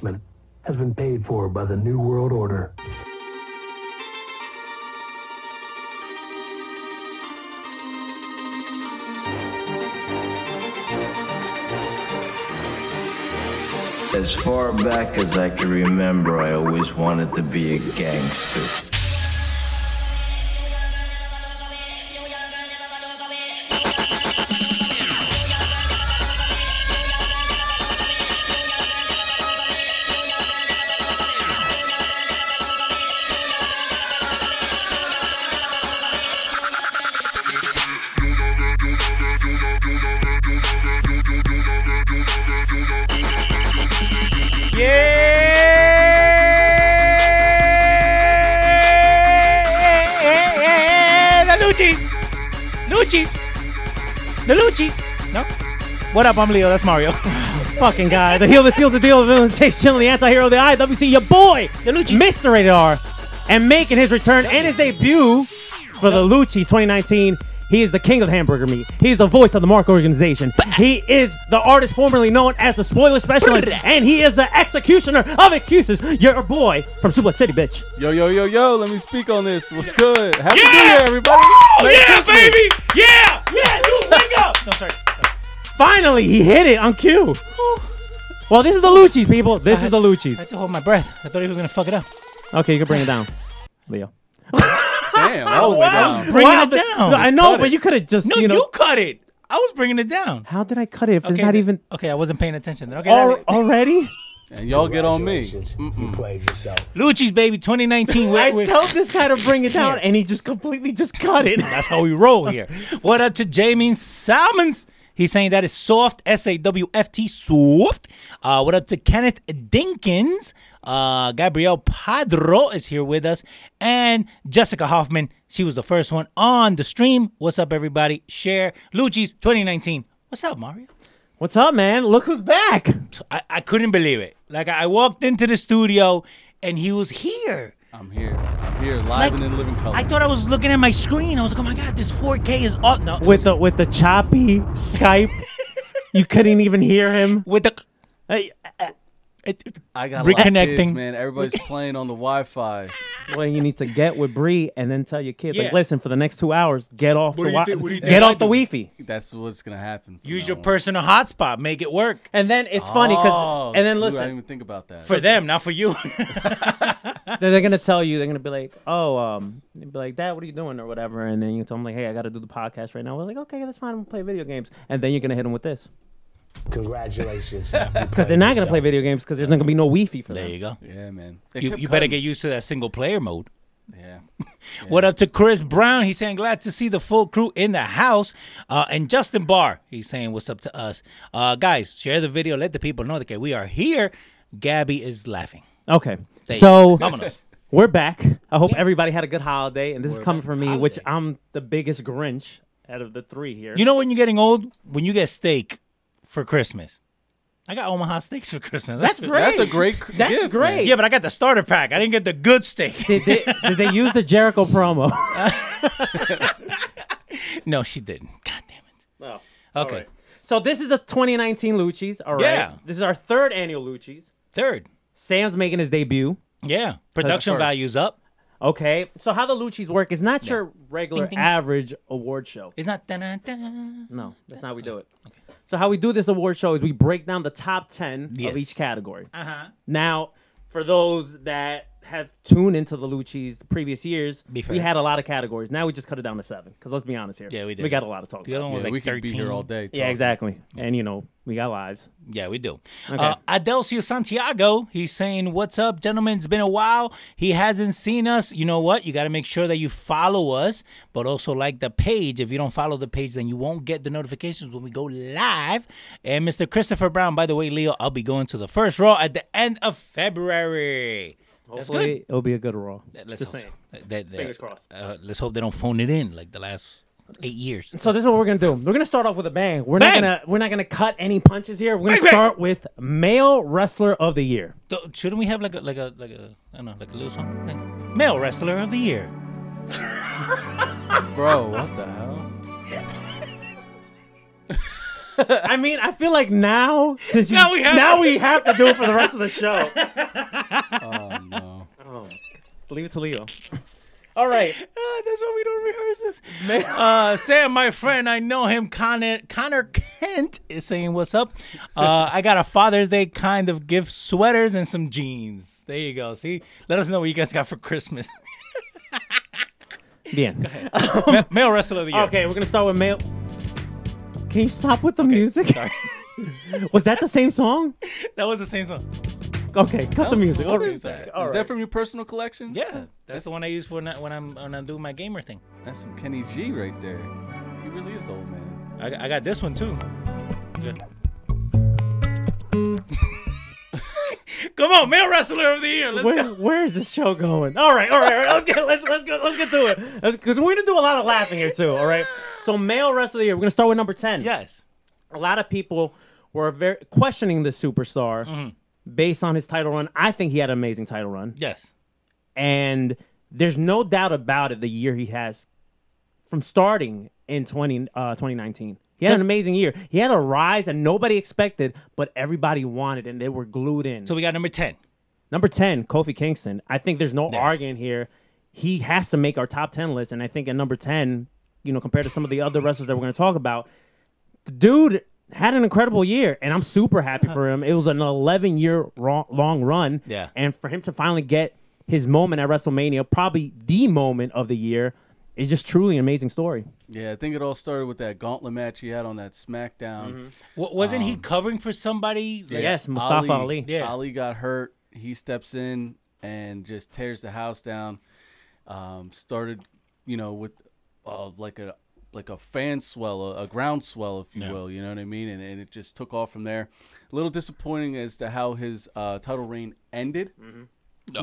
punishment has been paid for by the New World Order. As far back as I can remember, I always wanted to be a gangster. What up? I'm Leo. That's Mario. Fucking guy. The heel that seals the deal, the villain that takes chill, the anti-hero, the IWC, your boy, the Lucci. Mr. Rated R. And making his return and his debut for the Lucci's 2019. He is the king of hamburger meat. He is the voice of the Mark organization. He is the artist formerly known as the Spoiler Specialist. And he is the executioner of excuses. Your boy from Suplex City, bitch. Yo, yo, yo, yo. Let me speak on this. What's good? Happy New Year, everybody. Oh, yeah, baby. Yeah. Yeah, dude, wake up. No, sorry. Finally, he hit it on cue. Well, this is the Lucci's, people. This is the Lucci's. I had to hold my breath. I thought he was going to fuck it up. Okay, you can bring it down, Leo. Damn, all the way down. I was bringing it down. No, I know, but you could have just, No, you cut it. I was bringing it down. How did I cut it if it's not even... Okay, I wasn't paying attention then. Okay, already? And y'all get on me. You played yourself. Lucci's, baby, 2019. I told this guy to bring it down, and he just completely just cut it. That's how we roll here. What up to Jamie Salmons? He's saying that is soft, S-A-W-F-T, soft. What up to Kenneth Dinkins? Gabrielle Padro is here with us. And Jessica Hoffman, she was the first one on the stream. What's up, everybody? Share Lucci's 2019. What's up, Mario? What's up, man? Look who's back. I couldn't believe it. Like, I walked into the studio, and he was here. I'm here, live and in living color. I thought I was looking at my screen. I was like, oh my God, this 4K is all... No, with the choppy Skype, you couldn't even hear him. With the... I got reconnecting. Kids, man. Everybody's playing on the Wi-Fi. Well, you need to get with Bree and then tell your kids, like, listen, for the next 2 hours, get off the Wi-Fi. Get off the Wi-Fi. That's what's going to happen. Use your personal hotspot. Make it work. And then it's funny because... And then listen... Dude, I didn't even think about that. For them, not for you. They're going to tell you. They're going to be like, they'll be like, Dad, what are you doing? Or whatever. And then you tell them, like, hey, I got to do the podcast right now. We're like, okay, that's fine. We'll play video games. And then you're going to hit them with this. Congratulations. Because they're not going to play video games because there's not going to be no Wi-Fi for them. There you go. Yeah, man. You better get used to that single player mode. Yeah. What up to Chris Brown? He's saying, glad to see the full crew in the house. And Justin Barr, he's saying, what's up to us? Guys, share the video. Let the people know that we are here. Gabby is laughing. Okay. So we're back. I hope everybody had a good holiday. And this is coming from me, which I'm the biggest Grinch out of the three here. You know when you're getting old? When you get steak. For Christmas. I got Omaha steaks for Christmas. That's great. That's a great gift. Man. Yeah, but I got the starter pack. I didn't get the good steak. Did they use the Jericho promo? No, she didn't. God damn it. Oh, okay. Right. So this is the 2019 Lucci's. All right. Yeah. This is our third annual Lucci's. Third. Sam's making his debut. Yeah. Production value's up. Okay. So how the Lucci's work is not your regular average award show. It's not. No, that's not how we do it. Okay. So how we do this award show is we break down the top 10 of each category. Uh-huh. Now, for those that have tuned into the Lucci's the previous years, we had a lot of categories. Now we just cut it down to 7 because let's be honest here. Yeah, we did. We got a lot of talk. The other one was like 13. We could be here all day. Yeah, exactly. Yeah. And, we got lives. Yeah, we do. Okay. Adelcio Santiago, he's saying, what's up, gentlemen? It's been a while. He hasn't seen us. You know what? You got to make sure that you follow us, but also like the page. If you don't follow the page, then you won't get the notifications when we go live. And Mr. Christopher Brown, by the way, Leo, I'll be going to the first Raw at the end of February. Hopefully, that's good. It'll be a good Raw. Let's hope. Fingers crossed. Let's hope they don't phone it in like the last 8 years. So this is what we're gonna do. We're gonna start off with a bang. We're not gonna cut any punches here. We're gonna start with male wrestler of the year. Shouldn't we have like a I don't know, like a little something? Like, male wrestler of the year. Bro, what the hell? I mean, I feel like now, since you, now we have to do it for the rest of the show. Oh no! Oh, leave it to Leo. All right. That's why we don't rehearse this. Sam, my friend, I know him. Connor Kent is saying, what's up? I got a Father's Day kind of gift, sweaters and some jeans. There you go. See? Let us know what you guys got for Christmas. Bien. Go ahead. Male Wrestler of the Year. Okay, we're going to start with male. Can you stop with the music? Sorry. Was that the same song? That was the same song. Okay, cut the music. What is that? Is that from your personal collection? Yeah, that's the one I use for when I'm doing my gamer thing. That's some Kenny G right there. He really is the old man. I got this one too. Yeah. Come on, Male Wrestler of the Year. Where is this show going? All right. Let's get to it because we're gonna do a lot of laughing here too. All right. So, Male Wrestler of the Year. We're gonna start with number 10. Yes. A lot of people were very questioning this superstar. Mm-hmm. Based on his title run, I think he had an amazing title run. Yes. And there's no doubt about it, the year he has from starting in 2019. He had an amazing year. He had a rise that nobody expected, but everybody wanted, and they were glued in. So we got number 10. Number 10, Kofi Kingston. I think there's no arguing here. He has to make our top 10 list, and I think at number 10, you know, compared to some of the other wrestlers that we're going to talk about, the dude had an incredible year, and I'm super happy for him. It was an 11-year long run, and for him to finally get his moment at WrestleMania, probably the moment of the year, is just truly an amazing story. Yeah, I think it all started with that gauntlet match he had on that SmackDown. Mm-hmm. Wasn't he covering for somebody? Like, yes, Mustafa Ali. Yeah. Ali got hurt. He steps in and just tears the house down. Started, you know, with like a fan swell, a ground swell, if you will, you know what I mean? And it just took off from there. A little disappointing as to how his title reign ended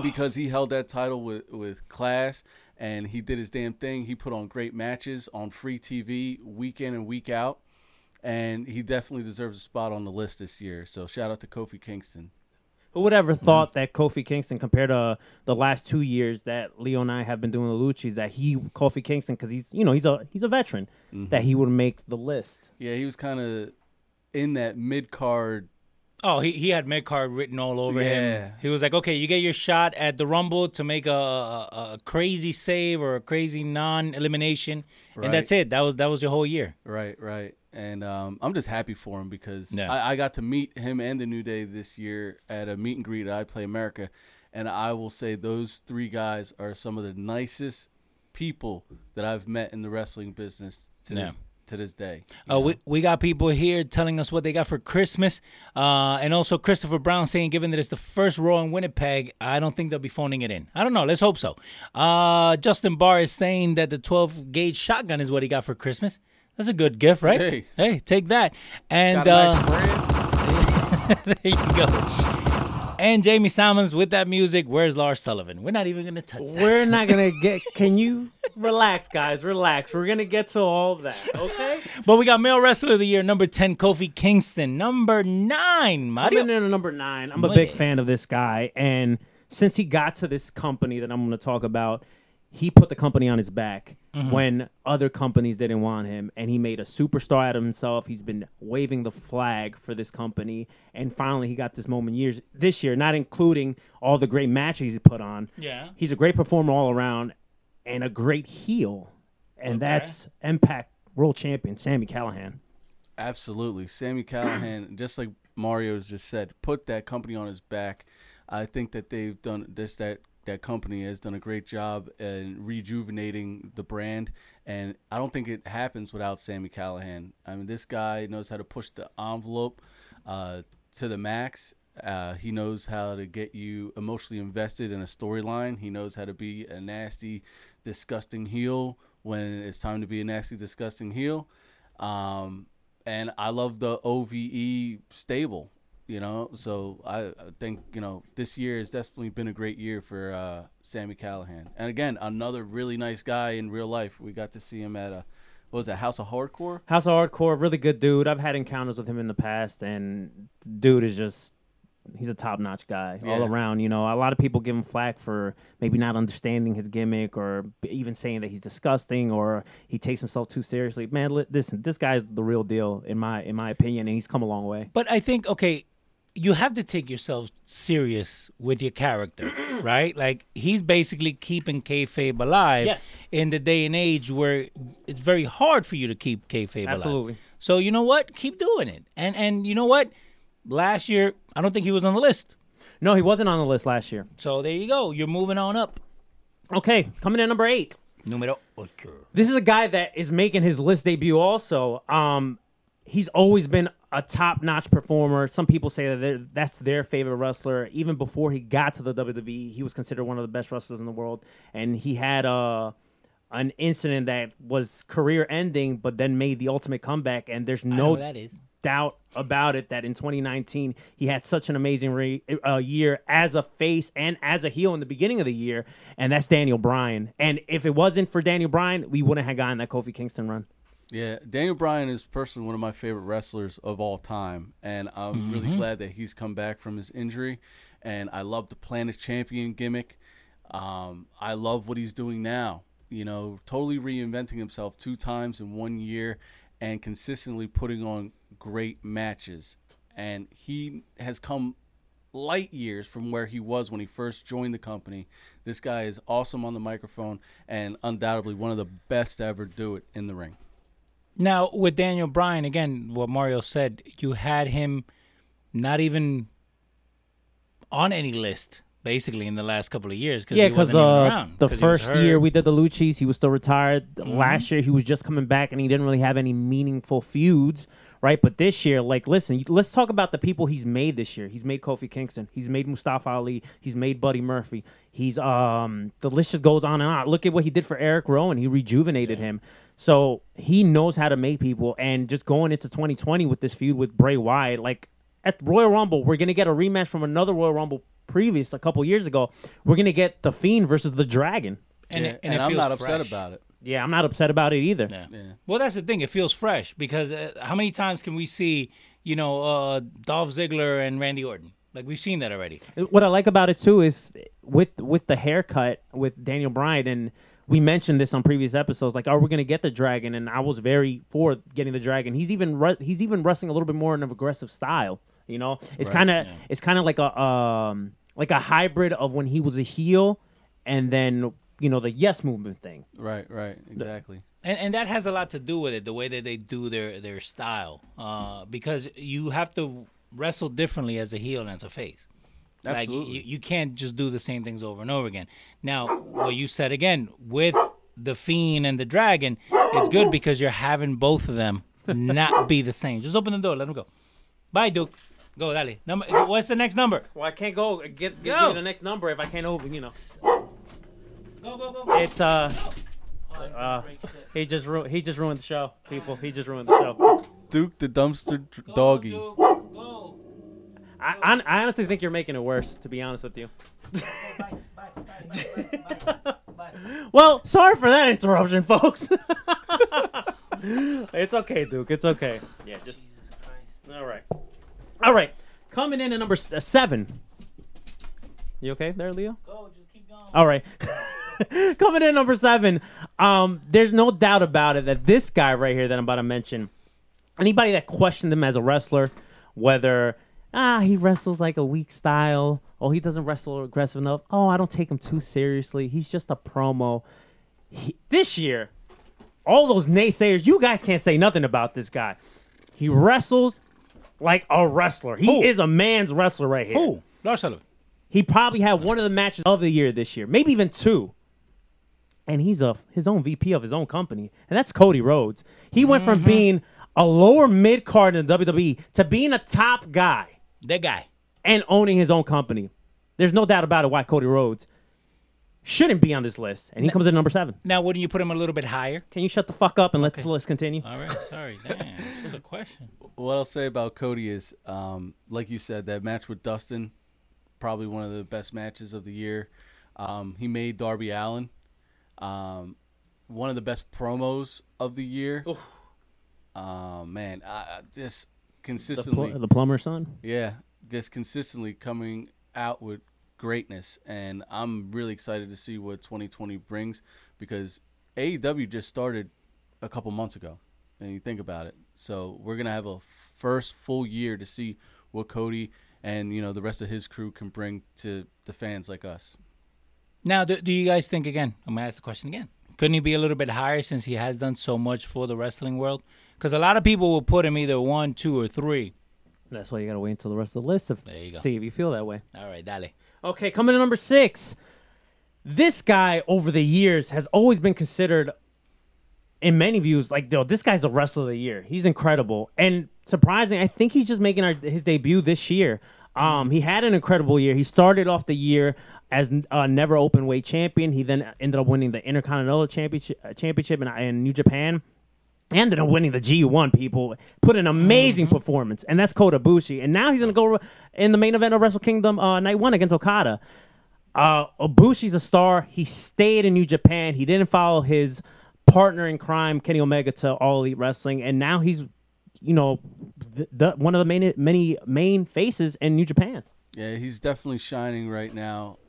because he held that title with class, and he did his damn thing. He put on great matches on free TV week in and week out, and he definitely deserves a spot on the list this year. So shout out to Kofi Kingston. Who would ever thought that Kofi Kingston, compared to the last 2 years that Leo and I have been doing the Luchis, that Kofi Kingston, because he's a veteran, that he would make the list. Yeah, he was kind of in that mid card. Oh, he had mid card written all over him. He was like, okay, you get your shot at the Rumble to make a crazy save or a crazy non-elimination, and that's it. That was your whole year. Right. And I'm just happy for him because I got to meet him and the New Day this year at a meet and greet at iPlay America. And I will say those three guys are some of the nicest people that I've met in the wrestling business to this day. We got people here telling us what they got for Christmas. And also Christopher Brown saying, given that it's the first Raw in Winnipeg, I don't think they'll be phoning it in. I don't know. Let's hope so. Justin Barr is saying that the 12-gauge shotgun is what he got for Christmas. That's a good gift, right? Hey, take that. And nice there you go. And Jamie Simons with that music. Where's Lars Sullivan? We're not even going to touch that. We're not going to get... Can you... Relax, guys. Relax. We're going to get to all of that, okay? But we got Male Wrestler of the Year, number 10, Kofi Kingston. Number 9, Mario. I'm in number 9. I'm a big fan of this guy. And since he got to this company that I'm going to talk about, he put the company on his back. Mm-hmm. When other companies didn't want him, and he made a superstar out of himself. He's been waving the flag for this company, and finally he got this moment this year, not including all the great matches he put on. Yeah. He's a great performer all around and a great heel, and that's Impact World Champion Sami Callihan. Absolutely. Sami Callihan, just like Mario's just said, put that company on his back. I think that they've done this, that company has done a great job in rejuvenating the brand, and I don't think it happens without Sami Callihan. I mean, this guy knows how to push the envelope to the max. He knows how to get you emotionally invested in a storyline. He knows how to be a nasty, disgusting heel when it's time to be a nasty, disgusting heel. And I love the OVE stable. You know, so I think, you know, this year has definitely been a great year for Sami Callihan. And again, another really nice guy in real life. We got to see him at House of Hardcore? House of Hardcore, really good dude. I've had encounters with him in the past, and dude is just he's a top-notch guy all around. You know, a lot of people give him flack for maybe not understanding his gimmick or even saying that he's disgusting or he takes himself too seriously. Man, listen, this guy's the real deal in my opinion, and he's come a long way. But I think, okay, you have to take yourself serious with your character, right? Like, he's basically keeping kayfabe alive in the day and age where it's very hard for you to keep kayfabe alive. Absolutely. So, you know what? Keep doing it. And you know what? Last year, I don't think he was on the list. No, he wasn't on the list last year. So there you go. You're moving on up. Okay, coming in number 8. Numero 8. This is a guy that is making his list debut also. He's always been a top-notch performer. Some people say that that's their favorite wrestler. Even before he got to the WWE, he was considered one of the best wrestlers in the world. And he had an incident that was career-ending, but then made the ultimate comeback. And there's no doubt about it that in 2019, he had such an amazing year as a face and as a heel in the beginning of the year. And that's Daniel Bryan. And if it wasn't for Daniel Bryan, we wouldn't have gotten that Kofi Kingston run. Yeah, Daniel Bryan is personally one of my favorite wrestlers of all time, and I'm really glad that he's come back from his injury, and I love the Planet Champion gimmick. I love what he's doing now, you know, totally reinventing himself 2 times in 1 year and consistently putting on great matches, and he has come light years from where he was when he first joined the company. This guy is awesome on the microphone and undoubtedly one of the best to ever do it in the ring. Now, with Daniel Bryan, again, what Mario said, you had him not even on any list, basically, in the last couple of years. Yeah, because the first year we did the Luchis, he was still retired. Last year, he was just coming back, and he didn't really have any meaningful feuds, right? But this year, like, listen, let's talk about the people he's made this year. He's made Kofi Kingston. He's made Mustafa Ali. He's made Buddy Murphy. He's the list just goes on and on. Look at what he did for Eric Rowan. He rejuvenated him. So he knows how to make people, and just going into 2020 with this feud with Bray Wyatt, like at Royal Rumble, we're going to get a rematch from another Royal Rumble previous a couple years ago. We're going to get The Fiend versus The Dragon. And I'm not upset about it. Yeah, I'm not upset about it either. Yeah. Well, that's the thing. It feels fresh because how many times can we see, you know, Dolph Ziggler and Randy Orton? Like, we've seen that already. What I like about it, too, is with the haircut with Daniel Bryan, and we mentioned this on previous episodes, like, are we going to get the Dragon? And I was very for getting the Dragon. He's even wrestling a little bit more in an aggressive style, you know? It's kind of like a hybrid of when he was a heel and then, you know, the yes movement thing. Right, exactly. And that has a lot to do with it, the way that they do their style, because you have to wrestle differently as a heel and as a face. Absolutely. Like, you can't just do the same things over and over again. Now, what you said again, with The Fiend and The Dragon, it's good because you're having both of them not be the same. Just open the door. Let them go. Bye, Duke. Go, dale. What's the next number? Well, I can't go. Give me the next number if I can't open, you know. Go. It's, he just ruined the show, people. He just ruined the show. Duke the dumpster doggy. Duke. Go. I honestly think you're making it worse, to be honest with you. Well, sorry for that interruption, folks. It's okay, Duke. It's okay. Yeah, just Jesus Christ. All right. Coming in at number 7. You okay there, Leo? Go, just keep going. All right. Coming in at number 7. There's no doubt about it that this guy right here that I'm about to mention, anybody that questioned him as a wrestler, whether he wrestles like a weak style. Oh, he doesn't wrestle aggressive enough. Oh, I don't take him too seriously. He's just a promo. This year, all those naysayers, you guys can't say nothing about this guy. He wrestles like a wrestler. He is a man's wrestler right here. Who? Marcelo. He probably had one of the matches of the year this year, maybe even 2. And he's his own VP of his own company, and that's Cody Rhodes. He went from being a lower mid-card in the WWE to being a top guy. That guy. And owning his own company. There's no doubt about it why Cody Rhodes shouldn't be on this list. And he comes in number 7. Now, wouldn't you put him a little bit higher? Can you shut the fuck up and let this list continue? All right. Sorry. Damn. That was a question. What I'll say about Cody is, like you said, that match with Dustin, probably one of the best matches of the year. He made Darby Allin. One of the best promos of the year. Man, I just consistently. The plumber's son? Yeah. just consistently coming out with greatness. And I'm really excited to see what 2020 brings, because AEW just started a couple months ago, and you think about it. So we're going to have a first full year to see what Cody and, you know, the rest of his crew can bring to the fans like us. Now, do you guys think, again, I'm going to ask the question again, couldn't he be a little bit higher since he has done so much for the wrestling world? Because a lot of people will put him either 1, 2, or 3. That's why you got to wait until the rest of the list to see if you feel that way. All right, dale. Okay, coming to number 6. This guy, over the years, has always been considered, in many views, like, yo, this guy's the wrestler of the year. He's incredible. And surprising, I think he's just making his debut this year. He had an incredible year. He started off the year as a never open weight champion. He then ended up winning the Intercontinental Championship in New Japan. Ended up winning the G1, people. Put an amazing performance, and that's Kota Ibushi. And now he's going to go in the main event of Wrestle Kingdom Night 1 against Okada. Ibushi's a star. He stayed in New Japan. He didn't follow his partner in crime, Kenny Omega, to All Elite Wrestling. And now he's, you know, one of the many main faces in New Japan. Yeah, he's definitely shining right now.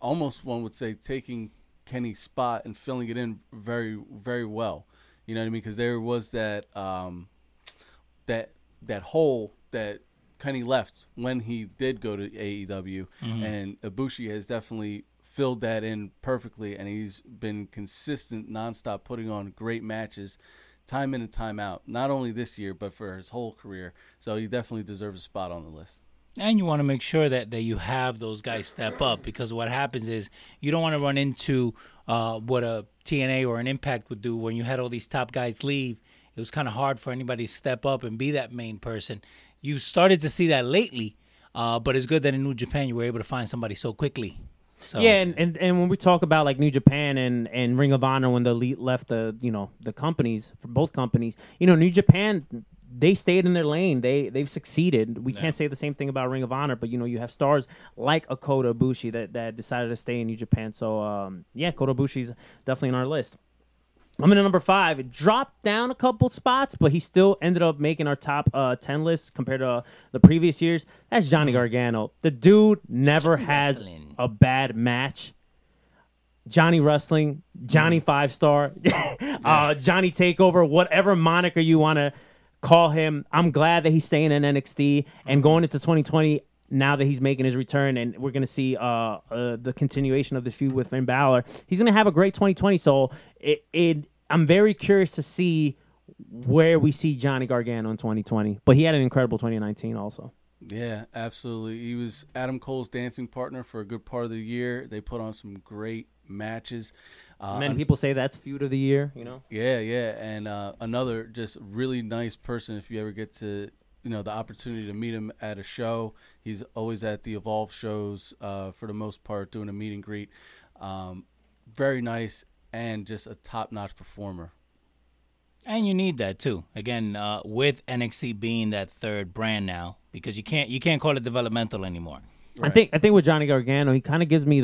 Almost, one would say, taking Kenny's spot and filling it in very, very well. You know what I mean? Because there was that that hole that Kenny left when he did go to AEW, and Ibushi has definitely filled that in perfectly, and he's been consistent, nonstop, putting on great matches, time in and time out. Not only this year, but for his whole career. So he definitely deserves a spot on the list. And you want to make sure that you have those guys step up, because what happens is you don't want to run into what a TNA or an Impact would do when you had all these top guys leave. It was kind of hard for anybody to step up and be that main person. You started to see that lately, but it's good that in New Japan you were able to find somebody so quickly. So, yeah, and when we talk about like New Japan and Ring of Honor, when the Elite left the companies, both companies, you know, New Japan, they stayed in their lane. They've succeeded. We can't say the same thing about Ring of Honor, but, you know, you have stars like Kota Ibushi that decided to stay in New Japan. So, Kota Ibushi's definitely on our list. I'm in at number 5. It dropped down a couple spots, but he still ended up making our top 10 list compared to the previous years. That's Johnny Gargano. The dude never has a bad match. Johnny Wrestling, Johnny Five Star, Johnny TakeOver, whatever moniker you want to call him. I'm glad that he's staying in NXT and going into 2020 now that he's making his return, and we're going to see the continuation of the feud with Finn Balor. He's going to have a great 2020, so I'm very curious to see where we see Johnny Gargano in 2020. But he had an incredible 2019 also. Yeah, absolutely. He was Adam Cole's dancing partner for a good part of the year. They put on some great matches. Many people say that's feud of the year, you know? Yeah. And another just really nice person, if you ever get to, you know, the opportunity to meet him at a show. He's always at the Evolve shows for the most part, doing a meet and greet. Very nice and just a top-notch performer. And you need that, too. Again, with NXT being that third brand now, because you can't call it developmental anymore. Right. I think with Johnny Gargano, he kind of gives me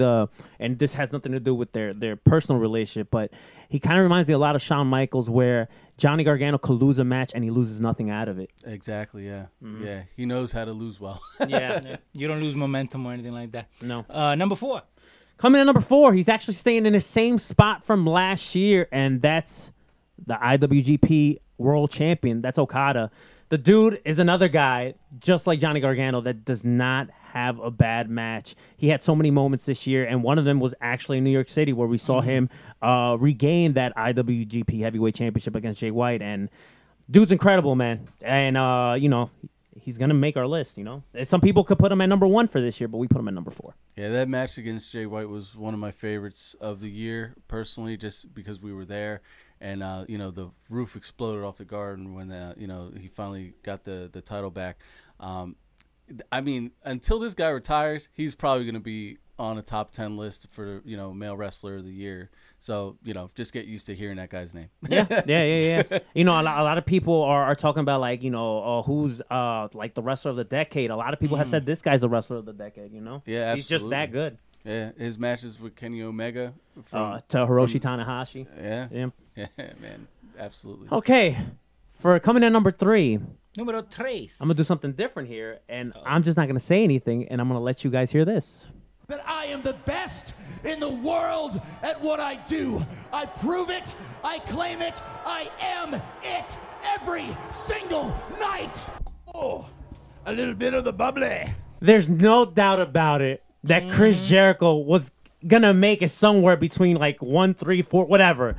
and this has nothing to do with their personal relationship, but he kind of reminds me a lot of Shawn Michaels, where Johnny Gargano could lose a match and he loses nothing out of it. Exactly, yeah. Mm-hmm. Yeah, he knows how to lose well. Yeah, you don't lose momentum or anything like that. No. Number 4. Coming in at number 4, he's actually staying in the same spot from last year, and that's the IWGP World Champion. That's Okada. The dude is another guy, just like Johnny Gargano, that does not have a bad match. He had so many moments this year, and one of them was actually in New York City, where we saw him regain that IWGP Heavyweight Championship against Jay White. And dude's incredible, man. And, you know, he's going to make our list, you know. And some people could put him at number 1 for this year, but we put him at number 4. Yeah, that match against Jay White was one of my favorites of the year, personally, just because we were there. And, you know, the roof exploded off the garden when, you know, he finally got the title back. I mean, until this guy retires, he's probably going to be on a top 10 list for, you know, male wrestler of the year. So, you know, just get used to hearing that guy's name. Yeah. You know, a lot of people are talking about, like, you know, who's like the wrestler of the decade. A lot of people have said this guy's the wrestler of the decade, you know? Yeah, absolutely. He's just that good. Yeah, his matches with Kenny Omega to Hiroshi Tanahashi. Yeah, man, absolutely. Okay, for coming in at number 3, Número tres. I'm going to do something different here, and I'm just not going to say anything, and I'm going to let you guys hear this. That I am the best in the world at what I do. I prove it. I claim it. I am it every single night. Oh, a little bit of the bubbly. There's no doubt about it that Chris Jericho was going to make it somewhere between like 1, 3, 4, whatever.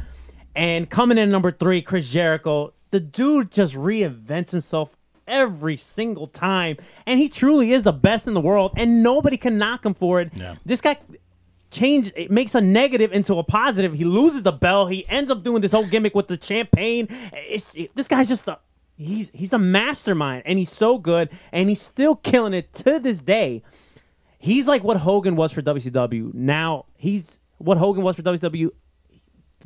And coming in number 3, Chris Jericho, the dude just reinvents himself every single time. And he truly is the best in the world. And nobody can knock him for it. Yeah. This guy it makes a negative into a positive. He loses the bell. He ends up doing this whole gimmick with the champagne. This guy's just a... He's a mastermind, and he's so good, and he's still killing it to this day. He's like what Hogan was for WCW. Now he's what Hogan was for WCW.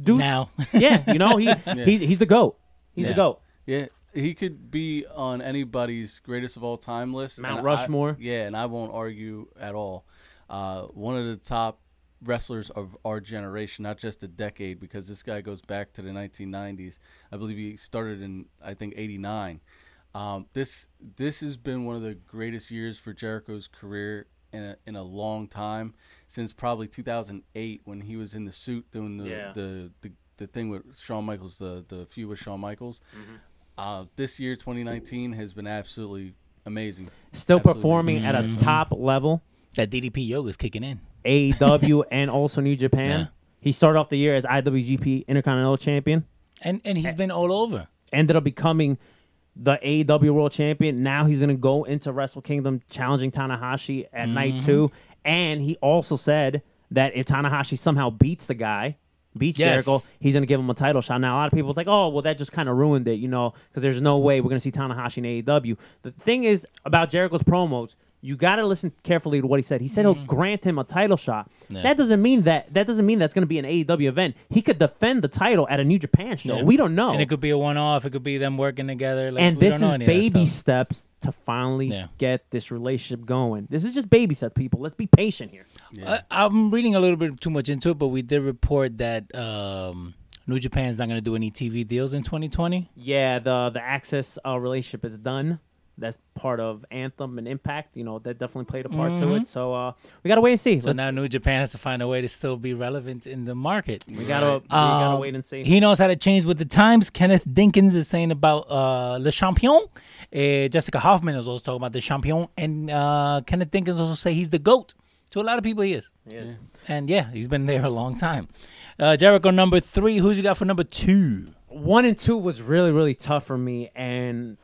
Dude, now, yeah, you know he's the GOAT. He's the GOAT. Yeah, he could be on anybody's greatest of all time list, Mount Rushmore. And I won't argue at all. One of the top wrestlers of our generation, not just a decade, because this guy goes back to the 1990s. I believe he started in, I think, 89. This has been one of the greatest years for Jericho's career in a long time, since probably 2008 when he was in the suit doing the thing with Shawn Michaels, the feud with Shawn Michaels. Mm-hmm. This year, 2019, has been absolutely amazing. Still absolutely performing amazing. At a top level. That DDP yoga is kicking in. AEW and also New Japan. Yeah. He started off the year as IWGP Intercontinental Champion. And he's been all over. Ended up becoming the AEW World Champion. Now he's going to go into Wrestle Kingdom challenging Tanahashi at night 2. And he also said that if Tanahashi somehow beats Jericho, he's going to give him a title shot. Now, a lot of people are like, oh, well, that just kind of ruined it, you know, because there's no way we're going to see Tanahashi in AEW. The thing is about Jericho's promos, you got to listen carefully to what he said. He said he'll grant him a title shot. Yeah. That doesn't mean that's going to be an AEW event. He could defend the title at a New Japan show. Yeah. We don't know. And it could be a one-off. It could be them working together. Like, and this is baby steps to finally get this relationship going. This is just baby steps, people. Let's be patient here. Yeah. I'm reading a little bit too much into it, but we did report that New Japan's not going to do any TV deals in 2020. Yeah, the Access relationship is done. That's part of Anthem and Impact. You know, that definitely played a part to it. So we got to wait and see. So now New Japan has to find a way to still be relevant in the market. We got to wait and see. He knows how to change with the times. Kenneth Dinkins is saying about Le Champion. Jessica Hoffman is also talking about the Champion. And Kenneth Dinkins also say he's the GOAT. To a lot of people, he is. Yes. Yeah. And, he's been there a long time. Jericho, number 3. Who's you got for number 2? 1 and 2 was really, really tough for me. And...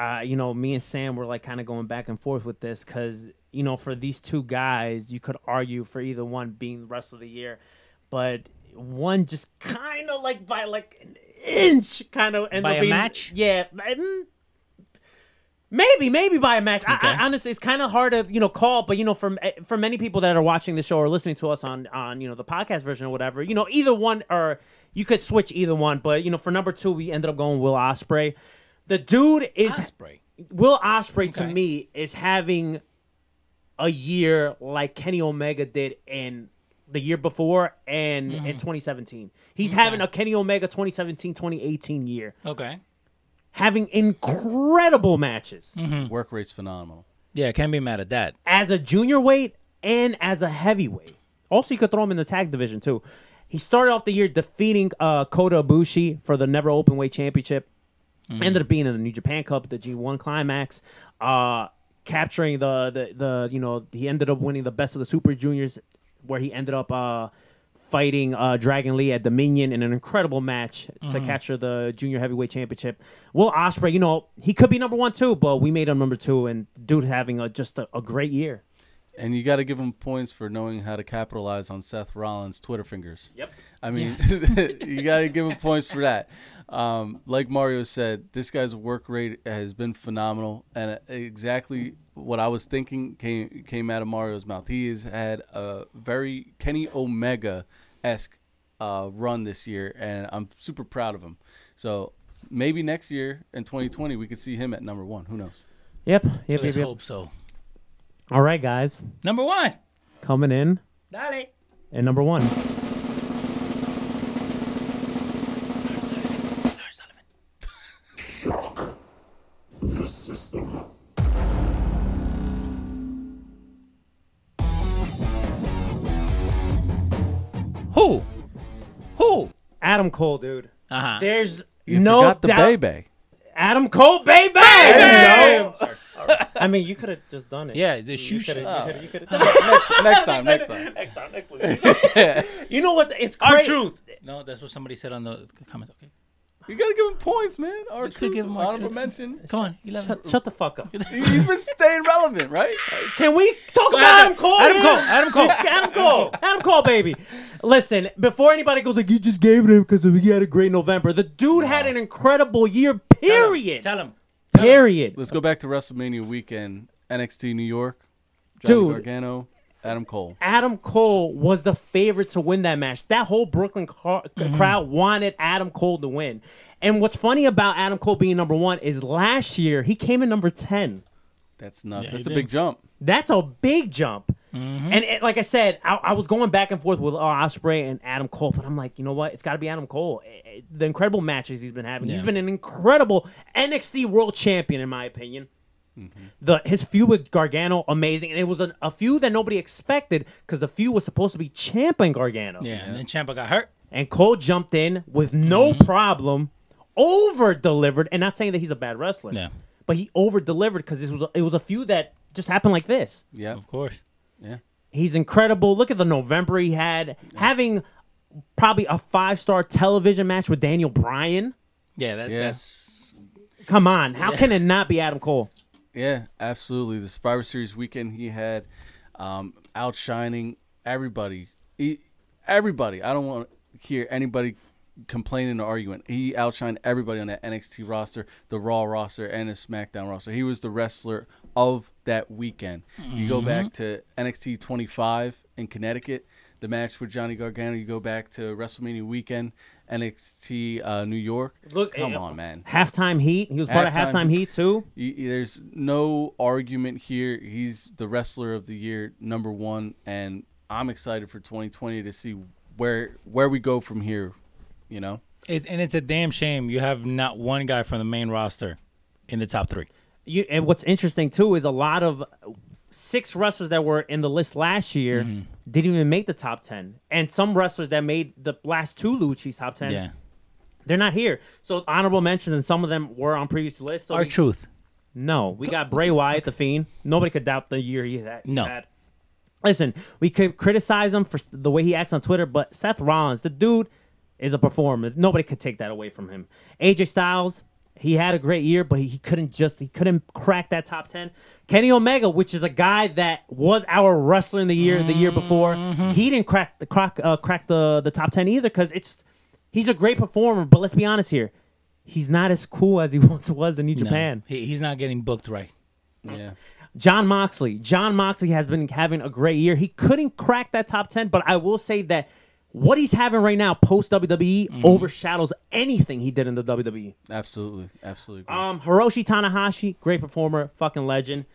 me and Sam were like kind of going back and forth with this because, you know, for these two guys, you could argue for either one being the rest of the year. But one just kind of like by like an inch kind of. By a match? Yeah. Maybe by a match. Okay. I honestly, it's kind of hard to, call. But, for many people that are watching the show or listening to us on the podcast version or whatever, either one or you could switch either one. But, for number 2, we ended up going Will Ospreay. The dude is Will Ospreay to me is having a year like Kenny Omega did in the year before and in 2017. He's having a Kenny Omega 2017-2018 year. Okay. Having incredible matches. Mm-hmm. Work rate's phenomenal. Yeah, can't be mad at that. As a junior weight and as a heavyweight. Also, you could throw him in the tag division too. He started off the year defeating Kota Ibushi for the Never Openweight Championship. Ended up being in the New Japan Cup, the G1 Climax, capturing the he ended up winning the Best of the Super Juniors, where he ended up fighting Dragon Lee at Dominion in an incredible match to capture the Junior Heavyweight Championship. Will Ospreay, he could be number 1 too, but we made him number 2, and dude having just a great year. And you got to give him points for knowing how to capitalize on Seth Rollins' Twitter fingers. Yep. I mean, you got to give him points for that. Like Mario said, this guy's work rate has been phenomenal. And exactly what I was thinking came out of Mario's mouth. He has had a very Kenny Omega-esque run this year, and I'm super proud of him. So maybe next year in 2020 we could see him at number 1. Who knows? Yep. Let's hope so. All right, guys. Number 1. Coming in. Dale. And number 1. Lars Sullivan. Who? Adam Cole, dude. Uh-huh. There's no doubt. You forgot the baby. Adam Cole, baby! No. I mean, you could have just done it. Yeah, the shoe shit. You could have done it. Next time. You know what? It's crazy. Our truth. No, that's what somebody said on the comment. Okay. You got to give him points, man. Our truth. Give him honorable mention. Come on. Shut the fuck up. He's been staying relevant, right? Can we talk about Adam Cole? Adam Cole, baby. Listen, before anybody goes like, you just gave it him because he had a great November. The dude had an incredible year, period. Tell him. Period. Let's go back to WrestleMania weekend, NXT New York, Johnny Gargano, Adam Cole. Adam Cole was the favorite to win that match. That whole Brooklyn crowd wanted Adam Cole to win. And what's funny about Adam Cole being number one is last year he came in number 10. That's nuts. Yeah, That's a big jump. Mm-hmm. And like I said, I was going back and forth with Ospreay and Adam Cole, but I'm like, you know what? It's got to be Adam Cole. The incredible matches he's been having. Yeah. He's been an incredible NXT World Champion, in my opinion. Mm-hmm. His feud with Gargano, amazing. And it was a feud that nobody expected because the feud was supposed to be Ciampa and Gargano. Yeah, and then Ciampa got hurt. And Cole jumped in with no problem, over-delivered, and not saying that he's a bad wrestler. Yeah. But he over-delivered because it was a feud that just happened like this. Yeah, of course. Yeah, he's incredible. Look at the November he had. Yeah. Having probably a 5-star television match with Daniel Bryan. Yeah, that's... Come on. How can it not be Adam Cole? Yeah, absolutely. The Survivor Series weekend he had outshining everybody. Everybody. I don't want to hear anybody complaining or arguing. He outshined everybody on that NXT roster, the Raw roster, and the SmackDown roster. He was the wrestler of that weekend. Mm-hmm. You go back to NXT 25 in Connecticut, the match with Johnny Gargano. You go back to WrestleMania weekend, NXT New York. Look, come on, man. Halftime Heat. He was part of Halftime Heat, too. There's no argument here. He's the wrestler of the year, number one, and I'm excited for 2020 to see where we go from here. You know, and it's a damn shame you have not one guy from the main roster in the top three. And what's interesting too is a lot of 6 wrestlers that were in the list last year didn't even make the top 10, and some wrestlers that made the last 2 Lucci's top 10, they're not here. So honorable mentions, and some of them were on previous lists. So Our truth. No, we got Bray Wyatt, the Fiend. Nobody could doubt the year he had. No. Listen, we could criticize him for the way he acts on Twitter, but Seth Rollins, the dude, is a performer. Nobody could take that away from him. AJ Styles, he had a great year, but he couldn't crack that top 10. Kenny Omega, which is a guy that was our wrestler in the year before, he didn't crack the top 10 either because he's a great performer. But let's be honest here, he's not as cool as he once was in New Japan. He's not getting booked right. Yeah. John Moxley has been having a great year. He couldn't crack that top 10, but I will say that what he's having right now, post WWE, overshadows anything he did in the WWE. Absolutely. Hiroshi Tanahashi, great performer, fucking legend.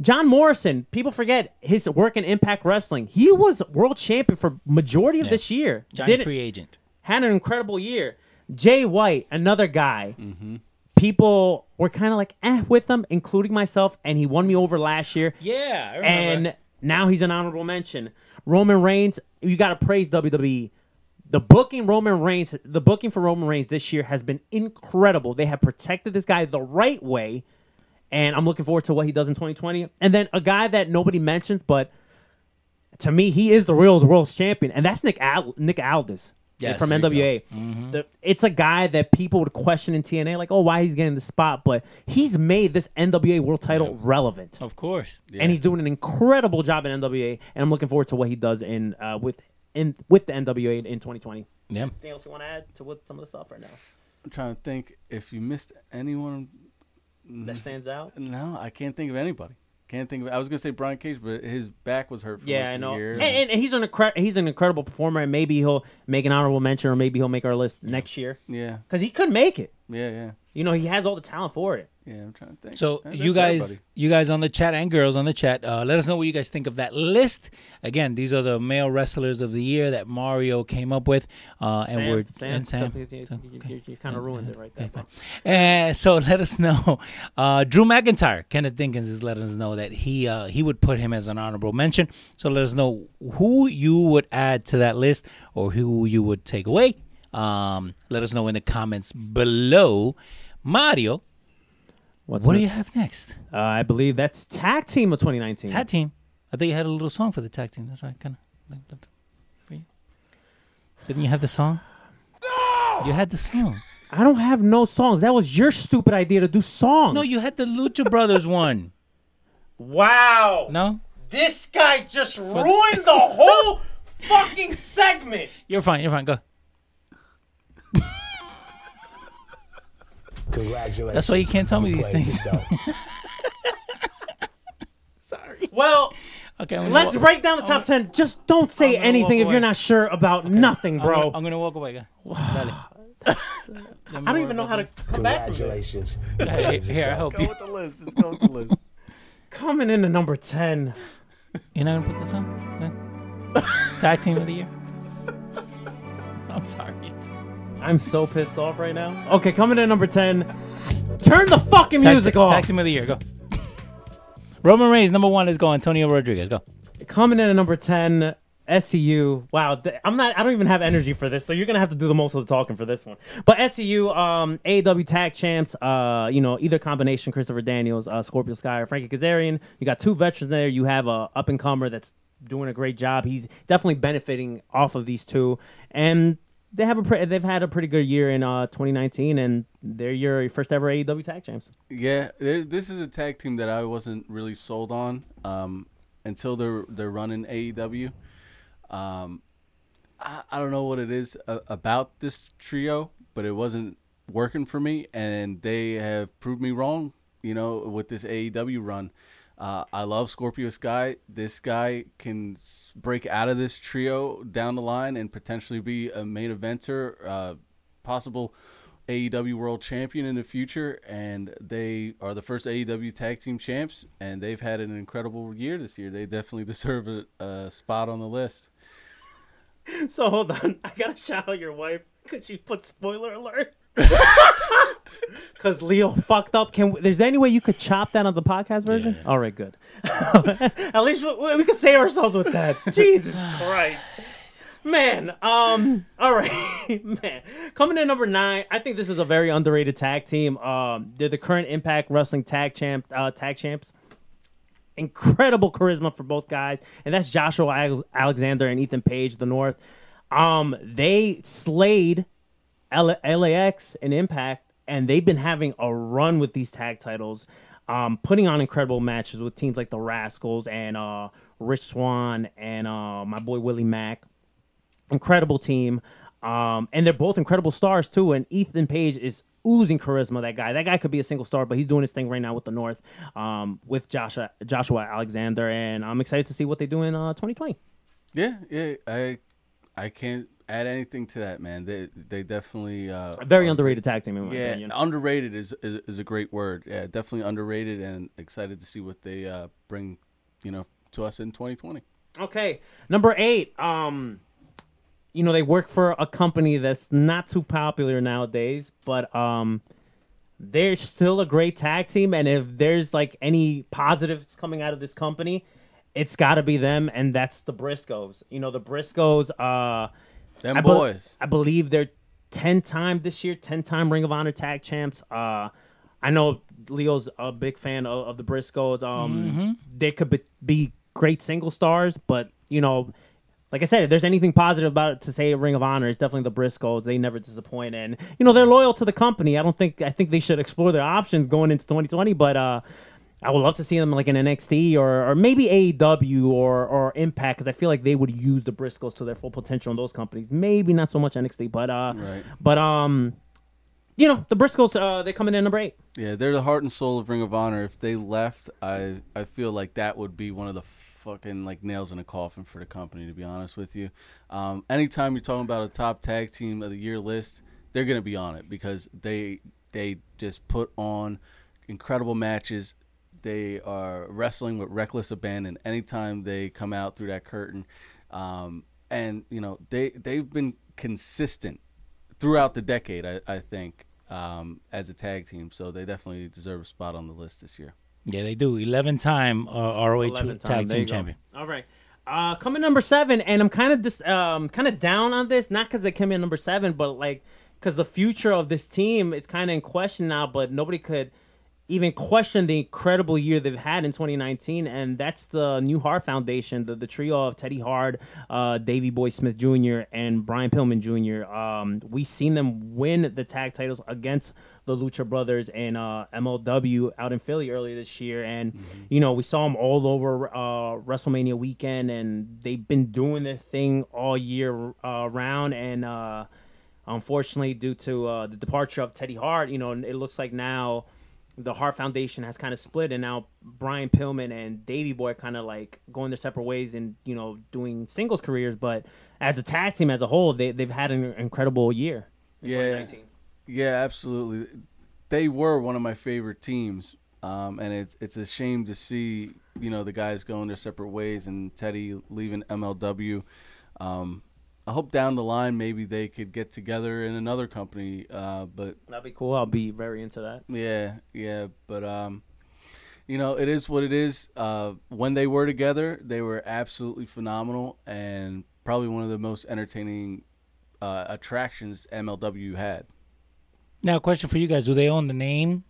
John Morrison, people forget his work in Impact Wrestling. He was world champion for majority of this year. Johnny free agent. Had an incredible year. Jay White, another guy. Mm-hmm. People were kind of like, with him, including myself, and he won me over last year. Yeah, I remember. And now he's an honorable mention. Roman Reigns, you got to praise WWE. The booking for Roman Reigns this year has been incredible. They have protected this guy the right way, and I'm looking forward to what he does in 2020. And then a guy that nobody mentions, but to me, he is the real world's champion, and that's Nick Aldis from NWA. Mm-hmm. It's a guy that people would question in TNA, like, oh, why he's getting the spot, but he's made this NWA world title relevant. Of course. Yeah. And he's doing an incredible job in NWA, and I'm looking forward to what he does with the NWA in 2020. Yeah. Anything else you want to add to what some of the stuff right now? I'm trying to think if you missed anyone that stands out. No, I can't think of anybody. I was gonna say Brian Cage, but his back was hurt for I know. Years. And he's an incredible performer, and maybe he'll make an honorable mention, or maybe he'll make our list next year. Yeah, because he could make it. Yeah. You know, he has all the talent for it. Yeah, I'm trying to think. So you guys on the chat and girls on the chat, let us know what you guys think of that list. Again, these are the male wrestlers of the year that Mario came up with. You kind of ruined it right there. Okay. So let us know. Drew McIntyre, Kenneth Dinkins is letting us know that he would put him as an honorable mention. So let us know who you would add to that list or who you would take away. Let us know in the comments below. Mario, what do you have next? I believe that's Tag Team of 2019. Tag Team? I thought you had a little song for the Tag Team. That's why I kind of left it for you. Didn't you have the song? No! You had the song. I don't have no songs. That was your stupid idea to do songs. No, you had the Lucha Brothers one. Wow. No? This guy just ruined the whole fucking segment. You're fine. Go. Congratulations. That's why you can't tell me these things. Sorry. Well, okay. Let's break down the top 10. Just don't say anything if you're not sure about nothing, bro. I'm gonna walk away. I don't even know how to come back. Congratulations. Here, I hope you. Go with the list. Just go with the list. Coming in at number 10. You're not gonna put this on? No? Tag Team of the Year. I'm sorry. I'm so pissed off right now. Okay, coming in at number 10. Turn the fucking music off. Tag Team of the Year, go. Roman Reigns, number 1 is going. Antonio Rodriguez, go. Coming in at number 10, SCU. Wow, I don't even have energy for this, so you're going to have to do the most of the talking for this one. But SCU, AEW Tag Champs, either combination, Christopher Daniels, Scorpio Sky, or Frankie Kazarian. You got two veterans there. You have a up-and-comer that's doing a great job. He's definitely benefiting off of these two. And they've had a pretty good year in 2019, and they're your first ever AEW Tag Champs. Yeah, this is a tag team that I wasn't really sold on until they're running AEW. I don't know what it is about this trio, but it wasn't working for me, and they have proved me wrong. With this AEW run, I love Scorpio Sky. This guy can break out of this trio down the line and potentially be a main eventer, possible AEW world champion in the future. And they are the first AEW tag team champs, and they've had an incredible year this year. They definitely deserve a spot on the list. So hold on. I got to shout out your wife because she put spoiler alert. Because Leo fucked up. There's any way you could chop that on the podcast version? Yeah. All right, good. At least we could save ourselves with that. Jesus Christ, man. All right, man. Coming in number 9, I think this is a very underrated tag team. They're the current Impact Wrestling Tag Champs. Incredible charisma for both guys, and that's Joshua Alexander and Ethan Page, the North. They slayed LAX and Impact, and they've been having a run with these tag titles, putting on incredible matches with teams like the Rascals and Rich Swann and my boy Willie Mack. Incredible team, and they're both incredible stars too. And Ethan Page is oozing charisma. That guy could be a single star, but he's doing his thing right now with the North, with Joshua Alexander, and I'm excited to see what they do in 2020. Yeah, I can't add anything to that, man. They definitely a very underrated tag team in my opinion. Underrated is a great word. Yeah, definitely underrated, and excited to see what they bring, to us in 2020. Okay, number 8. They work for a company that's not too popular nowadays, but they're still a great tag team. And if there's any positives coming out of this company, it's got to be them, and that's the Briscoes. The Briscoes. Them boys. I believe they're 10-time this year, 10-time Ring of Honor tag champs. I know Leo's a big fan of the Briscoes. They could be great single stars, but, like I said, if there's anything positive about it to say Ring of Honor, it's definitely the Briscoes. They never disappoint, and, they're loyal to the company. I think they should explore their options going into 2020, but I would love to see them in NXT or maybe AEW or Impact, because I feel like they would use the Briscoes to their full potential in those companies. Maybe not so much NXT, but right. But the Briscoes, they're coming in number 8. Yeah, they're the heart and soul of Ring of Honor. If they left, I feel like that would be one of the fucking nails in a coffin for the company, to be honest with you. Anytime you're talking about a top tag team of the year list, they're gonna be on it because they just put on incredible matches. They are wrestling with reckless abandon anytime they come out through that curtain. And, you know, they've been consistent throughout the decade, I think, as a tag team. So they definitely deserve a spot on the list this year. Yeah, they do. 11-time ROH tag team champion. All right. Coming number 7, and I'm kind of down on this, not because they came in number 7, but like because the future of this team is kind of in question now, but nobody could even question the incredible year they've had in 2019, and that's the New Heart Foundation, the trio of Teddy Hart, Davey Boy Smith Jr., and Brian Pillman Jr. We've seen them win the tag titles against the Lucha Brothers and MLW out in Philly earlier this year, and you know, we saw them all over WrestleMania weekend, and they've been doing their thing all year round, and unfortunately, due to the departure of Teddy Hart, you know, it looks like now the Hart Foundation has kind of split, and now Brian Pillman and Davey Boy kind of like going their separate ways and, you know, doing singles careers. But as a tag team as a whole, they've had an incredible year in 2019. Yeah, absolutely. They were one of my favorite teams, and it's a shame to see, you know, the guys going their separate ways and Teddy leaving MLW. I hope down the line maybe they could get together in another company, but that'd be cool. I'll be very into that. Yeah, but you know, it is what it is. When they were together, they were absolutely phenomenal and probably one of the most entertaining attractions MLW had. Now, question for you guys: do they own the name?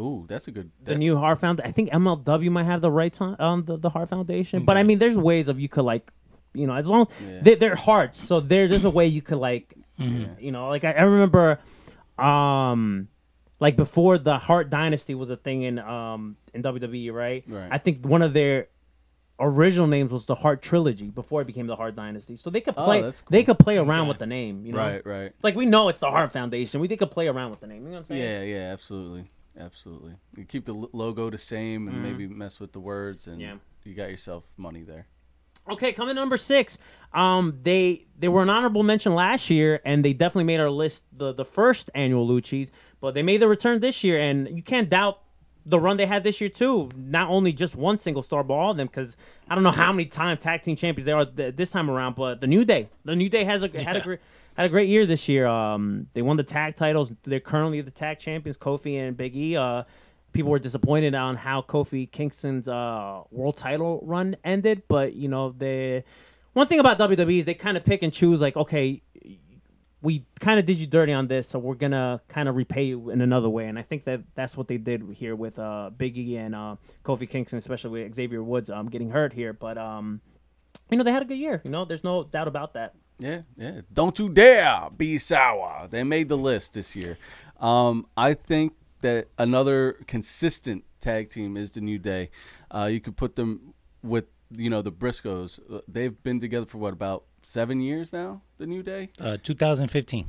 Ooh, that's a good... The New Heart Foundation. I think MLW might have the rights on the Heart Foundation, but I mean, there's ways of you could like, you know, as long as they're hearts, so there's a way you could like, you know, like I remember, like before the Hart Dynasty was a thing in WWE, right? I think one of their original names was the Hart Trilogy before it became the Hart Dynasty, so they could play around with the name, you know, right? Like we know it's the Hart Foundation, they could play around with the name, you know what I'm saying? Yeah, absolutely. You keep the logo the same and maybe mess with the words, and you got yourself money there. Okay, coming number 6, they were an honorable mention last year, and they definitely made our list the first annual Luchis, but they made their return this year, and you can't doubt the run they had this year too. Not only just one single star, but all of them, because I don't know how many time tag team champions they are this time around, but the New Day had a great year this year. They won the tag titles. They're currently the tag champions, Kofi and Big E. People were disappointed on how Kofi Kingston's world title run ended, but you know, one thing about WWE is they kind of pick and choose. Like, okay, we kind of did you dirty on this, so we're gonna kind of repay you in another way. And I think that's what they did here with Big E and Kofi Kingston, especially with Xavier Woods getting hurt here. But you know, they had a good year. You know, there's no doubt about that. Yeah. Don't you dare be sour. They made the list this year. I think that another consistent tag team is the New Day. You could put them with, you know, the Briscoes. They've been together for, what, about 7 years now, the New Day? 2015.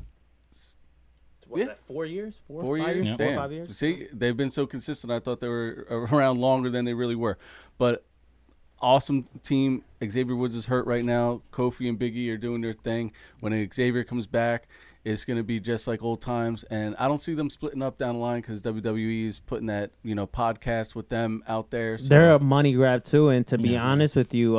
What, that 4 years? Four or five years? 4 or 5 years? See, they've been so consistent, I thought they were around longer than they really were. But awesome team. Xavier Woods is hurt right now. Kofi and Big E are doing their thing. When Xavier comes back, it's going to be just like old times, and I don't see them splitting up down the line because WWE is putting that, you know, podcast with them out there. So they're a money grab too, and to be honest with you,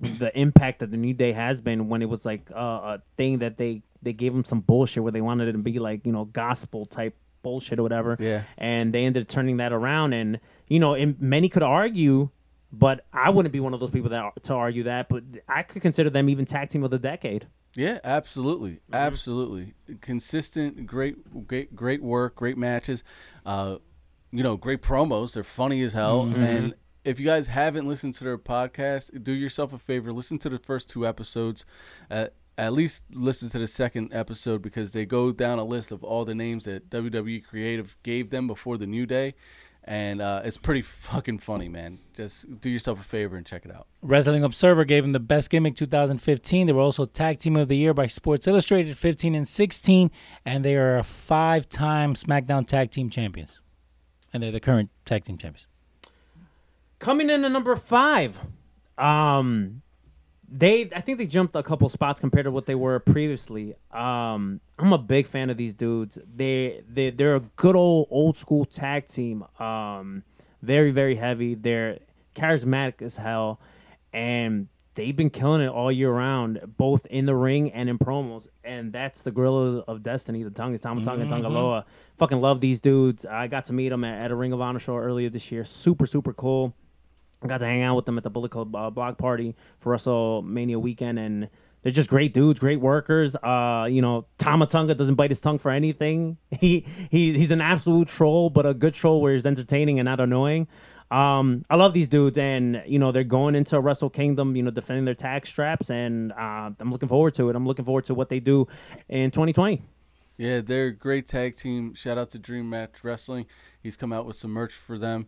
the impact that the New Day has been when it was like a thing that they gave them some bullshit where they wanted it to be like, you know, gospel type bullshit or whatever, and they ended up turning that around, and you know, and many could argue, but I wouldn't be one of those people to argue that, but I could consider them even tag team of the decade. Yeah, absolutely. Consistent, great work, great matches, you know, great promos. They're funny as hell. And if you guys haven't listened to their podcast, do yourself a favor. Listen to the first 2 episodes. At least listen to the second episode because they go down a list of all the names that WWE Creative gave them before the New Day. And it's pretty fucking funny, man. Just do yourself a favor and check it out. Wrestling Observer gave them the best gimmick 2015. They were also Tag Team of the Year by Sports Illustrated 15 and 16. And they are 5-time SmackDown Tag Team Champions. And they're the current Tag Team Champions. Coming in at number 5. I think they jumped a couple spots compared to what they were previously. I'm a big fan of these dudes. They're a good old school tag team. Very, very heavy. They're charismatic as hell, and they've been killing it all year round, both in the ring and in promos. And that's the Gorilla of Destiny, the Tonga Tama Tonga Tonga Loa. Fucking love these dudes. I got to meet them at a Ring of Honor show earlier this year. Super, super cool. I got to hang out with them at the Bullet Club block party for WrestleMania weekend, and they're just great dudes, great workers. You know, Tama Tonga doesn't bite his tongue for anything. He's an absolute troll, but a good troll where he's entertaining and not annoying. I love these dudes, and you know they're going into Wrestle Kingdom, you know, defending their tag straps, and I'm looking forward to it. I'm looking forward to what they do in 2020. Yeah, they're a great tag team. Shout out to Dream Match Wrestling. He's come out with some merch for them.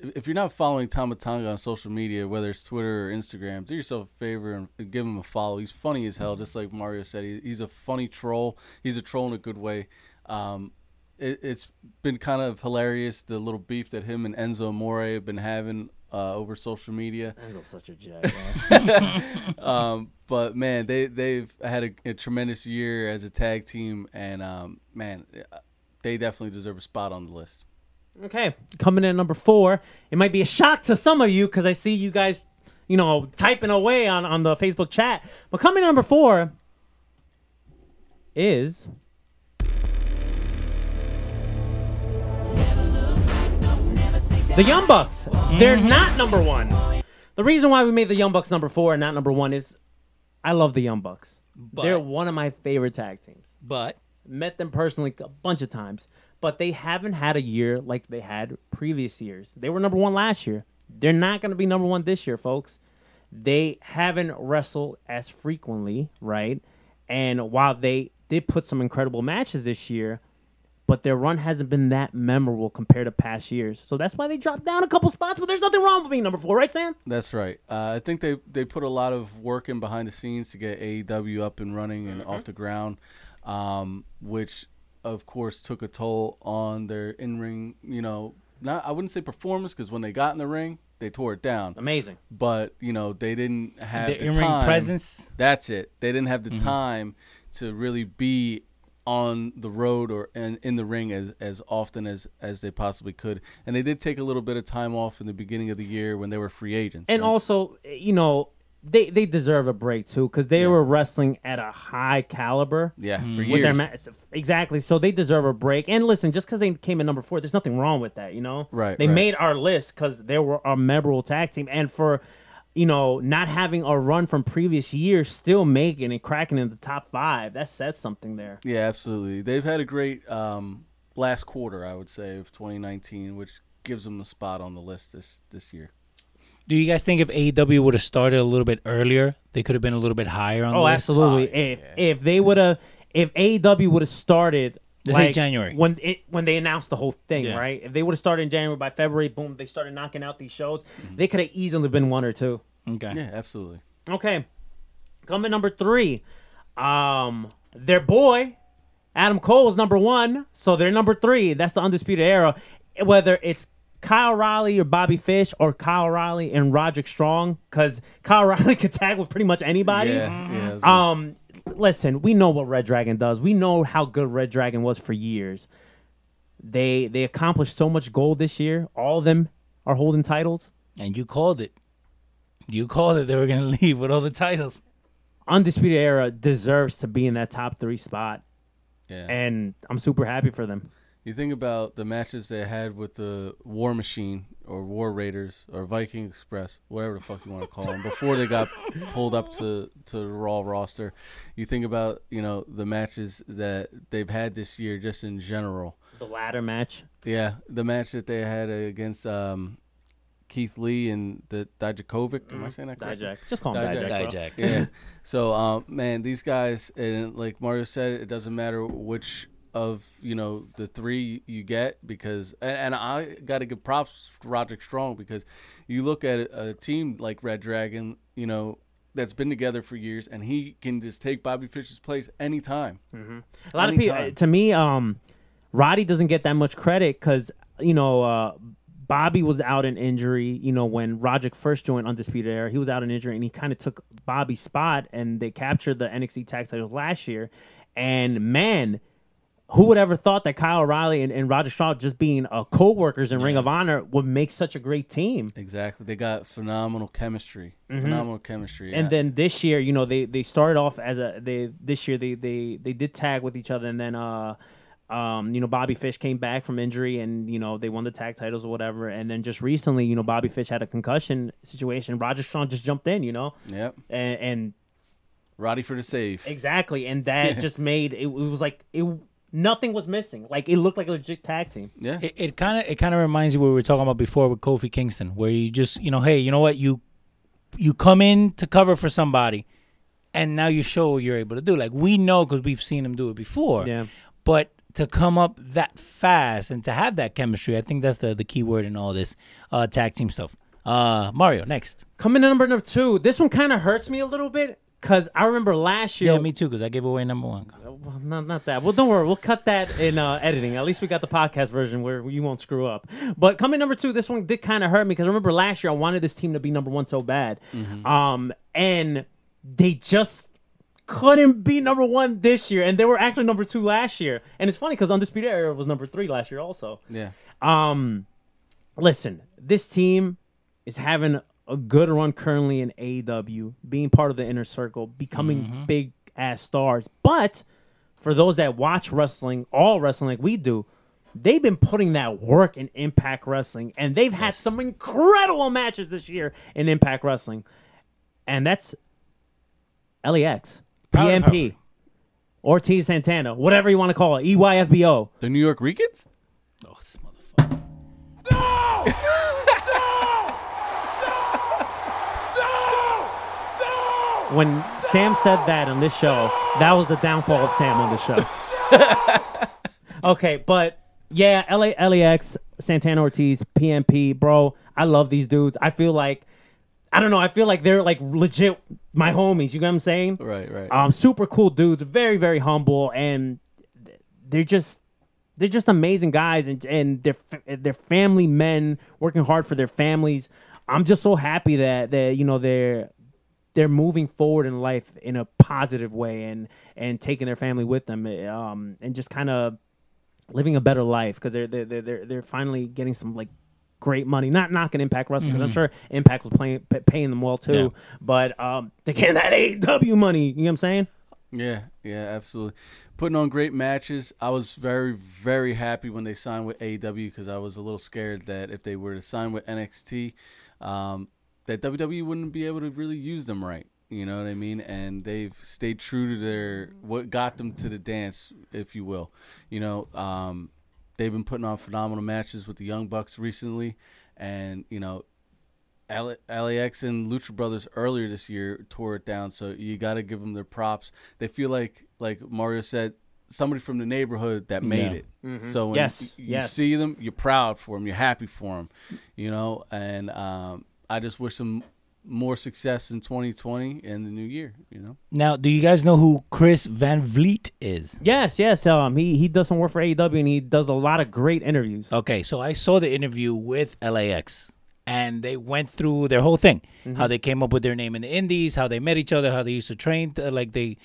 If you're not following Tama Tonga on social media, whether it's Twitter or Instagram, do yourself a favor and give him a follow. He's funny as hell, just like Mario said. He's a funny troll. He's a troll in a good way. It's been kind of hilarious, the little beef that him and Enzo Amore have been having over social media. Enzo's such a jack. But man, they've had a tremendous year as a tag team, and man, they definitely deserve a spot on the list. Okay, coming in at number 4, it might be a shock to some of you because I see you guys, you know, typing away on the Facebook chat. But coming in at number 4 is. The Young Bucks, they're not number 1. The reason why we made the Young Bucks number 4 and not number 1 is I love the Young Bucks. But, they're one of my favorite tag teams. But met them personally a bunch of times. But they haven't had a year like they had previous years. They were number 1 last year. They're not going to be number 1 this year, folks. They haven't wrestled as frequently, right? And while they did put some incredible matches this year, but their run hasn't been that memorable compared to past years. So that's why they dropped down a couple spots, but there's nothing wrong with being number 4, right, Sam? That's right. I think they put a lot of work in behind the scenes to get AEW up and running and off the ground, which, of course, took a toll on their in-ring, you know, not I wouldn't say performance because when they got in the ring, they tore it down. Amazing. But, you know, they didn't have the in-ring time. Presence. That's it. They didn't have the time to really be on the road or in the ring as often as they possibly could, and they did take a little bit of time off in the beginning of the year when they were free agents. And also, you know, they deserve a break too because they were wrestling at a high caliber. Yeah, for years. Exactly. So they deserve a break. And listen, just because they came in number 4, there's nothing wrong with that. You know, right? They made our list because they were a memorable tag team, and for you know not having a run from previous years, still making and cracking in the top 5, that says something there. Yeah, absolutely. They've had a great last quarter, I would say, of 2019, which gives them a spot on the list this year. Do you guys think if AEW would have started a little bit earlier, they could have been a little bit higher on the list? Absolutely. If they would have, if AEW would have started this January when they announced the whole thing, right? If they would have started in January, by February, boom, they started knocking out these shows. They could have easily been 1 or 2. Okay. Yeah, absolutely. Okay, coming number 3, their boy Adam Cole is number 1, so they're number 3. That's the Undisputed Era. Whether it's Kyle O'Reilly or Bobby Fish or Kyle O'Reilly and Roderick Strong, because Kyle O'Reilly could tag with pretty much anybody. Listen, we know what Red Dragon does. We know how good Red Dragon was for years. They accomplished so much gold this year. All of them are holding titles. And you called it. You called it. They were going to leave with all the titles. Undisputed Era deserves to be in that top 3 spot. Yeah. And I'm super happy for them. You think about the matches they had with the War Machine or War Raiders or Viking Express, whatever the fuck you want to call them, before they got pulled up to the Raw roster. You think about, you know, the matches that they've had this year just in general. The ladder match. Yeah, the match that they had against Keith Lee and the Dijakovic. Am I saying that correctly? Dijak. Just call him Dijak. Yeah. So, man, these guys, and like Mario said, it doesn't matter which of, you know, the 3 you get, because and I gotta give props to Roderick Strong, because you look at a team like Red Dragon, you know, that's been together for years, and he can just take Bobby Fish's place anytime. A lot of people, to me, Roddy doesn't get that much credit because, you know, Bobby was out in injury. You know, when Roderick first joined Undisputed Era, he was out in injury, and he kind of took Bobby's spot, and they captured the NXT tag titles last year. And, man, who would ever thought that Kyle O'Reilly and Roger Strong just being co-workers in Ring of Honor would make such a great team? Exactly. They got phenomenal chemistry. Mm-hmm. Phenomenal chemistry. And then this year, you know, they started off as a they did tag with each other, and then you know, Bobby Fish came back from injury, and you know, they won the tag titles or whatever. And then just recently, you know, Bobby Fish had a concussion situation. Roger Strong just jumped in, you know. Yep. And Roddy for the save. Exactly. And that just made it was like it. Nothing was missing. Like, it looked like a legit tag team. Yeah. It kind of reminds you what we were talking about before with Kofi Kingston, where you just, you know, hey, you know what? You come in to cover for somebody, and now you show what you're able to do. Like, we know because we've seen him do it before. Yeah. But to come up that fast and to have that chemistry, I think that's the key word in all this tag team stuff. Mario, next. Coming in number two. This one kind of hurts me a little bit. Because I remember last year... Yeah, me too, because I gave away number one. Well, not that. Well, don't worry. We'll cut that in editing. At least we got the podcast version where you won't screw up. But coming number two, this one did kind of hurt me, because I remember last year I wanted this team to be number one so bad. Mm-hmm. And they just couldn't be number one this year. And they were actually number two last year. And it's funny, because Undisputed Era was number three last year also. Yeah. Listen, this team is having... a good run currently in AEW, being part of the inner circle, becoming big ass stars. But for those that watch wrestling, all wrestling like we do, they've been putting that work in Impact Wrestling, and they've had some incredible matches this year in Impact Wrestling. And that's LAX, PMP, Ortiz Santana, whatever you want to call it, EYFBO. The New York Ricans? Oh, this motherfucker. No! When Sam said that on this show, that was the downfall of Sam on this show. Okay, but yeah, LAX, Santana Ortiz, PMP, bro, I love these dudes. I feel like, I don't know, I feel like they're like legit my homies, you know what I'm saying? Right. Super cool dudes, very, very humble, and they're just amazing guys, and they're family men working hard for their families. I'm just so happy that you know, they're moving forward in life in a positive way and taking their family with them, and just kind of living a better life, because they're finally getting some like great money. Not knocking Impact Wrestling, because I'm sure Impact was paying them well too, but they're getting that AEW money. You know what I'm saying? Yeah, absolutely. Putting on great matches. I was very, very happy when they signed with AEW, because I was a little scared that if they were to sign with NXT, that WWE wouldn't be able to really use them right. You know what I mean? And they've stayed true to what got them to the dance, if you will. You know, they've been putting on phenomenal matches with the Young Bucks recently. And, you know, LAX and Lucha Brothers earlier this year tore it down. So you got to give them their props. They feel like Mario said, somebody from the neighborhood that made it. Mm-hmm. So when you see them, you're proud for them. You're happy for them, you know? And, I just wish them more success in 2020 and the new year, you know. Now, do you guys know who Chris Van Vliet is? Yes. He does some work for AEW, and he does a lot of great interviews. Okay, so I saw the interview with LAX, and they went through their whole thing, how they came up with their name in the indies, how they met each other, how they used to train, like they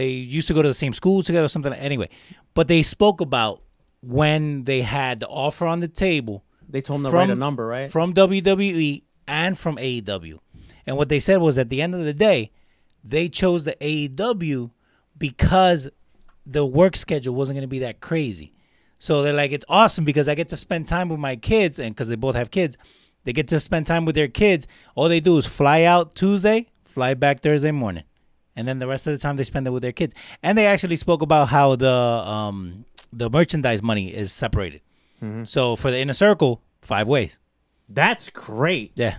used to go to the same school together or something. Anyway, but they spoke about when they had the offer on the table. They told them to write a number, right? From WWE. And from AEW. And what they said was, at the end of the day, they chose the AEW because the work schedule wasn't going to be that crazy. So they're like, it's awesome because I get to spend time with my kids, and because they both have kids, they get to spend time with their kids. All they do is fly out Tuesday, fly back Thursday morning. And then the rest of the time they spend it with their kids. And they actually spoke about how the merchandise money is separated. Mm-hmm. So for the inner circle, 5 ways. That's great. Yeah.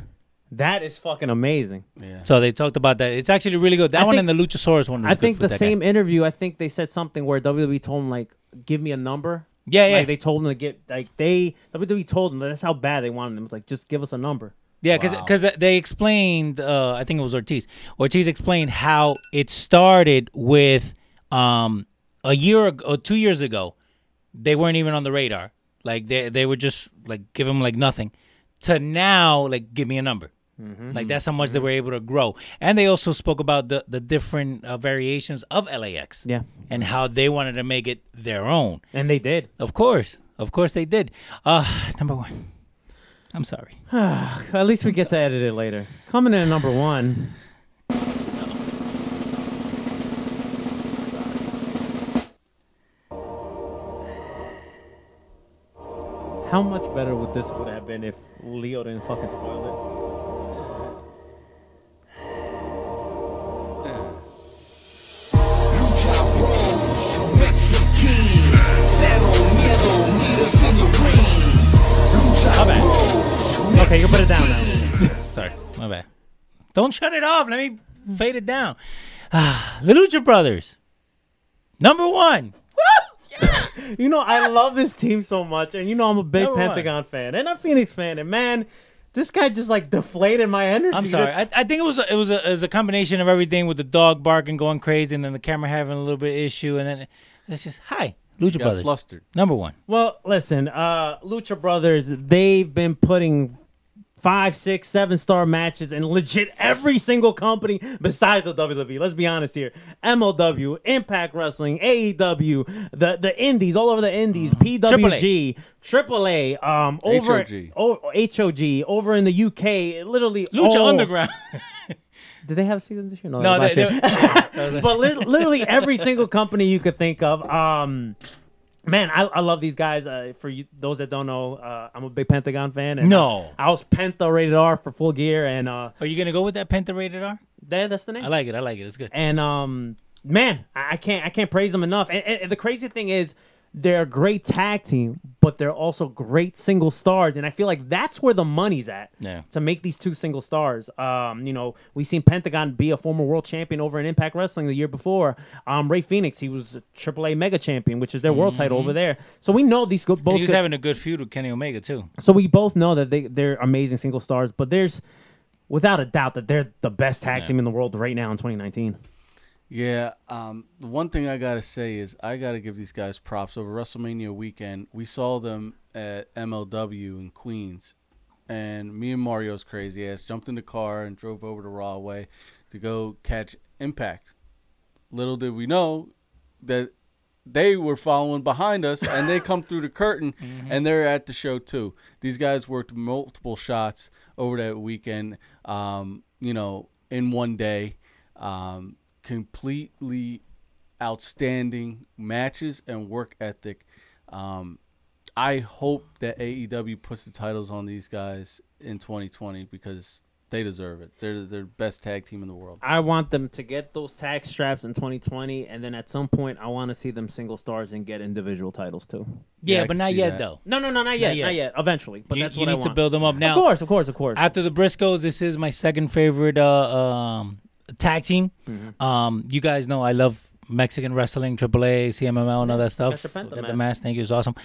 That is fucking amazing. Yeah. So they talked about that. It's actually really good. That one, and the Luchasaurus one was good. I think the same interview, I think they said something where WWE told them, like, give me a number. Yeah. Like, they told them to get, like, WWE told them that that's how bad they wanted them. It was like, just give us a number. Yeah, because they explained, I think it was Ortiz. Ortiz explained how it started with a year or 2 years ago. They weren't even on the radar. Like, they were just, like, give them, like, nothing. to now, like, give me a number. Mm-hmm. Like, that's how much they were able to grow. And they also spoke about the different variations of LAX. Yeah. And how they wanted to make it their own. And they did. Of course. Of course they did. Number one. I'm sorry. At least we get to edit it later. Coming in at number one. How much better would this would have been if Leo didn't fucking spoil it? Okay, you can put it down now. Sorry, my bad. Don't shut it off. Let me fade it down. The Lucha Brothers, number one. Woo! Yeah! You know, I love this team so much, and you know I'm a big Pentagon fan and a Phoenix fan, and man, this guy just like deflated my energy. I'm sorry. I think it was a combination of everything with the dog barking, going crazy, and then the camera having a little bit of issue, and then it's just Lucha Brothers, flustered. Number one. Well, listen, Lucha Brothers, they've been putting 5, 6, 7-star matches in legit every single company besides the WWE. Let's be honest here. MLW, Impact Wrestling, AEW, the Indies, all over the Indies, PWG, AAA, over HOG. HOG, over in the UK, literally Lucha Underground. Did they have a season this year? No, they but literally every single company you could think of. Man, I love these guys. For you, those that don't know, I'm a big Pentagon fan. And I was Penta Rated R for Full Gear. And are you gonna go with that Penta Rated R? That's the name. I like it. It's good. And man, I can't praise them enough. And the crazy thing is, they're a great tag team, but they're also great single stars. And I feel like that's where the money's at, to make these two single stars. You know, we've seen Pentagon be a former world champion over in Impact Wrestling the year before. Rey Fénix, he was a AAA mega champion, which is their world title over there. So we know these both. And he was having a good feud with Kenny Omega, too. So we both know that they're amazing single stars, but there's, without a doubt, that they're the best tag team in the world right now in 2019. Yeah, the one thing I got to say is I got to give these guys props. Over WrestleMania weekend, we saw them at MLW in Queens, and me and Mario's crazy ass jumped in the car and drove over to Raw Way to go catch Impact. Little did we know that they were following behind us, and they come through the curtain, and they're at the show too. These guys worked multiple shots over that weekend, you know, in one day. Completely outstanding matches and work ethic. I hope that AEW puts the titles on these guys in 2020 because they deserve it. They're the best tag team in the world. I want them to get those tag straps in 2020, and then at some point I want to see them single stars and get individual titles too. Yeah, but not yet though. No, not yet. Eventually, but that's what I want. You need to build them up now. Of course. After the Briscoes, this is my second favorite tag team. You guys know I love Mexican wrestling, AAA, CMML, and all that stuff. The mask, thank you, is awesome.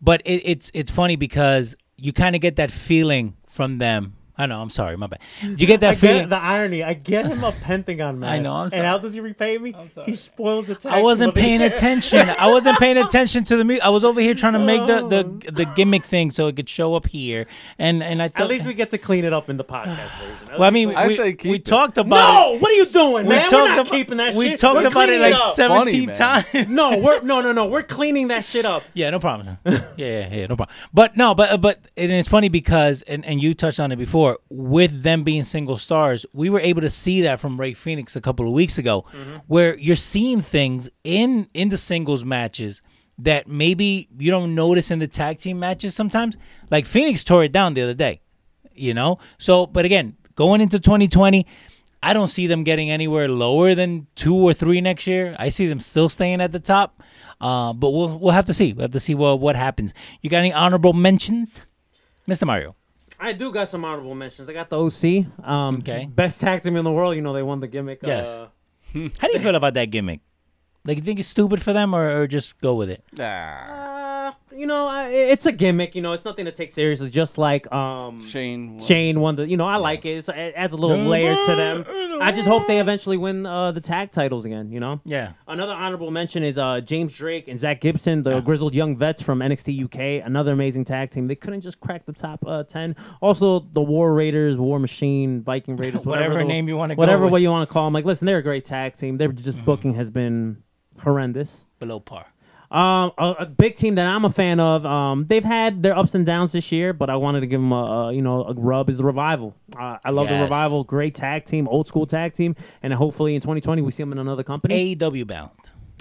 But it's funny because you kind of get that feeling from them. I know, I'm sorry, my bad. You get that feeling. The irony. I get him a Pentagon mask. I know, I'm sorry. And how does he repay me? I'm sorry. He spoils the tag. I wasn't paying attention to the music. I was over here trying to make the gimmick thing so it could show up here. And I thought, at least we get to clean it up in the podcast version. Well, I mean, we talked about it. No, what are you doing, man? We're not keeping that shit. We talked about it like 17 times. No, we're cleaning that shit up. Yeah, no problem. Yeah, no problem. But no, but and it's funny because and you touched on it before. With them being single stars, we were able to see that from Rey Fénix a couple of weeks ago, where you're seeing things in the singles matches that maybe you don't notice in the tag team matches sometimes. Like Fénix tore it down the other day, you know? So, but again, going into 2020, I don't see them getting anywhere lower than 2 or 3 next year. I see them still staying at the top, but we'll have to see. We'll have to see what happens. You got any honorable mentions? Mr. Mario. I do got some honorable mentions. I got the OC. Okay. Best tag team in the world. You know, they won the gimmick. Yes. How do you feel about that gimmick? Like, you think it's stupid for them or just go with it? you know, it's a gimmick. You know, it's nothing to take seriously. Just like Shane won. You know, I like it. It's, it adds a little layer to them. I just hope they eventually win the tag titles again. You know. Yeah. Another honorable mention is James Drake and Zach Gibson, the grizzled young vets from NXT UK. Another amazing tag team. They couldn't just crack the top 10. Also, the War Raiders, War Machine, Viking Raiders, whatever name you want to, whatever way you want to call them. Like, listen, they're a great tag team. Their just booking has been horrendous, below par. A big team that I'm a fan of. They've had their ups and downs this year, but I wanted to give them a rub is the Revival. I love the Revival. Great tag team, old school tag team, and hopefully in 2020 we see them in another company. AEW bound.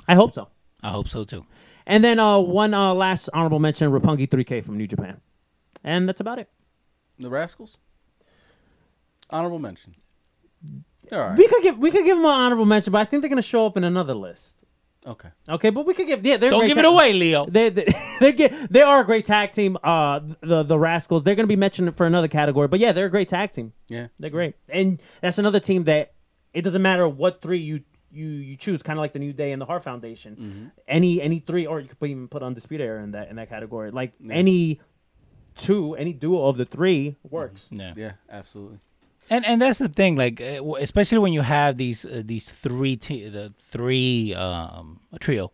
I hope so. I hope so too. And then one last honorable mention: Roppongi 3K from New Japan, and that's about it. The Rascals. Honorable mention. All right. We could give them an honorable mention, but I think they're going to show up in another list. Okay, but we could give don't give it away, Leo. They are a great tag team. The Rascals, they're going to be mentioned for another category, but yeah, they're a great tag team. Yeah, they're great, and that's another team that it doesn't matter what three you choose. Kind of like the New Day and the Hart Foundation. Mm-hmm. Any three, or you could even put Undisputed Era in that category. Like any duo of the three works. Mm-hmm. Yeah, absolutely. And that's the thing, like especially when you have these trio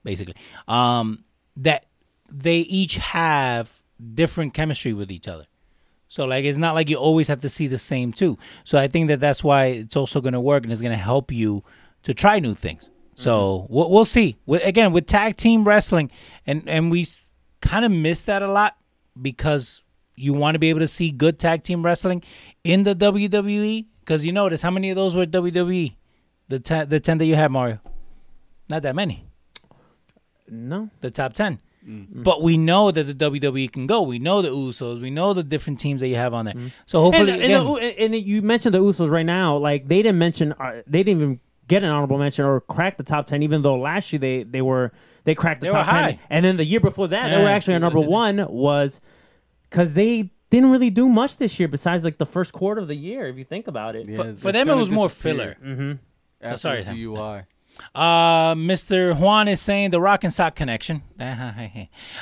basically that they each have different chemistry with each other. So like it's not like you always have to see the same two. So I think that's why it's also going to work and it's going to help you to try new things. So mm-hmm. we'll see. Again, with tag team wrestling, and we kind of miss that a lot because. You want to be able to see good tag team wrestling in the WWE? Because you notice, how many of those were WWE? The 10 that you had, Mario? Not that many. No. The top 10. Mm-hmm. But we know that the WWE can go. We know the Usos. We know the different teams that you have on there. Mm-hmm. So hopefully... And you mentioned the Usos right now. Like, they didn't mention... they didn't even get an honorable mention or crack the top 10, even though last year they cracked the top 10. High. And then the year before that, they were actually on number one was... Because they didn't really do much this year besides, like, the first quarter of the year, if you think about it. Yeah, for them, it was more filler. Mm-hmm. Sorry. DUI. Mr. Juan is saying the Rock and Sock connection.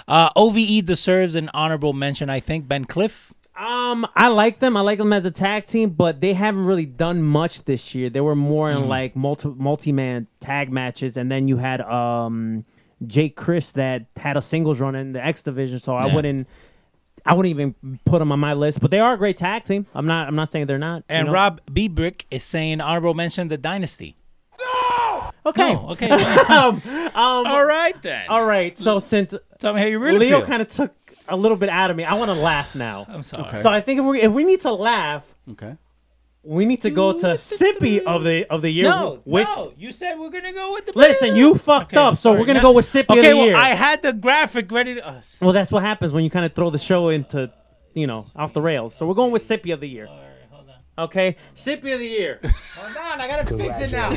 OVE deserves an honorable mention, I think. Ben Cliff? I like them. I like them as a tag team, but they haven't really done much this year. They were more in, like, multi-man tag matches, and then you had Jake Chris that had a singles run in the X Division, so yeah. I wouldn't even put them on my list, but they are a great tag team. I'm not saying they're not. And you know? Rob B. Brick is saying honorable mention the Dynasty. No. Okay. All right then. All right. So since tell me how you really Leo kind of took a little bit out of me, I want to laugh now. I'm sorry. Okay. So I think if we need to laugh, okay, we need to go to Sippy of the year. No, you said we're gonna go with the. Listen, you fucked up, so we're gonna go with Sippy of the year. I had the graphic ready to us. Well, that's what happens when you kind of throw the show into, off the rails. So we're going with Sippy of the year. All right, hold on. Okay, Sippy of the year. Hold on, I gotta fix it now.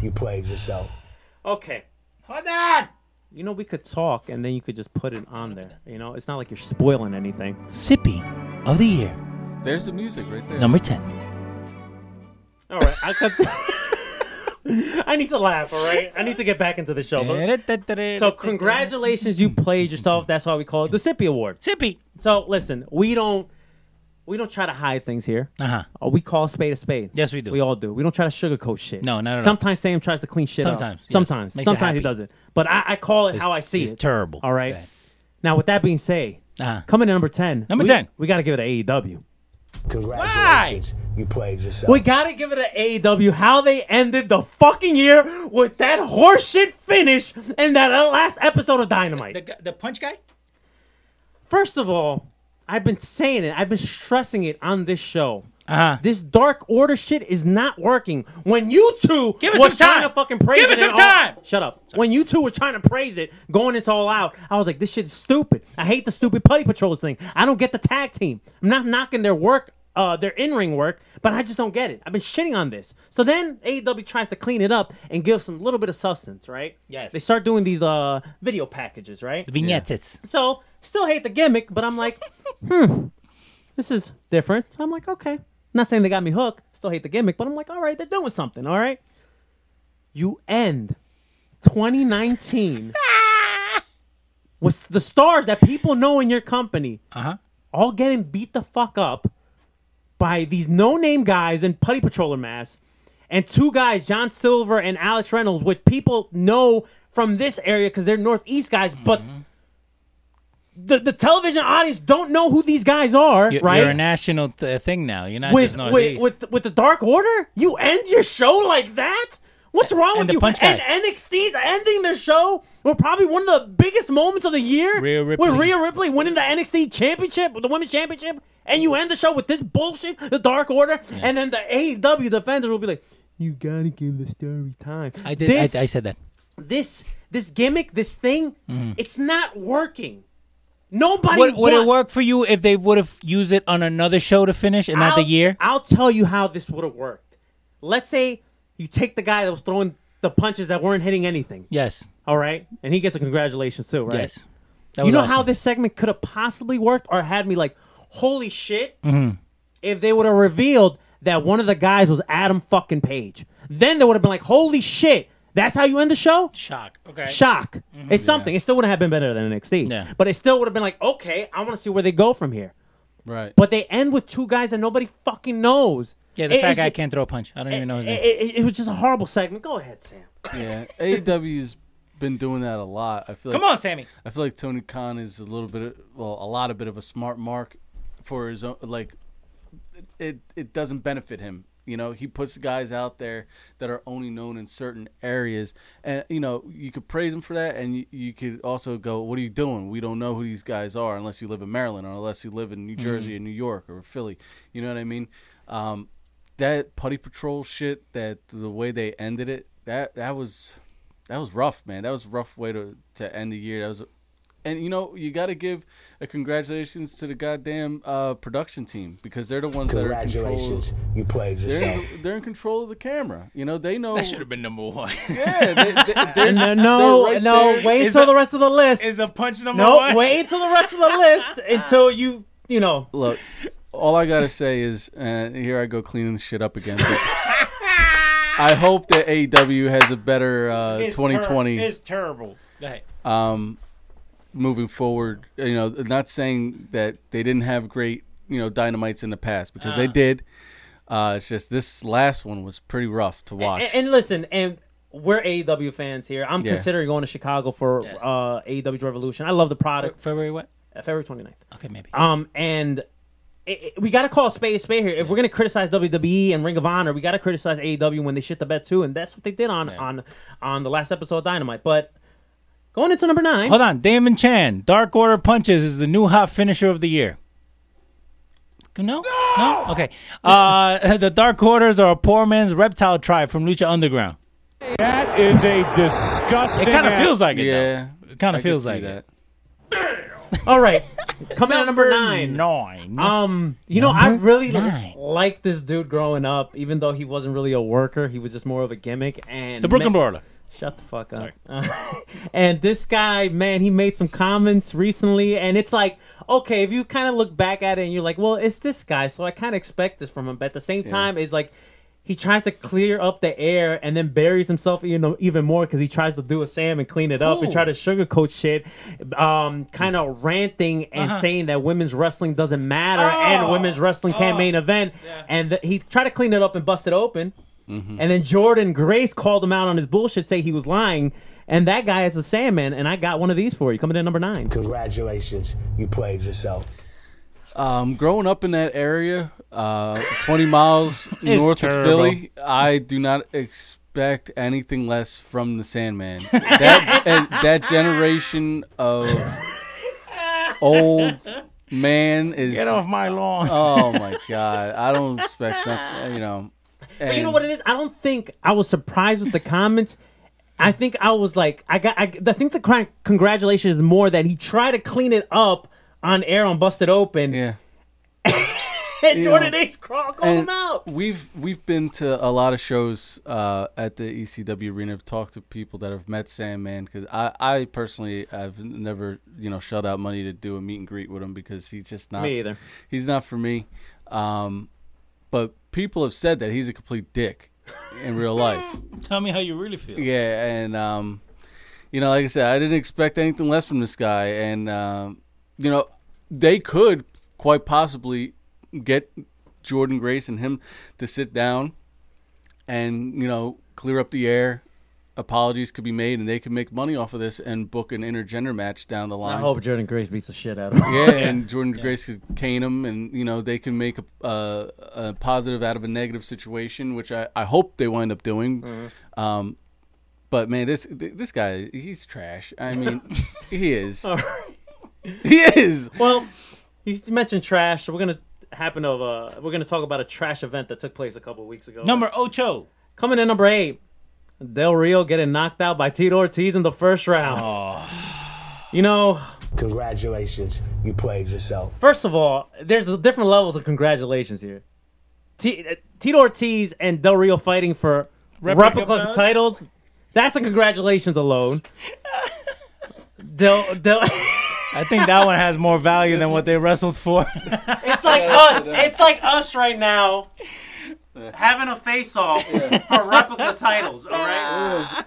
You played yourself. Okay, hold on. You know we could talk, and then you could just put it on there. You know, it's not like you're spoiling anything. Sippy of the year. There's the music right there. Number 10. All right, I need to laugh, all right? I need to get back into the show. So congratulations, you played yourself. That's why we call it the Sippy Award. Sippy. So listen, we don't try to hide things here. Uh-huh. We call a spade a spade. Yes, we do. We all do. We don't try to sugarcoat shit. No, not at all. Sometimes Sam tries to clean shit up. Yes. Sometimes he doesn't. But I call it how I see it. It's terrible. All right? Okay. Now, with that being said, coming to number 10. We got to give it to AEW. Congratulations, you played yourself. We gotta give it an AEW how they ended the fucking year with that horseshit finish and that last episode of Dynamite. The punch guy? First of all, I've been saying it. I've been stressing it on this show. Uh-huh. This Dark Order shit is not working. When you two were trying to fucking praise it. Give us some time. Shut up. Sorry. When you two were trying to praise it, going into All Out, I was like, this shit is stupid. I hate the stupid Putty Patrols thing. I don't get the tag team. I'm not knocking their work, their in-ring work, but I just don't get it. I've been shitting on this. So then AEW tries to clean it up and give some little bit of substance, right? Yes. They start doing these video packages, right? The vignettes. Yeah. So, still hate the gimmick, but I'm like, this is different. I'm like, okay. Not saying they got me hooked. Still hate the gimmick, but I'm like, all right, they're doing something, all right? You end 2019 with the stars that people know in your company, all getting beat the fuck up by these no-name guys in Putty Patroller masks, and two guys, John Silver and Alex Reynolds, which people know from this area because they're Northeast guys, but the television audience don't know who these guys are, right? You're a national thing now. You're not just Northeast. With the Dark Order? You end your show like that? What's wrong with you? And NXT's ending their show with probably one of the biggest moments of the year. With Rhea Ripley winning the NXT championship, the women's championship, and you end the show with this bullshit, the Dark Order, and then the AEW defenders will be like, you gotta give the story time. I said that. This gimmick, this thing, it's not working. Nobody would it work for you if they would have used it on another show to finish and not the year? I'll tell you how this would have worked. Let's say you take the guy that was throwing the punches that weren't hitting anything. Yes. All right? And he gets a congratulations too, right? Yes. You know how this segment could have possibly worked or had me like, holy shit, if they would have revealed that one of the guys was Adam fucking Page. Then they would have been like, holy shit, that's how you end the show? Shock. Okay. Shock. Mm-hmm. It's something. It still would have been better than NXT. Yeah. But it still would have been like, okay, I want to see where they go from here. Right. But they end with two guys that nobody fucking knows. Yeah, the fat guy can't throw a punch. I don't even know his name. It was just a horrible segment. Go ahead, Sam. Yeah, AEW's been doing that a lot. I feel like, come on, Sammy. I feel like Tony Khan is a little bit, a smart mark for his own. Like, it doesn't benefit him. You know, he puts guys out there that are only known in certain areas. And, you know, you could praise him for that, and you could also go, what are you doing? We don't know who these guys are unless you live in Maryland or unless you live in New Jersey or New York or Philly. You know what I mean? That Putty Patrol shit, that the way they ended it, that was rough, man. That was a rough way to end the year. And, you know, you got to give a congratulations to the goddamn production team because they're the ones that are in control. You played yourself. They're in control of the camera. You know, they know. That should have been number one. Yeah. Wait until the rest of the list. Is the punch number one? No, wait until the rest of the list until you know. Look, all I got to say is, here I go cleaning the shit up again. I hope that AEW has a better 2020. It's terrible. Go ahead. Moving forward, you know, not saying that they didn't have great, you know, Dynamites in the past because they did. It's just this last one was pretty rough to watch. And listen, and we're AEW fans here. I'm considering going to Chicago for AEW Revolution. I love the product. February what? February 29th. Okay, maybe. And we got to call spade a spade here. If we're going to criticize WWE and Ring of Honor, we got to criticize AEW when they shit the bed too, and that's what they did on the last episode of Dynamite. But going into number 9. Hold on. Damon Chan. Dark Order Punches is the new hot finisher of the year. No? Okay. The Dark Orders are a poor man's reptile tribe from Lucha Underground. That is a disgusting... It kind of feels like it, though. It kind of feels like that. All right. Coming at number 9. I really liked this dude growing up, even though he wasn't really a worker. He was just more of a gimmick. And the Brooklyn Brawler. Shut the fuck up. And this guy, man, he made some comments recently, and it's like, okay, if you kind of look back at it and you're like, well, it's this guy, so I kind of expect this from him. But at the same time, it's like he tries to clear up the air and then buries himself even more because he tries to do a Sam and clean it up and try to sugarcoat shit, kind of ranting and saying that women's wrestling doesn't matter and women's wrestling can't main event. Yeah. And he tried to clean it up and bust it open. Mm-hmm. And then Jordan Grace called him out on his bullshit, say he was lying. And that guy is a Sandman, and I got one of these for you. Coming in at number 9. Congratulations. You played yourself. Growing up in that area, 20 miles north of Philly, I do not expect anything less from the Sandman. That generation of old... man is... Get off my lawn. Oh, my God. I don't expect nothing, you know... But you know what it is? I don't think I was surprised with the comments. I think I was like, I think the congratulations is more that he tried to clean it up on air on Busted Open. Yeah. And Jordan Ace called him out. We've been to a lot of shows at the ECW arena. I've talked to people that have met Sandman because I personally I've never shelled out money to do a meet and greet with him because he's just not me either. He's not for me. But people have said that he's a complete dick in real life. Tell me how you really feel. Yeah, and you know, like I said, I didn't expect anything less from this guy. And, you know, they could quite possibly get Jordan Grace and him to sit down and, you know, clear up the air. Apologies could be made, and they could make money off of this and book an intergender match down the line. I hope Jordan Grace beats the shit out of him. Yeah, and Jordan Grace could cane him, and, you know, they can make a positive out of a negative situation, which I hope they wind up doing. Mm-hmm. But, man, this guy, he's trash. I mean, he is. All right. He is. Well, you mentioned trash. We're going to we're going to talk about a trash event that took place a couple of weeks ago. Number 8. Coming in number 8. Del Rio getting knocked out by Tito Ortiz in the first round. Oh. You know... Congratulations. You played yourself. First of all, there's different levels of congratulations here. Tito Ortiz and Del Rio fighting for replica titles. That's a congratulations alone. I think that one has more value than what they wrestled for. It's like us. It's like us right now. Having a face-off for replica titles, all right?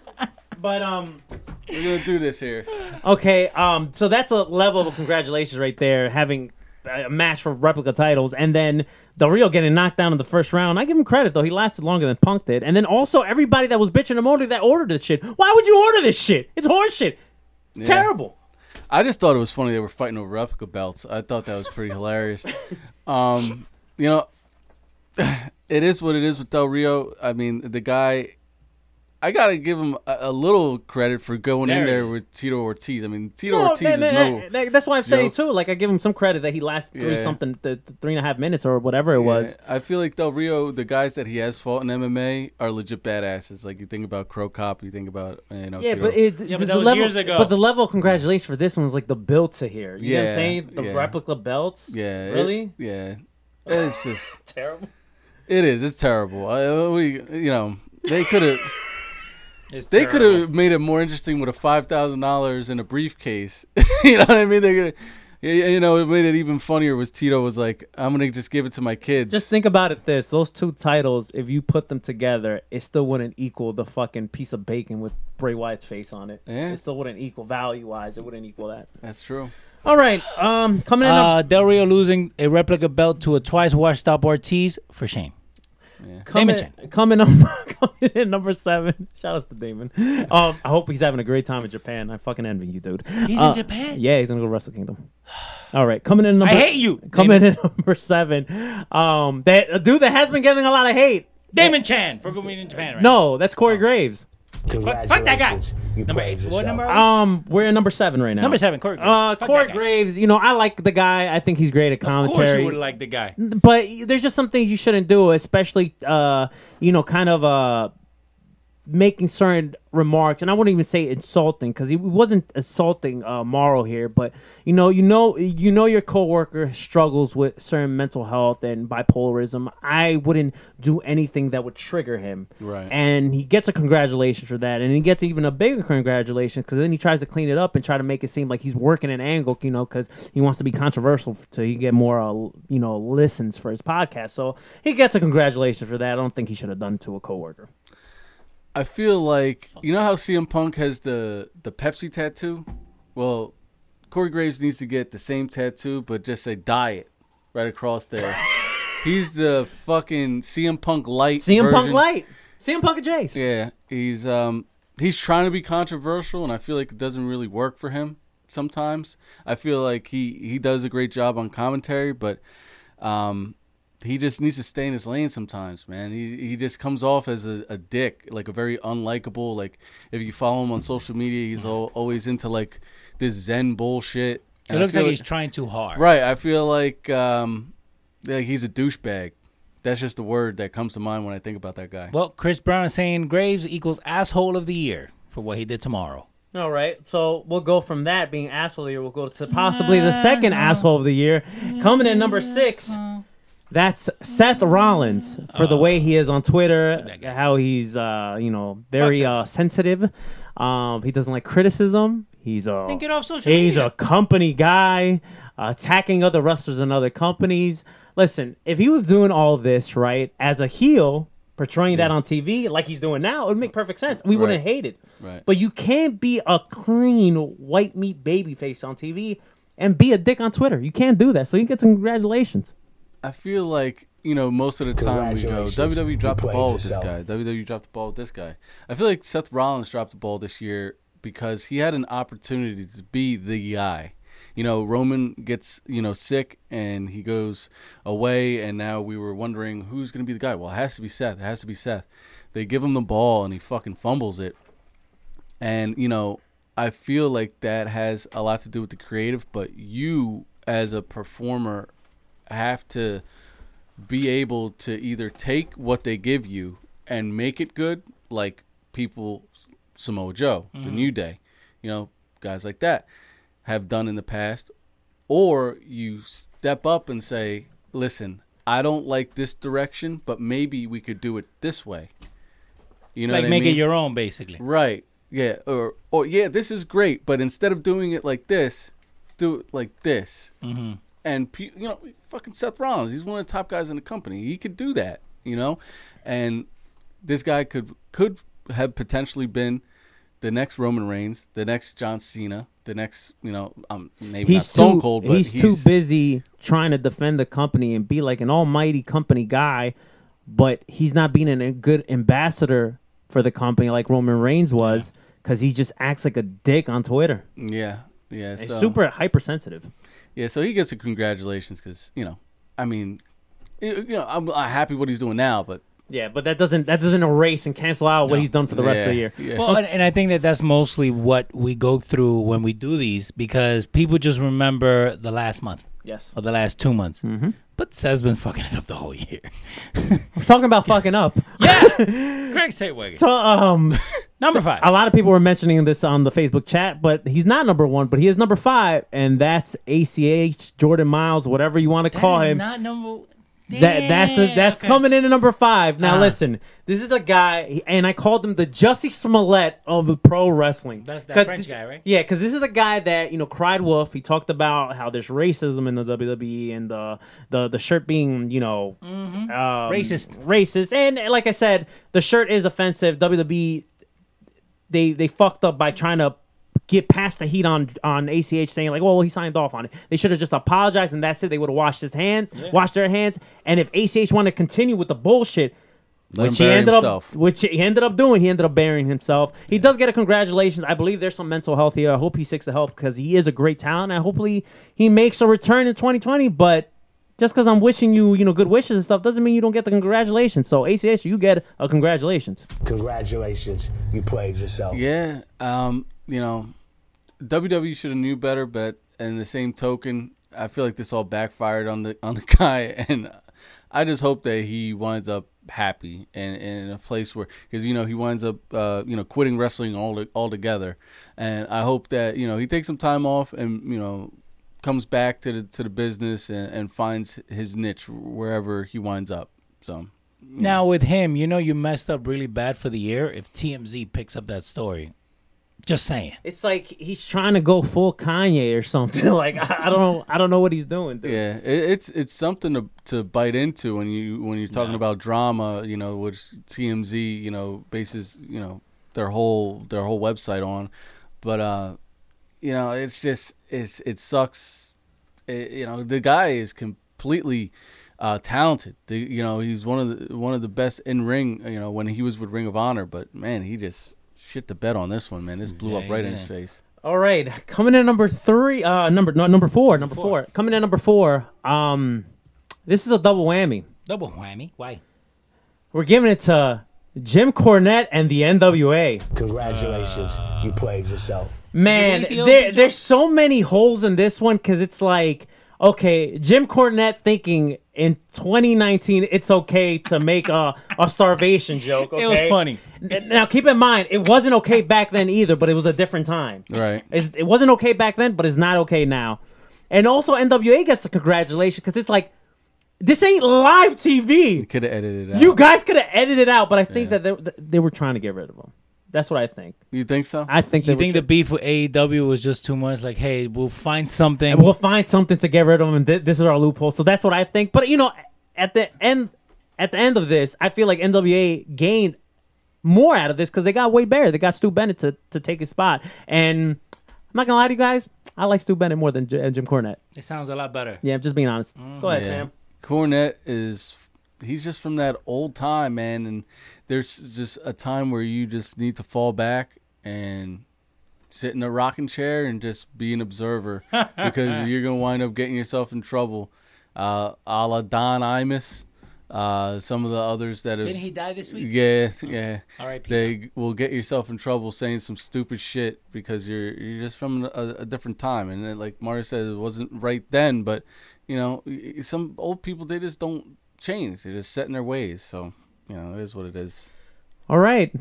But, we're going to do this here. Okay, so that's a level of congratulations right there, having a match for replica titles, and then Del Rio getting knocked down in the first round. I give him credit, though. He lasted longer than Punk did. And then also everybody that was bitching and moaning that ordered this shit. Why would you order this shit? It's horseshit. Yeah. Terrible. I just thought it was funny they were fighting over replica belts. I thought that was pretty hilarious. You know... It is what it is with Del Rio. I mean, the guy, I got to give him a little credit for going in there with Tito Ortiz. I mean, that's why I'm saying, too. Like, I give him some credit that he lasted 3.5 minutes or whatever it was. I feel like Del Rio, the guys that he has fought in MMA are legit badasses. Like, you think about Crow Cop, you think about, you know, Tito. But that was years ago. But the level of congratulations for this one was like the build to here. You know what I'm saying? The replica belts. Yeah. Really? It's just terrible. It is. It's terrible. They could have. They could have made it more interesting with a $5,000 in a briefcase. You know what I mean? They're gonna. You know, it made it even funnier was Tito was like, I'm going to just give it to my kids. Just think about it this. Those two titles, if you put them together, it still wouldn't equal the fucking piece of bacon with Bray Wyatt's face on it. Yeah. It still wouldn't equal value-wise. It wouldn't equal that. That's true. All right. Coming in. Del Rio losing a replica belt to a twice washed up Ortiz. For shame. Yeah. Coming in number 7. Shout outs to Damon. I hope he's having a great time in Japan. I fucking envy you, dude. He's in Japan. Yeah, he's gonna go to Wrestle Kingdom. All right, coming in. I hate you. Coming in number 7. That dude that has been getting a lot of hate. Damon Chan for being in Japan. Right? No, that's Corey Graves. Congratulations. Fuck that guy. You played yourself. We're in number 7 right now. Number 7, Corey Graves. Corey Graves, you know, I like the guy. I think he's great at commentary. Of course you would like the guy. But there's just some things you shouldn't do, especially, you know, kind of making certain remarks. And I wouldn't even say insulting because he wasn't assaulting Morrow here. But, you know, your coworker struggles with certain mental health and bipolarism. I wouldn't do anything that would trigger him. Right. And he gets a congratulations for that. And he gets even a bigger congratulations because then he tries to clean it up and try to make it seem like he's working an angle, you know, because he wants to be controversial so he get more, you know, listens for his podcast. So he gets a congratulations for that. I don't think he should have done it to a coworker. I feel like, you know how CM Punk has the Pepsi tattoo? Well, Corey Graves needs to get the same tattoo, but just say diet right across there. He's the fucking CM Punk light version. Punk light. CM Punk and Jace. Yeah. He's trying to be controversial, and I feel like it doesn't really work for him sometimes. I feel like he does a great job on commentary, but he just needs to stay in his lane sometimes, man. He just comes off as a dick, like a very unlikable. Like, if you follow him on social media, he's always into, like, this Zen bullshit. And it looks like he's trying too hard. Right. I feel like he's a douchebag. That's just the word that comes to mind when I think about that guy. Well, Chris Brown is saying Graves equals asshole of the year for what he did tomorrow. All right, so we'll go from that being asshole of the year. We'll go to possibly the second asshole of the year. Coming in number 6... That's Seth Rollins for the way he is on Twitter, how he's, you know, very sensitive. He doesn't like criticism. He's a company guy, attacking other wrestlers and other companies. Listen, if he was doing all this, right, as a heel, portraying that on TV like he's doing now, it would make perfect sense. We wouldn't hate it. Right. But you can't be a clean white meat baby face on TV and be a dick on Twitter. You can't do that. So you get some congratulations. I feel like, you know, most of the time we go, WWE dropped the ball with this guy. WWE dropped the ball with this guy. I feel like Seth Rollins dropped the ball this year because he had an opportunity to be the guy. You know, Roman gets, you know, sick and he goes away, and now we were wondering who's going to be the guy. Well, it has to be Seth. It has to be Seth. They give him the ball and he fucking fumbles it. And, you know, I feel like that has a lot to do with the creative, but you as a performer have to be able to either take what they give you and make it good, like people, Samoa Joe, The New Day, you know, guys like that have done in the past, or you step up and say, listen, I don't like this direction, but maybe we could do it this way. You know, like make it your own, basically. Right. Yeah. Or yeah, this is great, but instead of doing it like this, do it like this. Mm-hmm. And, you know, fucking Seth Rollins, he's one of the top guys in the company. He could do that, you know? And this guy could have potentially been the next Roman Reigns, the next John Cena, the next, you know, maybe he's not Stone Cold, but he's too busy trying to defend the company and be like an almighty company guy, but he's not being a good ambassador for the company like Roman Reigns was, because he just acts like a dick on Twitter. Yeah. Yeah, so, it's super hypersensitive. Yeah, so he gets a congratulations because, you know, I mean, you know, I'm happy what he's doing now, but yeah, but that doesn't erase and cancel out what he's done for the rest of the year. Yeah. Well, and I think that's mostly what we go through when we do these, because people just remember the last month. Yes. Or the last 2 months. Mm-hmm. But Seth's been fucking it up the whole year. We're talking about fucking up. Yeah. Greg Saitwagon. So, number five. A lot of people were mentioning this on the Facebook chat, but he's not number one, but he is number five, and that's ACH, Jordan Miles, whatever you want to call him. Not number. That's coming in at number five. Now listen, this is a guy, and I called him the Jussie Smollett of pro wrestling. That's that French guy, right? Yeah, because this is a guy that, you know, cried wolf. He talked about how there's racism in the WWE and the shirt being, you know, racist. And like I said, the shirt is offensive. WWE, they fucked up by trying to get past the heat on ACH saying like, well, he signed off on it. They should have just apologized and that's it. They would have washed their hands. And if ACH wanted to continue with the bullshit, he ended up burying himself. He does get a congratulations. I believe there's some mental health here. I hope he seeks the help because he is a great talent. And hopefully he makes a return in 2020. But just because I'm wishing you, you know, good wishes and stuff doesn't mean you don't get the congratulations. So ACH, you get a congratulations. Congratulations, you played yourself. Yeah, you know, WWE should have knew better, but in the same token, I feel like this all backfired on the guy, and I just hope that he winds up happy and in a place where, because, you know, he winds up you know, quitting wrestling altogether, and I hope that, you know, he takes some time off and, you know, comes back to the business and finds his niche wherever he winds up. So. Now with him, you know, you messed up really bad for the year if TMZ picks up that story. Just saying. It's like he's trying to go full Kanye or something. Like I don't know what he's doing, dude. Yeah, it's something to bite into when you're talking about drama, you know, which TMZ, you know, bases, you know, their whole website on. But you know, it's just it sucks. You know, the guy is completely talented. You know, he's one of the best in ring, you know, when he was with Ring of Honor, but man, he just shit to bet on this one, man. This blew up right in his face. All right, coming in number four. Coming in number four. This is a double whammy. Double whammy. Why? We're giving it to Jim Cornette and the NWA. Congratulations, you played yourself. Man, there's so many holes in this one because it's like, okay, Jim Cornette thinking in 2019, it's okay to make a starvation joke. Okay? It was funny. Now, keep in mind, it wasn't okay back then either, but it was a different time. Right. It wasn't okay back then, but it's not okay now. And also, NWA gets a congratulations because it's like, this ain't live TV. You could have edited it out. You guys could have edited it out, but I think that they were trying to get rid of them. That's what I think. You think so? I think you think the beef with AEW was just too much. Like, hey, we'll find something to get rid of them, and this is our loophole. So that's what I think. But you know, at the end, at the end of this, I feel like NWA gained more out of this because they got way better. They got Stu Bennett to take his spot. And I'm not going to lie to you guys, I like Stu Bennett more than Jim Cornette. It sounds a lot better. Yeah, I'm just being honest. Mm-hmm. Go ahead, Sam. Cornette is... He's just from that old time, man. And there's just a time where you just need to fall back and sit in a rocking chair and just be an observer because you're going to wind up getting yourself in trouble. A la Don Imus, some of the others that have... Didn't he die this week? Yeah, yeah. All right, they will get yourself in trouble saying some stupid shit because you're just from a different time. And then, like Mario said, it wasn't right then, but, you know, some old people, they just don't... change. They're just set in their ways. So, you know, it is what it is. All right.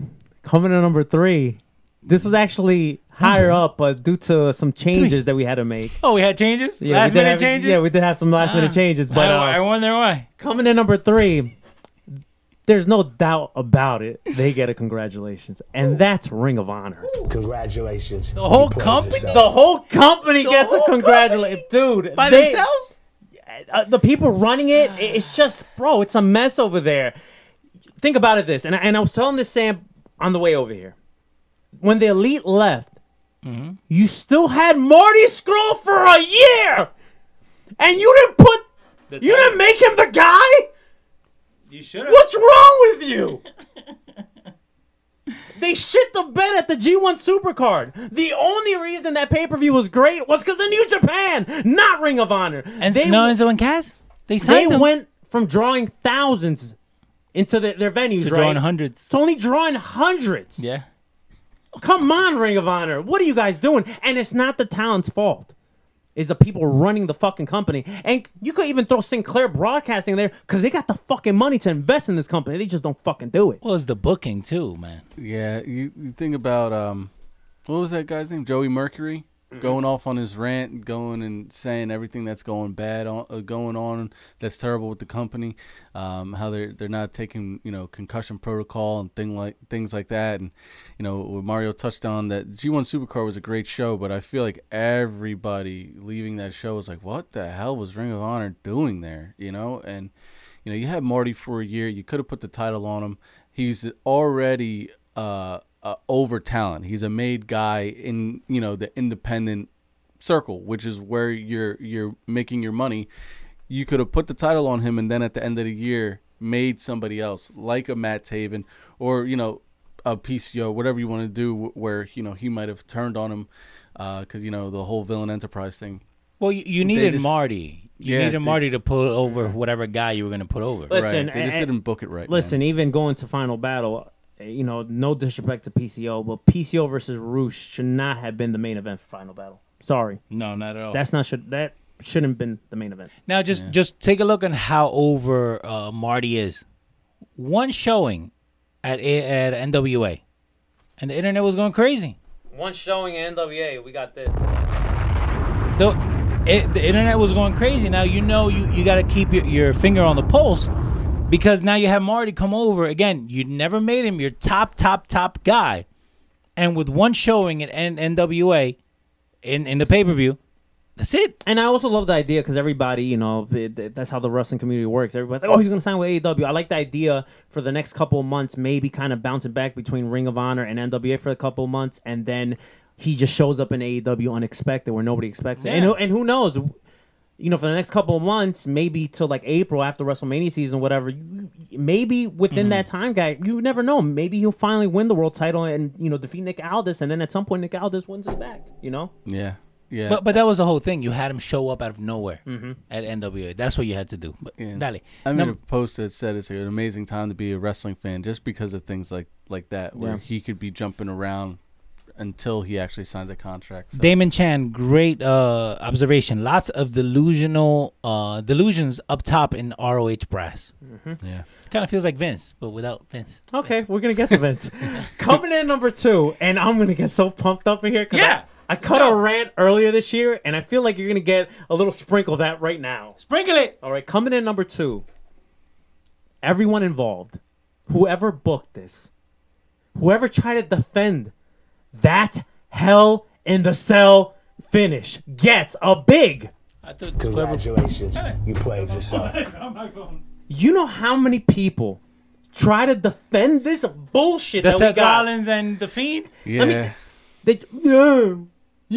Coming to number three. This was actually higher up, but due to some changes that we had to make. Oh, we had changes? Yeah, last minute changes? Yeah, we did have some last minute changes. But I wonder why. Coming to number three, there's no doubt about it. They get a congratulations. And that's Ring of Honor. Congratulations. The whole company? The whole company gets a congratulations. Dude. By themselves? The people running it's just, bro, it's a mess over there. Think about it this. And I was telling this, Sam, on the way over here. When the Elite left, you still had Marty Scurll for a year. And you didn't make him the guy? You should have. What's wrong with you? They shit the bed at the G1 Supercard. The only reason that pay-per-view was great was because of New Japan, not Ring of Honor. And they went from drawing thousands into their venues, to drawing hundreds. It's only drawing hundreds. Yeah. Come on, Ring of Honor. What are you guys doing? And it's not the talent's fault. It's the people running the fucking company. And you could even throw Sinclair Broadcasting there because they got the fucking money to invest in this company. They just don't fucking do it. Well, it's the booking too, man. Yeah, you think about, what was that guy's name? Joey Mercury? Mm-hmm. Going off on his rant, going and saying everything that's going on that's terrible with the company, how they're not taking, you know, concussion protocol and things like that. And, you know, Mario touched on that G1 Supercard was a great show, but I feel like everybody leaving that show was like, what the hell was Ring of Honor doing there? You know, and, you know, you had Marty for a year. You could have put the title on him. He's already over talent. He's a made guy in, you know, the independent circle, which is where you're making your money. You could have put the title on him and then at the end of the year made somebody else like a Matt Taven or, you know, a PCO, whatever you want to do where, you know, he might have turned on him because, you know, the whole Villain Enterprise thing. Well, you needed Marty. You needed Marty to pull over whatever guy you were going to put over. Listen, right. They just didn't book it right. Listen, man. Even going to Final Battle... You know, no disrespect to PCO, but PCO versus Rush should not have been the main event for Final Battle. Sorry. No, not at all. That shouldn't have been the main event. Now, just take a look on how over Marty is. One showing at NWA, and the internet was going crazy. One showing at NWA, we got this. The internet was going crazy. Now, you know you got to keep your finger on the pulse. Because now you have Marty come over. Again, you never made him your top guy. And with one showing at NWA in the pay-per-view, that's it. And I also love the idea because everybody, you know, that's how the wrestling community works. Everybody's like, oh, he's going to sign with AEW. I like the idea for the next couple of months, maybe kind of bouncing back between Ring of Honor and NWA for a couple of months. And then he just shows up in AEW unexpected where nobody expects it. Yeah. And who knows? You know, for the next couple of months, maybe till like April after WrestleMania season, whatever, maybe within that time, guy, you never know. Maybe he'll finally win the world title and, you know, defeat Nick Aldis. And then at some point, Nick Aldis wins it back, you know? Yeah. Yeah. But that was the whole thing. You had him show up out of nowhere at NWA. That's what you had to do. But Dale. I made a post that said it's an amazing time to be a wrestling fan just because of things like that, where he could be jumping around until he actually signs a contract. So. Damon Chan, great observation. Lots of delusions up top in ROH brass. Mm-hmm. Yeah, kind of feels like Vince, but without Vince. Okay, we're gonna get to Vince. Coming in number two, and I'm gonna get so pumped up in here. Yeah, I cut a rant earlier this year, and I feel like you're gonna get a little sprinkle of that right now. Sprinkle it. All right, coming in number two. Everyone involved, whoever booked this, whoever tried to defend that Hell in the Cell finish gets a big... Congratulations. You played yourself. You know how many people try to defend this bullshit that we got? Rollins and The Fiend? Yeah. You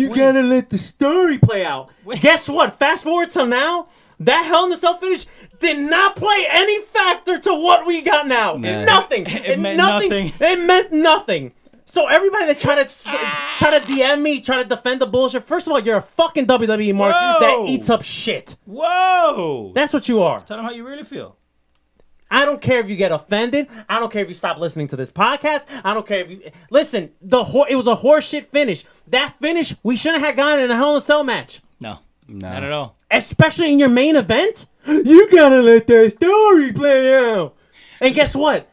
gotta let the story play out. Wait. Guess what? Fast forward till now, that Hell in a Cell finish did not play any factor to what we got now. Nah. Nothing. It meant nothing. It meant nothing. So everybody that try to DM me, try to defend the bullshit. First of all, you're a fucking WWE mark that eats up shit. Whoa, that's what you are. Tell them how you really feel. I don't care if you get offended. I don't care if you stop listening to this podcast. I don't care if you listen. It was a horseshit finish. That finish we shouldn't have gotten in a Hell in a Cell match. No, not at all. Especially in your main event. You gotta let that story play out. And guess what?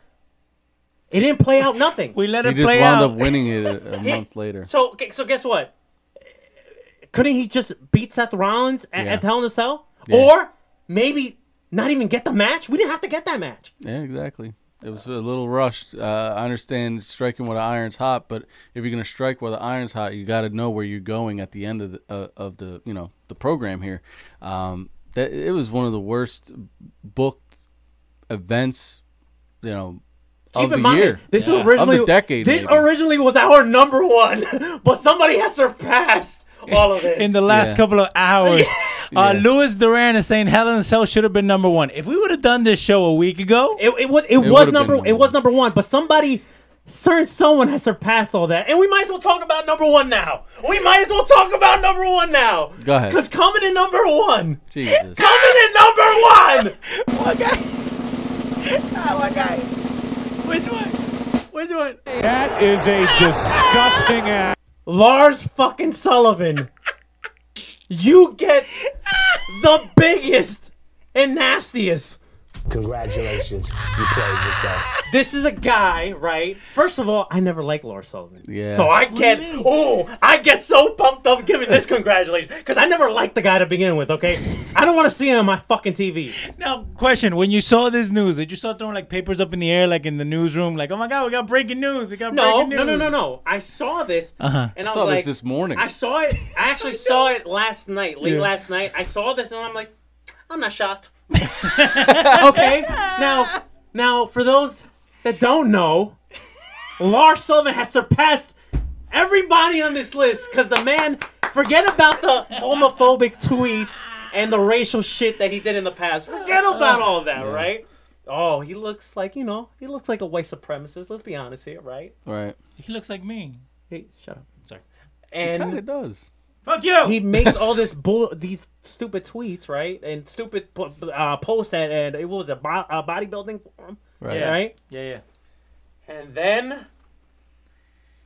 It didn't play out nothing. We let it play out. He just wound up winning it a month later. So guess what? Couldn't he just beat Seth Rollins at Hell in a Cell? Yeah. Or maybe not even get the match? We didn't have to get that match. Yeah, exactly. It was a little rushed. I understand striking with an iron's hot, but if you're going to strike with an iron's hot, you got to know where you're going at the end of the program here. It was one of the worst booked events, Keep in mind, year. This yeah. originally of the decade. This maybe. Originally was our number one, but somebody has surpassed all of this in the last couple of hours. Yeah. Louis Duran is saying Hell in a Cell should have been number one. If we would have done this show a week ago, it was number one. But someone has surpassed all that, and we might as well talk about number one now. Go ahead, because coming in number one, Jesus, oh my god. Which one? That is a disgusting ass. Lars fucking Sullivan. You get the biggest and nastiest. Congratulations. You played yourself. This is a guy, right? First of all, I never liked Lars Sullivan. Yeah. So I get so pumped up giving this congratulations. Because I never liked the guy to begin with, okay? I don't want to see him on my fucking TV. Now, question. When you saw this news, did you start throwing papers up in the air, in the newsroom? Like, oh my God, we got breaking news. No. I saw this. Uh-huh. And I was like, this morning. I saw it. I actually saw it last night, last night. I saw this and I'm like, I'm not shocked. Okay. Now, for those that don't know, Lars Sullivan has surpassed everybody on this list because the man, forget about the homophobic tweets and the racial shit that he did in the past. Forget about all that, right? Oh, he looks like, a white supremacist. Let's be honest here, right? Right. He looks like me. Hey, shut up. Sorry. And he kind of does. Fuck you! He makes all this these stupid tweets, right? And stupid posts and it was a bodybuilding forum, right? Yeah. And then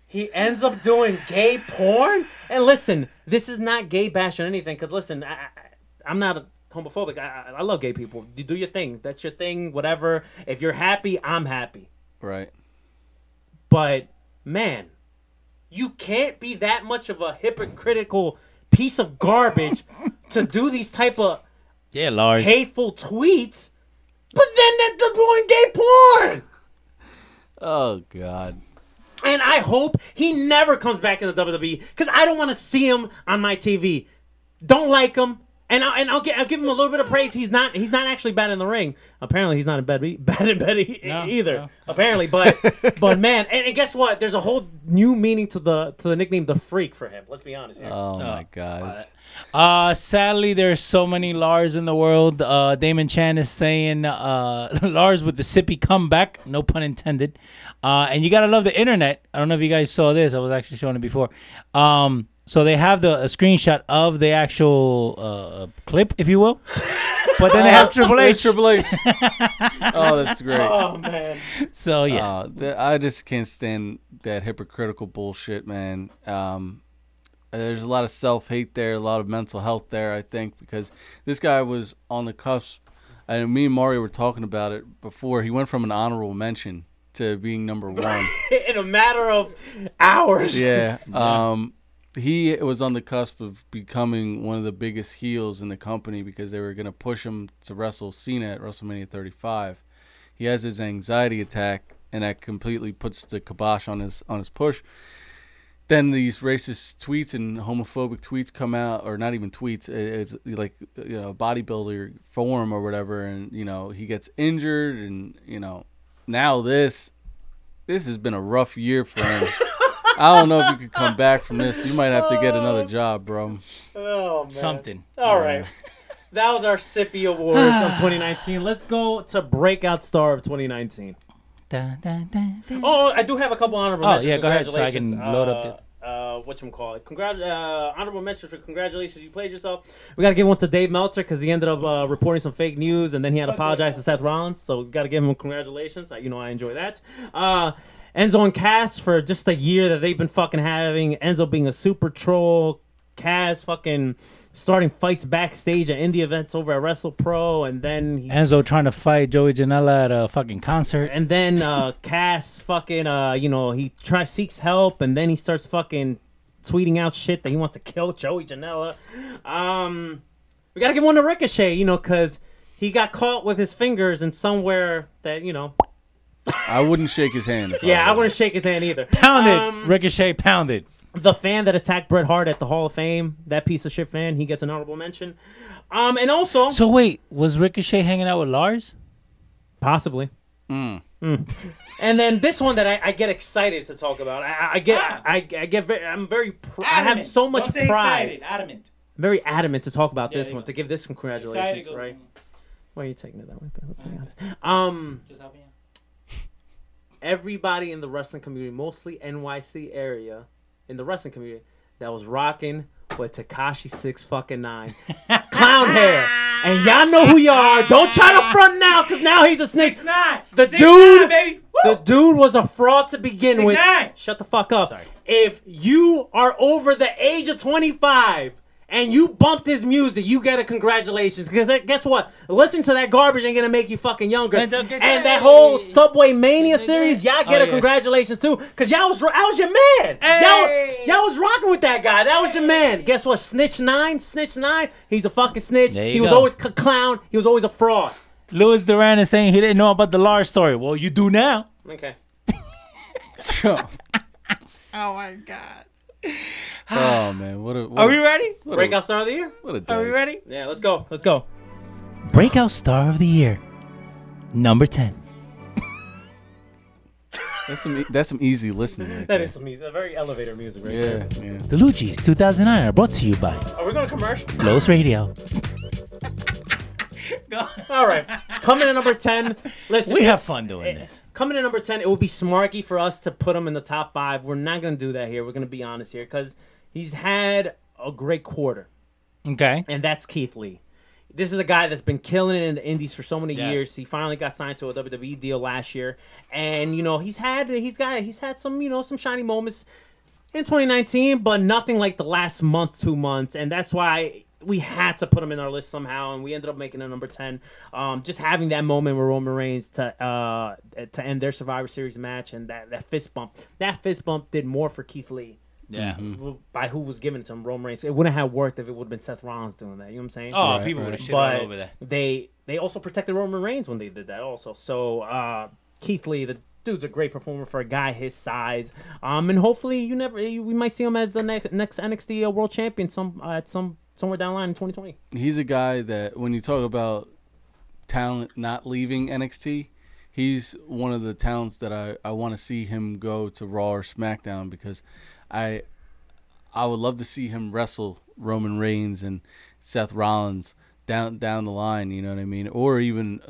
he ends up doing gay porn. And listen, this is not gay bashing or anything, because listen, I'm not homophobic. I love gay people. You do your thing. That's your thing. Whatever. If you're happy, I'm happy. Right. But man. You can't be that much of a hypocritical piece of garbage to do these type of hateful tweets, but then they're doing gay porn. Oh, God. And I hope he never comes back in the WWE because I don't want to see him on my TV. Don't like him. I'll give him a little bit of praise. He's not actually bad in the ring. Apparently, he's not bad in bed either. No. Apparently, but man, and guess what? There's a whole new meaning to the nickname, the Freak, for him. Let's be honest here. Oh my God. Sadly, there's so many Lars in the world. Damon Chan is saying Lars with the sippy comeback. No pun intended. And you gotta love the internet. I don't know if you guys saw this. I was actually showing it before. So they have a screenshot of the actual clip, if you will. But then they have Triple H. Oh, that's great. Oh, man. So, yeah. I just can't stand that hypocritical bullshit, man. There's a lot of self-hate there, a lot of mental health there, I think, because this guy was on the cusp. And me and Mario were talking about it before. He went from an honorable mention to being number one. In a matter of hours. Yeah. He was on the cusp of becoming one of the biggest heels in the company because they were going to push him to wrestle Cena at WrestleMania 35. He has his anxiety attack, and that completely puts the kibosh on his push. then these racist tweets and homophobic tweets come out, or not even tweets, it's like, you know, bodybuilder form or whatever, and, you know, he gets injured, and, you know, now this has been a rough year for him. I don't know if you could come back from this. You might have to get another job, bro. Oh, man. Something. All right. That was our Sippy Awards of 2019. Let's go to Breakout Star of 2019. Da, da, da, da. Oh, I do have a couple honorable mentions. Oh, yeah, go ahead so I can load up the... whatchamacallit. Honorable mentions for congratulations, you played yourself. We got to give one to Dave Meltzer because he ended up reporting some fake news, and then he had to apologize to Seth Rollins, so we got to give him congratulations. You know I enjoy that. Enzo and Cass for just a year that they've been fucking having. Enzo being a super troll. Cass fucking... starting fights backstage at indie events over at WrestlePro, and then... Enzo trying to fight Joey Janela at a fucking concert. And then Cass fucking, you know, he seeks help, and then he starts fucking tweeting out shit that he wants to kill Joey Janela. We gotta give one to Ricochet, you know, because he got caught with his fingers in somewhere that, you know... I wouldn't shake his hand. Yeah, I wouldn't shake his hand either. Pound it! Ricochet, pound it. The fan that attacked Bret Hart at the Hall of Fame, that piece of shit fan, he gets an honorable mention. And also... So wait, was Ricochet hanging out with Lars? Possibly. And then this one that I get excited to talk about. I have so much pride. Excited. Adamant. Very adamant to talk about this one, to give this congratulations, right? Why are you taking it that way? Let's be honest. Just help me out. Everybody in the wrestling community, mostly NYC area... in the wrestling community that was rocking with Tekashi 6'9" clown hair, and y'all know who y'all are. Don't try to front now, cause now he's a snitch. 6'9" The dude, baby. Woo! The dude was a fraud to begin with. 9. Shut the fuck up. Sorry. If you are over the age of 25 and you bumped his music, you get a congratulations. Cause guess what? Listening to that garbage ain't gonna make you fucking younger. And that whole Subway Mania series, y'all get a congratulations too. Cause I was your man. Hey. Y'all was rocking with that guy. That was your man. Guess what? Snitch 9. He's a fucking snitch. He was always a clown. He was always a fraud. Louis Duran is saying he didn't know about the Lars story. Well, you do now. Okay. Sure. Oh my God. Oh man, what are we ready? Breakout Star of the Year? What a day. Are we ready? Yeah, let's go. Breakout Star of the Year, number 10. That's some easy listening. Right that there. Is some easy, very elevator music. Right there. Yeah. The Lucci's 2009 are brought to you by. Are we going to commercial? Los Radio. All right, coming in number 10. Listen, we have fun doing this. Coming in number 10, it would be smarky for us to put him in the top 5. We're not going to do that here. We're going to be honest here because he's had a great quarter. Okay. And that's Keith Lee. This is a guy that's been killing it in the indies for so many years. He finally got signed to a WWE deal last year. And, you know, he's had some, you know, some shiny moments in 2019, but nothing like the last month, 2 months. And that's why... we had to put him in our list somehow, and we ended up making a number 10. Just having that moment with Roman Reigns to end their Survivor Series match, and that fist bump did more for Keith Lee. Yeah. By who was giving it to him, Roman Reigns. It wouldn't have worked if it would have been Seth Rollins doing that. You know what I'm saying? Oh, right, people would have shit all over that. They also protected Roman Reigns when they did that also. So Keith Lee, the dude's a great performer for a guy his size. And hopefully we might see him as the next NXT World Champion somewhere down the line in 2020. He's a guy that when you talk about talent not leaving NXT, he's one of the talents that I want to see him go to Raw or SmackDown, because I would love to see him wrestle Roman Reigns and Seth Rollins down the line, you know what I mean? Or even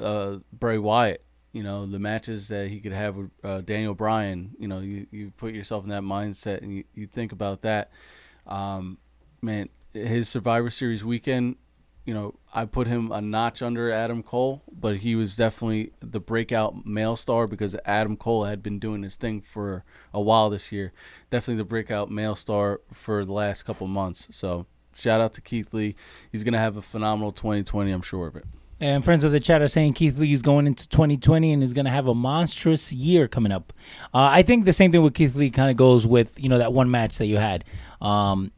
Bray Wyatt, you know, the matches that he could have with Daniel Bryan. You know, you put yourself in that mindset and you think about that. Man, his Survivor Series weekend, you know, I put him a notch under Adam Cole, but he was definitely the breakout male star because Adam Cole had been doing his thing for a while this year. Definitely the breakout male star for the last couple months. So shout out to Keith Lee. He's going to have a phenomenal 2020, I'm sure of it. And friends of the chat are saying Keith Lee is going into 2020 and is going to have a monstrous year coming up. I think the same thing with Keith Lee kind of goes with, you know, that one match that you had.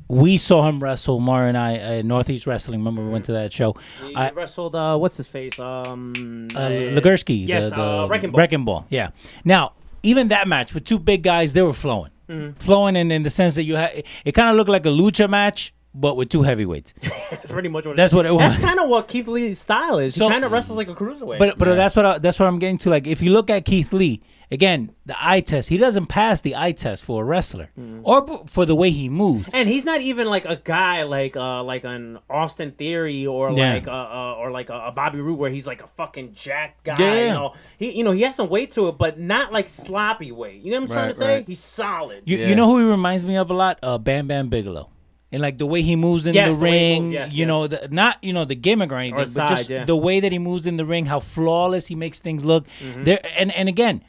We saw him wrestle, Mara and I, at Northeast Wrestling. Remember we went to that show. He wrestled, what's his face? Ligursky. Yes, the Wrecking Ball. Yeah. Now, even that match with two big guys, they were flowing. mm-hmm. flowing, and in the sense that you had, it kind of looked like a lucha match, but with two heavyweights. That's pretty much what. That's what it was. That's kind of what Keith Lee's style is. So, he kind of wrestles like a cruiserweight. But yeah. that's what I'm getting to. Like, if you look at Keith Lee again, the eye test. He doesn't pass the eye test for a wrestler or for the way he moves. And he's not even like a guy like an Austin Theory or like a Bobby Roode, where he's like a fucking jacked guy. Yeah. You know? He has some weight to it, but not like sloppy weight. You know what I'm trying to say? Right. He's solid. You know who he reminds me of a lot? Bam Bam Bigelow. And like the way he moves in the ring, know, the gimmick or anything, but just the way that he moves in the ring, how flawless he makes things look. Mm-hmm. There and again,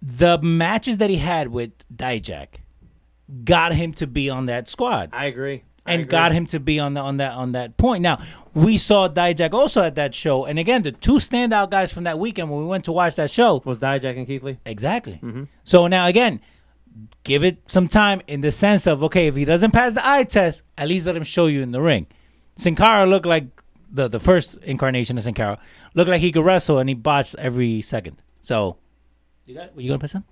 the matches that he had with Dijak got him to be on that squad. I agree, got him to be on that point. Now we saw Dijak also at that show, and again, the two standout guys from that weekend when we went to watch that show was Dijak and Keith Lee. Exactly. Mm-hmm. So now again, give it some time in the sense of, okay, if he doesn't pass the eye test, at least let him show you in the ring. Sin Cara looked like the first incarnation of Sin Cara looked like he could wrestle, and he botched every second. So, you got it? Were you gonna press him?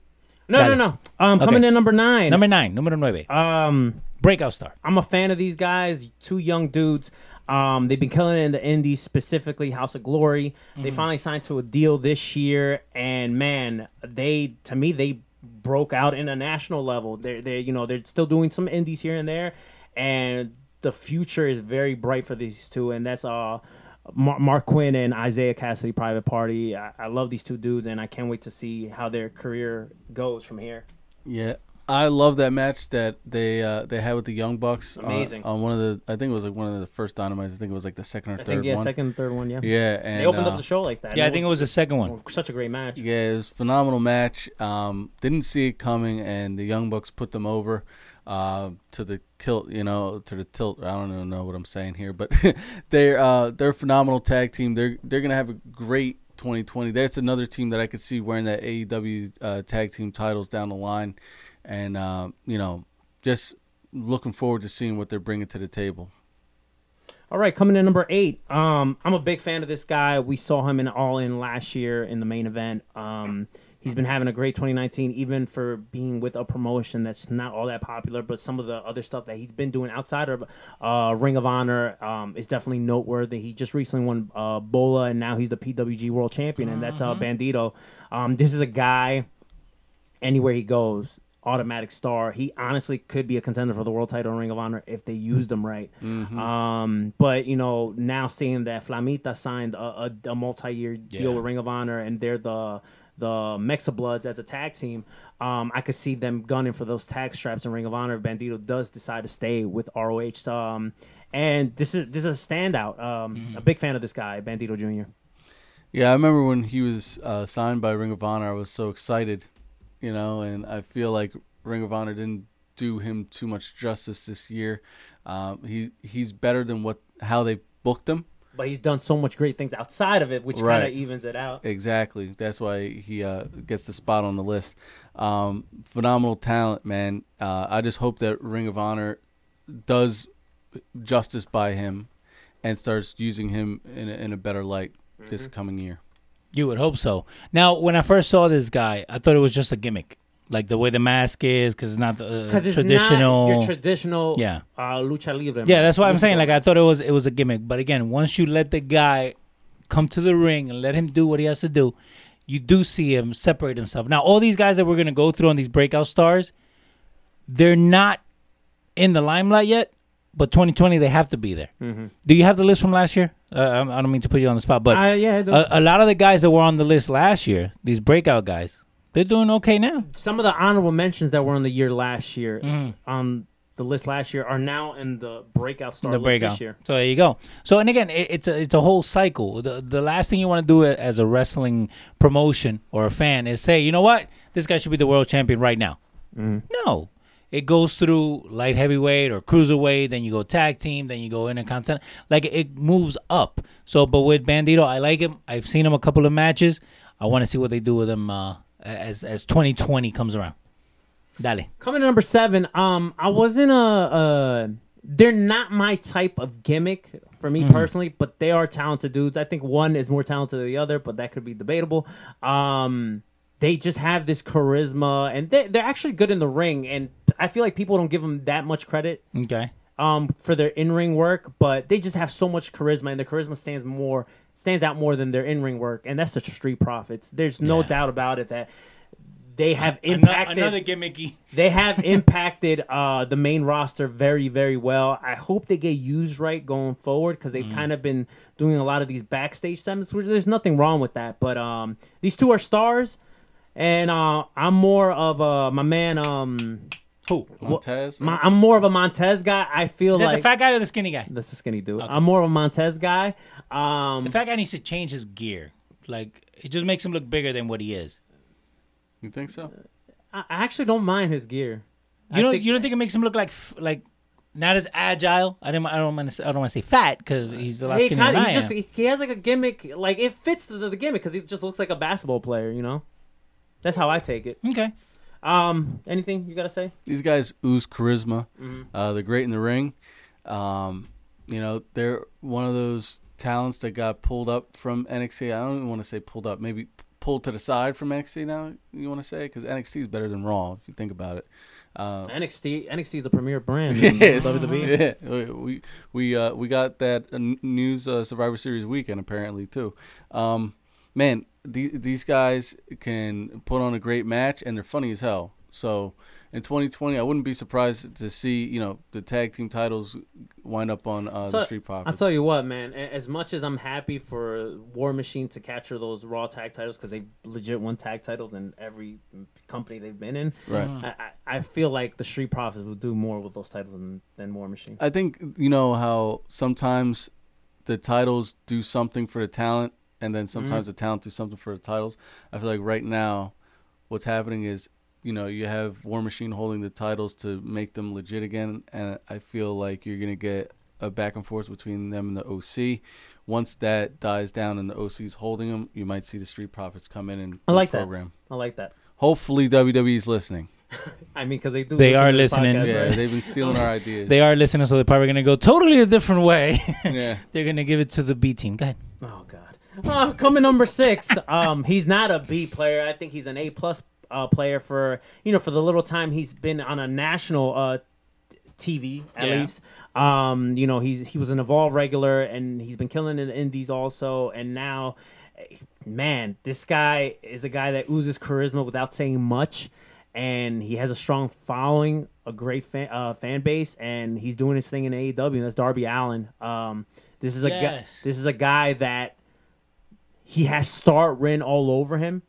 No. Coming in number 9. Breakout star. I'm a fan of these guys. Two young dudes. They've been killing it in the indies, specifically House of Glory. Mm-hmm. They finally signed to a deal this year, and man, they broke out in a national level. They're still doing some indies here and there, and the future is very bright for these two. And that's Mark Quinn and Isaiah Cassidy, Private Party. I love these two dudes, and I can't wait to see how their career goes from here. Yeah, I love that match that they had with the Young Bucks. Amazing. On one of the, I think it was like one of the first Dynamites. I think it was like the second or third one. Yeah, second, third one. Yeah. Yeah, and they opened up the show like that. Yeah, I think it was the second one. Such a great match. Yeah, it was a phenomenal match. Didn't see it coming, and the Young Bucks put them over to the tilt. I don't even know what I'm saying here, but they're a phenomenal tag team. They're gonna have a great 2020. That's another team that I could see wearing that AEW tag team titles down the line. And, just looking forward to seeing what they're bringing to the table. All right, coming in number 8. I'm a big fan of this guy. We saw him in All In last year in the main event. He's been having a great 2019, even for being with a promotion that's not all that popular. But some of the other stuff that he's been doing outside of Ring of Honor is definitely noteworthy. He just recently won Bola, and now he's the PWG World Champion, and that's Bandito. This is a guy, anywhere he goes, automatic star. He honestly could be a contender for the world title in Ring of Honor if they used him right. Mm-hmm. But now seeing that Flamita signed a multi-year deal with Ring of Honor, and they're the Mexabloods as a tag team, I could see them gunning for those tag straps in Ring of Honor if Bandito does decide to stay with ROH. And this is a standout. A big fan of this guy, Bandito Jr. Yeah, I remember when he was signed by Ring of Honor, I was so excited. And I feel like Ring of Honor didn't do him too much justice this year. He's better than how they booked him. But he's done so much great things outside of it, which kind of evens it out. Exactly. That's why he gets the spot on the list. Phenomenal talent, man. I just hope that Ring of Honor does justice by him and starts using him in a better light this coming year. You would hope so. Now, when I first saw this guy, I thought it was just a gimmick, like the way the mask is, because it's not traditional. Yeah, lucha libre. Yeah, that's what I'm saying. Like, I thought it was a gimmick, but again, once you let the guy come to the ring and let him do what he has to do, you do see him separate himself. Now, all these guys that we're gonna go through on these breakout stars, they're not in the limelight yet. But 2020, they have to be there. Mm-hmm. Do you have the list from last year? I don't mean to put you on the spot, but a lot of the guys that were on the list last year, these breakout guys, they're doing okay now. Some of the honorable mentions that were on the year last year, on the list last year, are now in the breakout star list this year. So there you go. So, and again, it's a whole cycle. The last thing you want to do as a wrestling promotion or a fan is say, you know what? This guy should be the world champion right now. Mm-hmm. No. It goes through light heavyweight or cruiserweight, then you go tag team, then you go intercontinental. Like, it moves up. So, but with Bandito, I like him. I've seen him a couple of matches. I want to see what they do with him as 2020 comes around. Dale. Coming to number 7, I wasn't they're not my type of gimmick for me personally, but they are talented dudes. I think one is more talented than the other, but that could be debatable. they just have this charisma, and they're actually good in the ring, and I feel like people don't give them that much credit. Okay. For their in-ring work, but they just have so much charisma, and their charisma stands out more than their in-ring work, and that's the Street Profits. There's no doubt about it that they have impacted another gimmicky. They have impacted the main roster very, very well. I hope they get used right going forward, because they've kind of been doing a lot of these backstage segments, which there's nothing wrong with that. But these two are stars, and I'm more of my man. Who? Montez? I'm more of a Montez guy. I feel like... Is that the fat guy or the skinny guy? That's the skinny dude. Okay. I'm more of a Montez guy. The fat guy needs to change his gear. Like, it just makes him look bigger than what he is. You think so? I actually don't mind his gear. You don't think it makes him look like not as agile? I don't want to say fat because he's a lot skinnier than I am. He has like a gimmick. Like, it fits the gimmick because he just looks like a basketball player, you know? That's how I take it. Okay. Anything you gotta say? These guys ooze charisma. Mm-hmm. They're great in the ring. They're one of those talents that got pulled up from NXT. I don't even want to say pulled up. Maybe pulled to the side from NXT now. You want to say, because NXT is better than Raw if you think about it. NXT is the premier brand. Yes. WWE. Yeah. We got that news Survivor Series weekend apparently too. Man. These guys can put on a great match, and they're funny as hell. So in 2020, I wouldn't be surprised to see the tag team titles wind up on the Street Profits. I'll tell you what, man. As much as I'm happy for War Machine to capture those Raw tag titles, because they legit won tag titles in every company they've been in, right? I feel like the Street Profits will do more with those titles than War Machine. I think how sometimes the titles do something for the talent, and then sometimes the talent do something for the titles. I feel like right now what's happening is, you have War Machine holding the titles to make them legit again. And I feel like you're going to get a back and forth between them and the OC. Once that dies down and the OC's holding them, you might see the Street Profits come in and program. I like that. Hopefully WWE's listening. I mean, because they are listening. Podcast, yeah, right? They've been stealing our ideas. They are listening, so they're probably going to go totally a different way. Yeah. They're going to give it to the B team. Go ahead. Oh, God. Coming number 6. He's not a B player. I think he's an A+ player for the little time he's been on a national TV at least. He was an Evolve regular, and he's been killing in the indies also. And now, man, this guy is a guy that oozes charisma without saying much, and he has a strong following, a great fan base, and he's doing his thing in AEW. And that's Darby Allin. This is a guy that. He has star written all over him,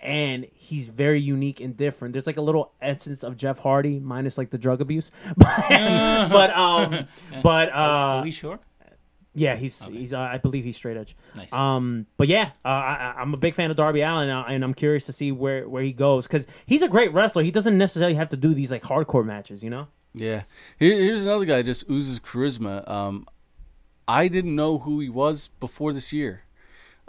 and he's very unique and different. There's like a little essence of Jeff Hardy, minus like the drug abuse. Are we sure? Yeah, he's. I believe he's straight edge. Nice. I'm a big fan of Darby Allin, and I'm curious to see where he goes, because he's a great wrestler. He doesn't necessarily have to do these like hardcore matches, you know. Yeah. Here's another guy that just oozes charisma. I didn't know who he was before this year.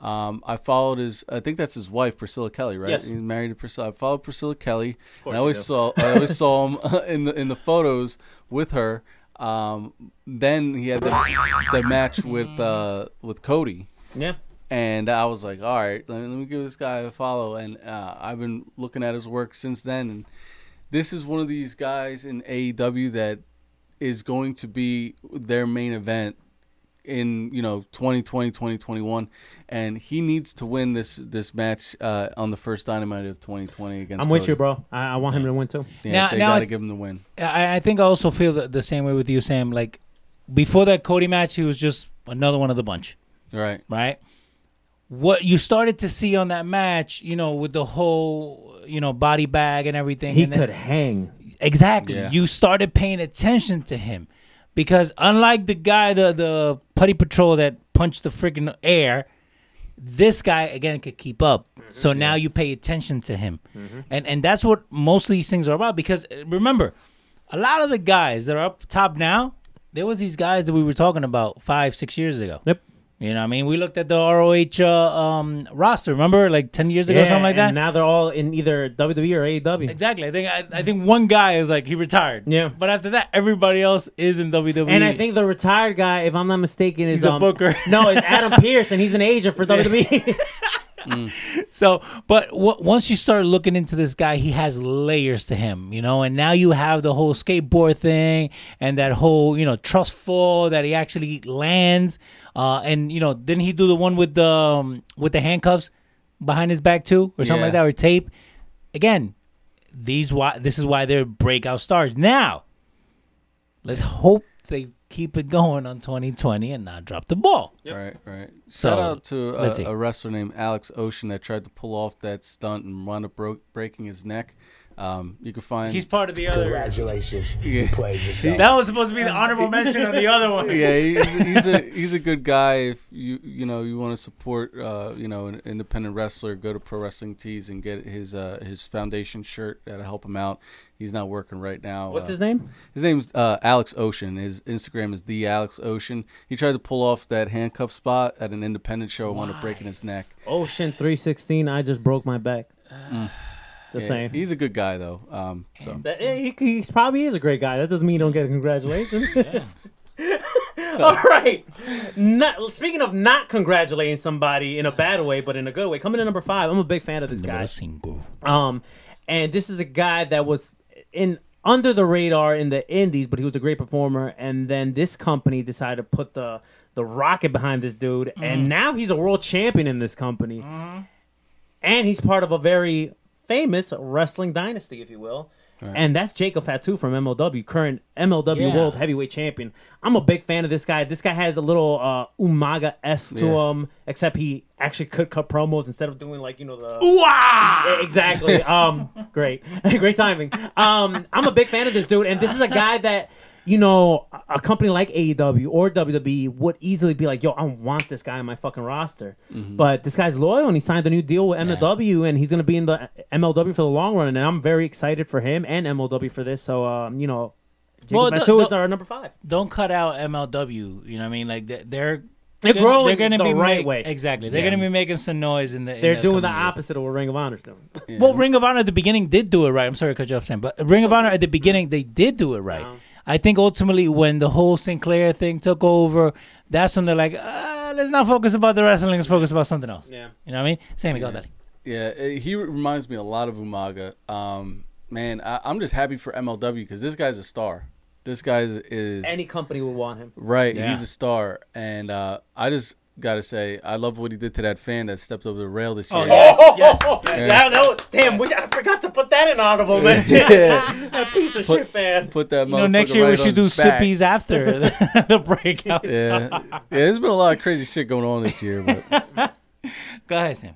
I followed I think that's his wife, Priscilla Kelly, right? Yes. He's married to Priscilla. I followed Priscilla Kelly, and I always saw him in the photos with her. Then he had the match with Cody. Yeah. And I was like, all right, let me give this guy a follow. And I've been looking at his work since then. And this is one of these guys in AEW that is going to be their main event in 2020, 2021, and he needs to win this match on the first Dynamite of 2020 against. I'm with Cody. You, bro. I want him to win too. Yeah, now, they gotta give him the win. I think I also feel the same way with you, Sam. Like before that Cody match, he was just another one of the bunch. Right. What you started to see on that match, with the whole body bag and everything, he could hang. Exactly. Yeah. You started paying attention to him. Because unlike the guy, the putty patrol that punched the freaking air, this guy, again, could keep up. Mm-hmm. So now you pay attention to him. Mm-hmm. And that's what most of these things are about. Because remember, a lot of the guys that are up top now, there was these guys that we were talking about 5-6 years ago. Yep. You know what I mean? We looked at the ROH roster, remember? Like 10 years ago, or something like that? Now they're all in either WWE or AEW. Exactly. I think one guy is like, he retired. Yeah. But after that, everybody else is in WWE. And I think the retired guy, if I'm not mistaken, is... He's a booker. No, it's Adam Pearce, and he's an agent for WWE. So, but once you start looking into this guy, he has layers to him, you know, and now you have the whole skateboard thing and that whole, you know, trust fall that he actually lands. And, you know, didn't he do the one with the handcuffs behind his back too or something like that, or tape? Again, this is why they're breakout stars. Now, let's hope they keep it going on 2020 and not drop the ball. Yep. Right. Shout out to a wrestler named Alex Ocean that tried to pull off that stunt and wound up breaking his neck. You can find... He's part of the other... Congratulations. You played yourself. That was supposed to be the honorable mention on the other one. Yeah, he's a good guy. If you want to support an independent wrestler, go to Pro Wrestling Tees and get his foundation shirt. That'll help him out. He's not working right now. What's his name? His name's Alex Ocean. His Instagram is The Alex Ocean. He tried to pull off that handcuff spot at an independent show and wound up breaking his neck. Ocean 316, I just broke my back. Same. He's a good guy, though. He probably is a great guy. That doesn't mean you don't get a congratulations. All right. Speaking of not congratulating somebody in a bad way, but in a good way, coming in number 5, I'm a big fan of this guy. And this is a guy that was under the radar in the indies, but he was a great performer. And then this company decided to put the rocket behind this dude. And now he's a world champion in this company. And he's part of a very... famous wrestling dynasty, if you will. Right. And that's Jacob Fatu from MLW, current MLW World Heavyweight Champion. I'm a big fan of this guy. This guy has a little Umaga-esque to him, except he actually could cut promos instead of doing the... Ooh-ah! Exactly. Great. Great timing. I'm a big fan of this dude, and this is a guy that... a company like AEW or WWE would easily be like, yo, I want this guy on my fucking roster. But this guy's loyal, and he signed a new deal with MLW, and he's going to be in the MLW for the long run, and I'm very excited for him and MLW for this. So, Jacob Fatu is our number 5. Don't cut out MLW. You know what I mean? Like, they're growing. They're going to be right way. Exactly. They're going to be making some noise in the. They're doing the opposite of what Ring of Honor's doing. Yeah. Well, Ring of Honor at the beginning did do it right. I'm sorry to cut you off, Sam, but Ring of Honor at the beginning they did do it right. I think ultimately when the whole Sinclair thing took over, that's when they're like, let's not focus about the wrestling, let's focus about something else. Yeah. You know what I mean? Sammy, go ahead. Yeah, he reminds me a lot of Umaga. Man, I'm just happy for MLW because this guy's a star. This guy is... Any company would want him. Right, he's a star. And I just... gotta say, I love what he did to that fan that stepped over the rail this year. Damn, I forgot to put that in honorable mention. That piece of shit fan. Put that. Next year we should do sippies after the breakout. Yeah, there's been a lot of crazy shit going on this year. But go ahead, Sam.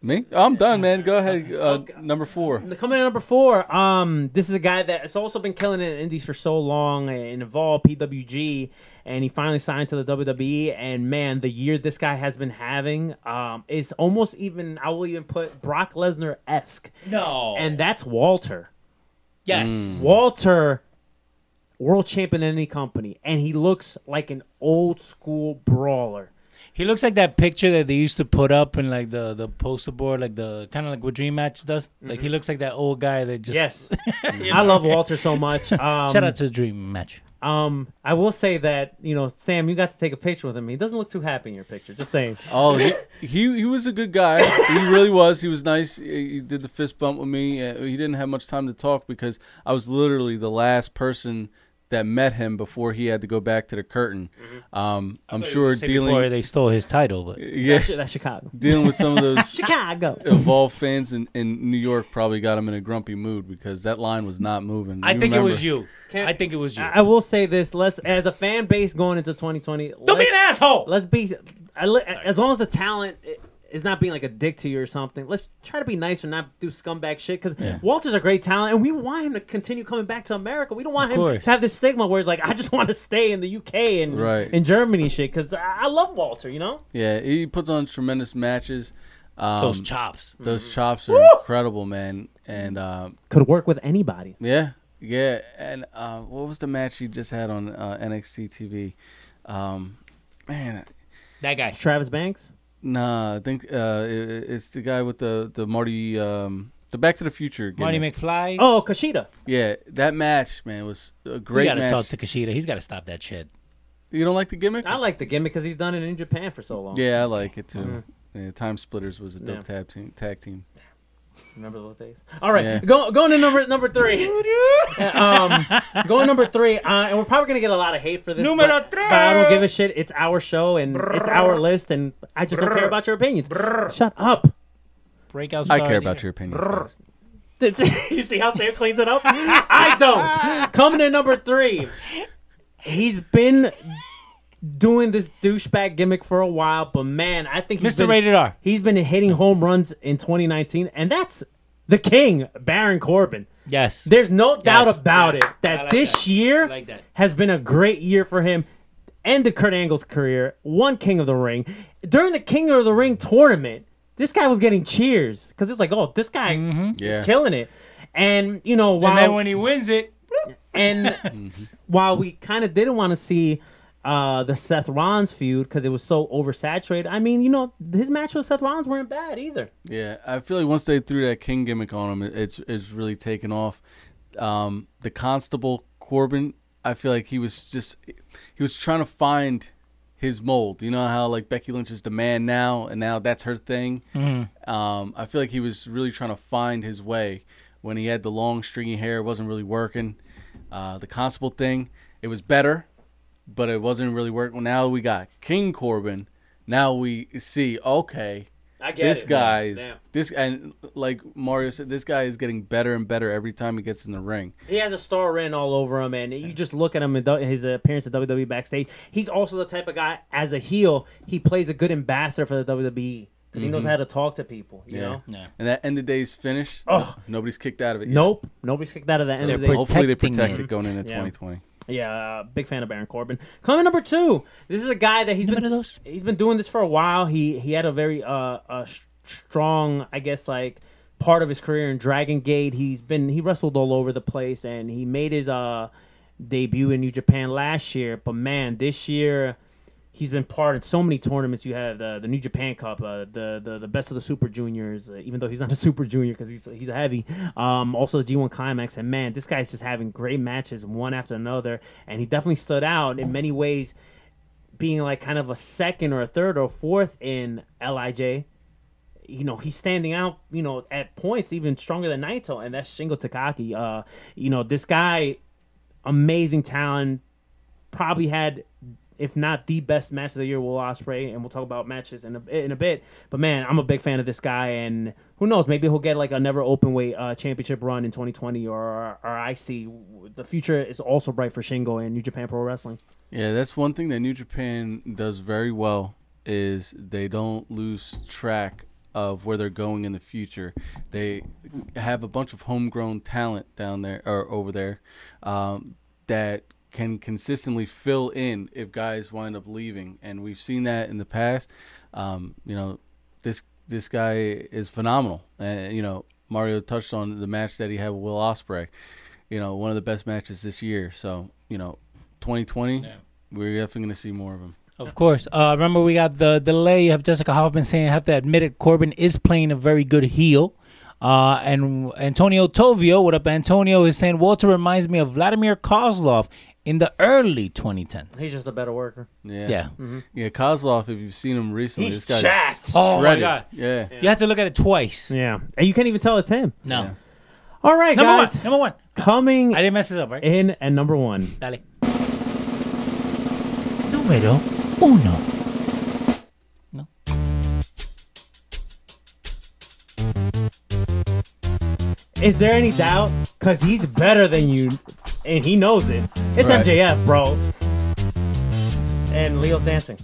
Me? I'm done, man. Go ahead. Number 4. Coming in number 4. This is a guy that has also been killing it in indies for so long and involved PWG, and he finally signed to the WWE. And man, the year this guy has been having is almost even. I will even put Brock Lesnar-esque. No, and that's Walter. Yes, Walter, world champion in any company, and he looks like an old school brawler. He looks like that picture that they used to put up in like the poster board, like the kind of like what Dream Match does. Like he looks like that old guy that just. Yes, I love Walter so much. Shout out to Dream Match. I will say that Sam, you got to take a picture with him. He doesn't look too happy in your picture. Just saying. Oh, he was a good guy. He really was. He was nice. He did the fist bump with me. He didn't have much time to talk because I was literally the last person that met him before he had to go back to the curtain. I'm sure before they stole his title, but that's Chicago. Dealing with some of those Chicago Evolve fans in New York probably got him in a grumpy mood because that line was not moving. I think it was you. I will say this: as a fan base going into 2020, don't be an asshole. Let's be as long as the talent. It's not being like a dick to you or something. Let's try to be nice and not do scumbag shit because Walter's a great talent and we want him to continue coming back to America. We don't want him to have this stigma where he's like, I just want to stay in the UK and in Germany and shit because I love Walter, Yeah, he puts on tremendous matches. Those chops. Those chops are incredible, man. And could work with anybody. Yeah. And what was the match he just had on NXT TV? Man. That guy. Travis Banks? Nah, I think it's the guy with the Marty, the Back to the Future. Marty McFly. Oh, Kushida. Yeah, that match, man, was a great match. You got to talk to Kushida. He's got to stop that shit. You don't like the gimmick? I like the gimmick because he's done it in Japan for so long. Yeah, I like it too. Yeah, Time Splitters was a dope tag team. Remember those days? All right, going to number three. Going number three, and we're probably gonna get a lot of hate for this. Numero tres. But I don't give a shit. It's our show and it's our list, and I just don't care about your opinions. Shut up. Breakout star. I care about your opinions. You see how Sam cleans it up? I don't. Coming in number three, he's been doing this douchebag gimmick for a while, but man, I think he's been, Rated R. He's been hitting home runs in 2019, and that's the king, Baron Corbin. Yes. There's no doubt about it that this year has been a great year for him. End of Kurt Angle's career, won King of the Ring. During the King of the Ring tournament, this guy was getting cheers because it's like, oh, this guy is killing it. And, you know, while... And then when he wins it... And while we kind of didn't want to see... the Seth Rollins feud because it was so oversaturated. I mean, you know, his match with Seth Rollins weren't bad either. Yeah, I feel like once they threw that King gimmick on him, it's really taken off. The Constable Corbin, I feel like he was trying to find his mold. You know how like Becky Lynch is the man now, and now that's her thing. Mm-hmm. I feel like he was really trying to find his way when he had the long stringy hair. It wasn't really working. The Constable thing, it was better. But it wasn't really working. Now we got King Corbin. Now we see, okay, I get this guy's this, and like Mario said, this guy is getting better and better every time he gets in the ring. He has a star written all over him, and you just look at him in his appearance at WWE backstage. He's also the type of guy, as a heel, he plays a good ambassador for the WWE. Because he knows how to talk to people, you know? Yeah. And that end of day's finish, nobody's kicked out of it yet. Nope, nobody's kicked out of that end of day. Hopefully they protect it going into 2020. Yeah, big fan of Baron Corbin. Coming number two, this is a guy that he's been doing this for a while. He had a very strong, I guess, like part of his career in Dragon Gate. He wrestled all over the place, and he made his debut in New Japan last year. But man, this year he's been part in so many tournaments. You have the New Japan Cup, the best of the Super Juniors, even though he's not a Super Junior because he's a heavy. Also the G1 Climax, and man, this guy's just having great matches one after another, and he definitely stood out in many ways, being like kind of a second or a third or fourth in LIJ. You know, he's standing out, you know, at points even stronger than Naito, and that's Shingo Takagi. You know, this guy, amazing talent, probably had... if not the best match of the year, Will Ospreay, and we'll talk about matches in a bit. But man, I'm a big fan of this guy, and who knows? Maybe he'll get like a never open weight championship run in 2020, or IC. The future is also bright for Shingo and New Japan Pro Wrestling. Yeah, that's one thing that New Japan does very well is they don't lose track of where they're going in the future. They have a bunch of homegrown talent down there or over there that can consistently fill in if guys wind up leaving, and we've seen that in the past. You know, this guy is phenomenal. You know, Mario touched on the match that he had with Will Ospreay. You know, one of the best matches this year. So, you know, 2020, we're definitely going to see more of him. Of course. Remember, we got the delay of Jessica Hoffman saying, I have to admit it, Corbin is playing a very good heel. And Antonio Tovio, what up, Antonio, is saying, Walter reminds me of Vladimir Kozlov in the early 2010s. He's just a better worker. Yeah. Mm-hmm. Yeah, Kozlov, if you've seen him recently, he's this guy's shredded. Oh, my God. Yeah. You have to look at it twice. Yeah. And you can't even tell it's him. No. Yeah. All right, guys. Number one. Coming. I didn't mess it up, right? In at number one. Dale. Numero uno. No. Is there any doubt? Because he's better than you. And he knows it. It's right. MJF, bro. And Leo's dancing.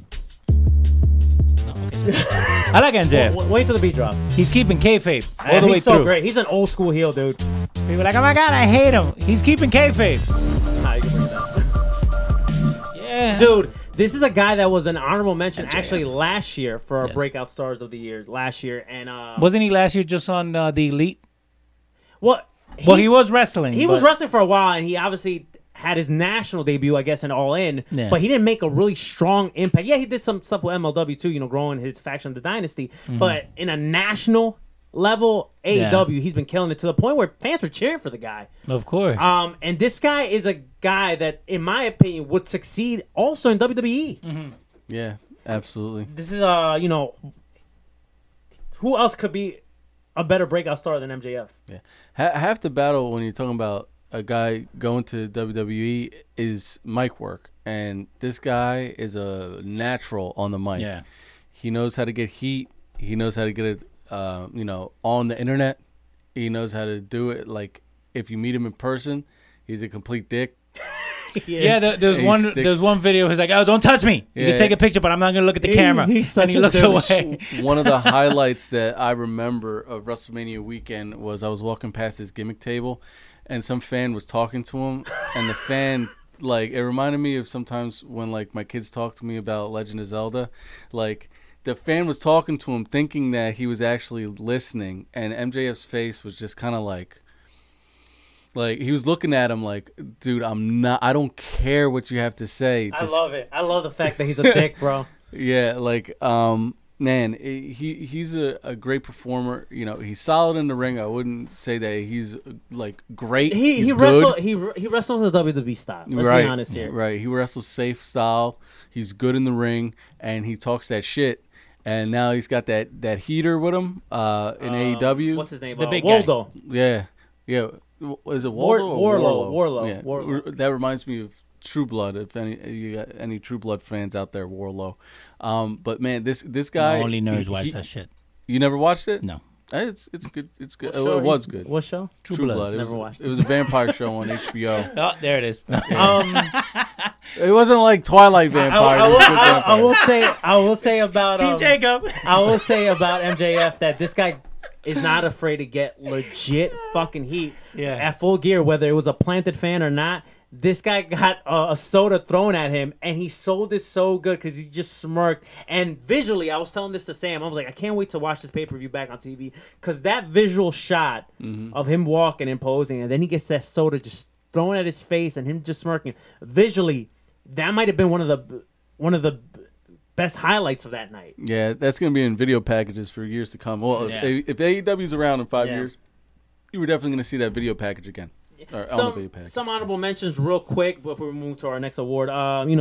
I like MJF. Wait till the beat drops. He's keeping kayfabe all the way through. He's so great. He's an old school heel, dude. People are like, oh my God, I hate him. He's keeping kayfabe. Nah, you can bring it up. Yeah. Dude, this is a guy that was an honorable mention MJF. Actually last year for our breakout stars of the year. Last year. And wasn't he last year just on the Elite? What? He was wrestling. He was wrestling for a while, and he obviously had his national debut, I guess, in All In. Yeah. But he didn't make a really strong impact. Yeah, he did some stuff with MLW, too, you know, growing his faction of the Dynasty. Mm-hmm. But in a national level, AEW, he's been killing it to the point where fans are cheering for the guy. Of course. And this guy is a guy that, in my opinion, would succeed also in WWE. Mm-hmm. Yeah, absolutely. This is, you know... who else could be a better breakout star than MJF? Yeah, half the battle when you're talking about a guy going to WWE is mic work, and this guy is a natural on the mic. Yeah, he knows how to get heat. He knows how to get it, on the internet. He knows how to do it. Like, if you meet him in person, he's a complete dick. There's one video. He's like, "Oh, don't touch me. You can take a picture, but I'm not gonna look at the camera." He looks away. One of the highlights that I remember of WrestleMania weekend was I was walking past his gimmick table, and some fan was talking to him, and the fan. Like, it reminded me of sometimes when, like, my kids talk to me about Legend of Zelda. Like, the fan was talking to him thinking that he was actually listening, and MJF's face was just kind of like, he was looking at him like, dude, I don't care what you have to say. I love it. I love the fact that he's a dick, bro. Yeah, like, man, he's a great performer. You know, he's solid in the ring. I wouldn't say that he's like great. He wrestles the WWE style. Let's be honest here. Right. He wrestles safe style. He's good in the ring, and he talks that shit. And now he's got that heater with him in AEW. What's his name? The big Waldo. Guy. Yeah. Yeah. Is it Waldo? Warlow. Yeah. Warlow. That reminds me of True Blood, if you got any True Blood fans out there, Warlow. But man, this guy, only nerds watch that shit. You never watched it? No. It's good. It's good. It was good. What show? True Blood. Never watched it. It was a vampire show on HBO. Oh, there it is. It wasn't like Twilight vampires. I will say about Team Jacob. I will say about MJF that this guy is not afraid to get legit fucking heat at Full Gear, whether it was a planted fan or not. This guy got a soda thrown at him, and he sold it so good because he just smirked. And visually, I was telling this to Sam. I was like, I can't wait to watch this pay-per-view back on TV because that visual shot of him walking and posing, and then he gets that soda just thrown at his face and him just smirking. Visually, that might have been one of the best highlights of that night. Yeah, that's going to be in video packages for years to come. Well, if AEW's around in 5 years, you were definitely going to see that video package again. Some honorable mentions real quick before we move to our next award.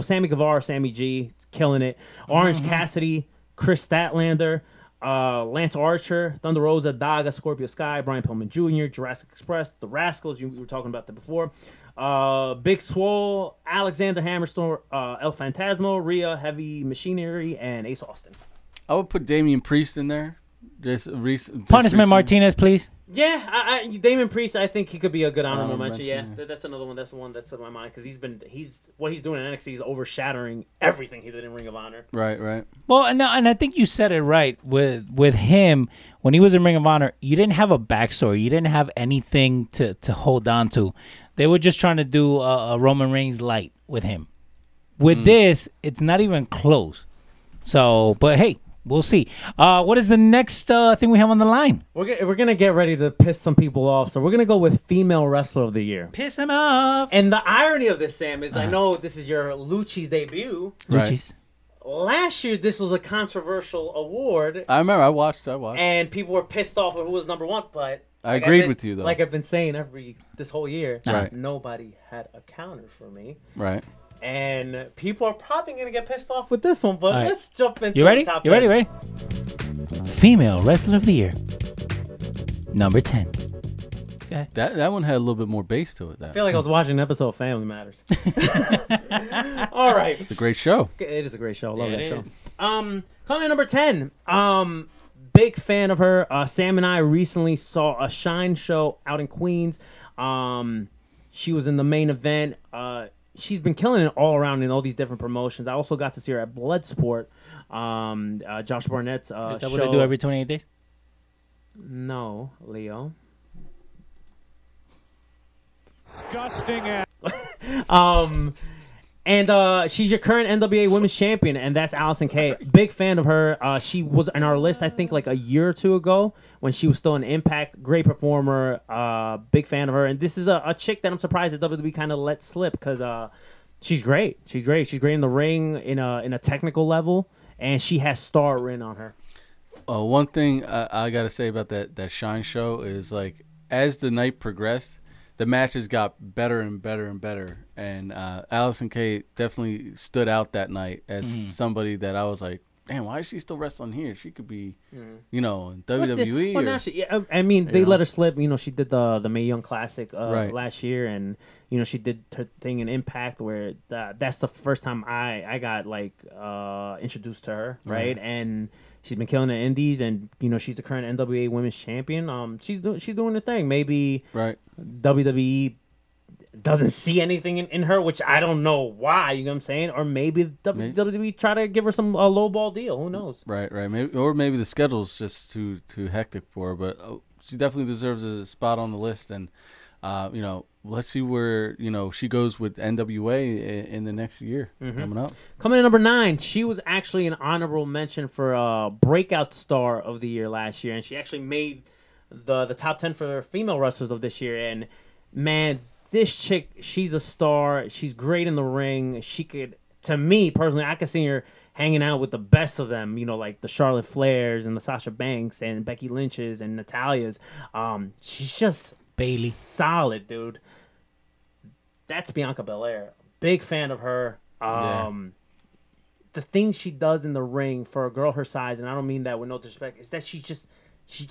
Sammy Guevara, Sammy G, killing it. Orange Cassidy, Chris Statlander, Lance Archer, Thunder Rosa, Daga, Scorpio Sky, Brian Pillman Jr., Jurassic Express, The Rascals, you were talking about that before. Big Swole, Alexander Hammerstone, El Fantasmo, Rhea, Heavy Machinery, and Ace Austin. I would put Damian Priest in there. Punishment Martinez, please. Yeah, Damon Priest. I think he could be a good honorable mention. That's another one. That's the one that's in my mind because what he's doing in NXT is overshadowing everything he did in Ring of Honor. Right. Well, and I think you said it right with him when he was in Ring of Honor. You didn't have a backstory. You didn't have anything to hold on to. They were just trying to do a Roman Reigns light with him. With this, it's not even close. So, but hey. We'll see. What is the next thing we have on the line? We're going to get ready to piss some people off. So we're going to go with Female Wrestler of the Year. Piss them off. And the irony of this, Sam, is I know this is your Lucci's debut. Right. Lucci's. Last year, this was a controversial award. I remember. I watched. And people were pissed off at who was number one, but... I agreed with you, though. Like I've been saying this whole year, nobody had a counter for me. Right. And people are probably going to get pissed off with this one, but let's jump into the top 10. You ready? Female Wrestler of the Year. Number 10. Okay. That one had a little bit more bass to it. I feel like I was watching an episode of Family Matters. All right. It's a great show. It is a great show. I love that show. Coming in number 10. Big fan of her. Sam and I recently saw a Shine show out in Queens. She was in the main event. She's been killing it all around in all these different promotions. I also got to see her at Bloodsport, Josh Barnett's show. Is that what they do every 28 days? No, Leo. Disgusting ass. And she's your current NWA Women's Champion, and that's Allison Kay. Big fan of her. She was on our list, I think, like a year or two ago when she was still in Impact. Great performer. Big fan of her. And this is a chick that I'm surprised that WWE kind of let slip because she's great. She's great. She's great in the ring in a technical level, and she has star written on her. One thing I got to say about that Shine show is, like, as the night progressed, the matches got better and better and better, and Allison Kay definitely stood out that night as somebody that I was like, damn, why is she still wrestling here? She could be, you know, in WWE. Well, or, now she, I mean, they let her slip. You know, she did the Mae Young Classic last year, and, you know, she did her thing in Impact, where that's the first time I got, like, introduced to her, right? And she's been killing the indies, and, you know, she's the current NWA Women's Champion. She's doing her thing. Maybe WWE doesn't see anything in her, which I don't know why, you know what I'm saying? Or maybe WWE try to give her some lowball deal. Who knows? Right. Maybe the schedule's just too hectic for her, but she definitely deserves a spot on the list. And, you know, let's see where, you know, she goes with NWA in the next year coming up. Coming in number 9, she was actually an honorable mention for Breakout Star of the Year last year, and she actually made the top 10 for female wrestlers of this year. And, man, this chick, she's a star. She's great in the ring. She could, to me personally, I could see her hanging out with the best of them, you know, like the Charlotte Flairs and the Sasha Banks and Becky Lynch's and Natalia's. She's just Bailey. Solid, dude. That's Bianca Belair. Big fan of her. The things she does in the ring for a girl her size, and I don't mean that with no disrespect, is that she's just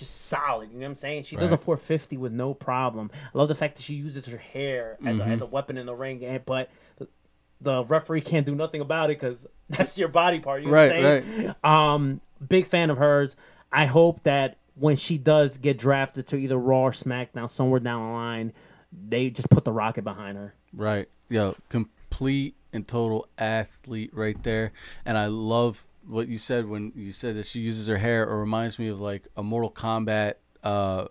solid, you know what I'm saying? She does a 450 with no problem. I love the fact that she uses her hair as a weapon in the ring, but the referee can't do nothing about it because that's your body part, you know what I'm saying? Big fan of hers. I hope that when she does get drafted to either Raw or SmackDown, somewhere down the line, they just put the rocket behind her. Right. Yo, complete and total athlete right there. And I love what you said when you said that she uses her hair. It reminds me of like a Mortal Kombat,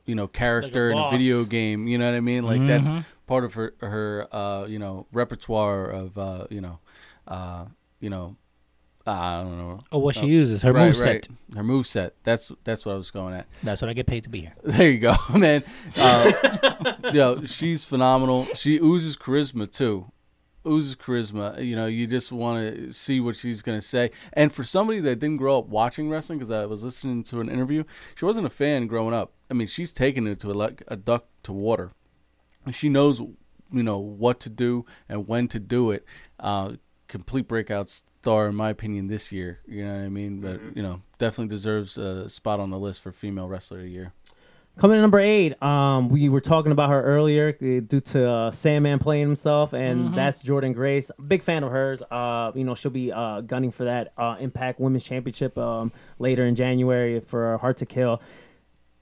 you know, character like in a video game. You know what I mean? Like that's part of her you know, repertoire of, I don't know. Oh, what she uses, her moveset. Right. Her moveset. That's what I was going at. That's what I get paid to be here. There you go, man. Yo, she's phenomenal. She oozes charisma too. You know, you just want to see what she's going to say. And for somebody that didn't grow up watching wrestling, because I was listening to an interview, she wasn't a fan growing up. I mean, she's taken it to like a duck to water. She knows, you know, what to do and when to do it. Complete breakout star, in my opinion, this year. You know what I mean? But, you know, definitely deserves a spot on the list for female wrestler of the year. Coming in number 8, we were talking about her earlier due to Sandman playing himself, and that's Jordynne Grace. Big fan of hers. You know, she'll be gunning for that Impact Women's Championship later in January for Hard to Kill.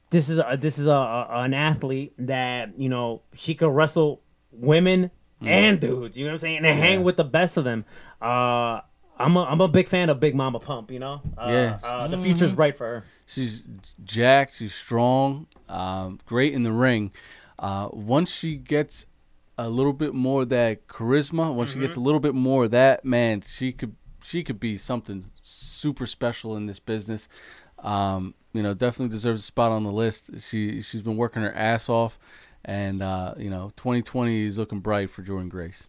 This is an athlete that, you know, she could wrestle women and dudes. You know what I'm saying? And hang with the best of them. I'm a big fan of Big Mama Pump, you know? The future's bright for her. She's jacked. She's strong. Great in the ring. Once she gets a little bit more of that charisma, once she gets a little bit more of that, man, she could be something super special in this business. You know, definitely deserves a spot on the list. She's been working her ass off, and, you know, 2020 is looking bright for Jordynne Grace.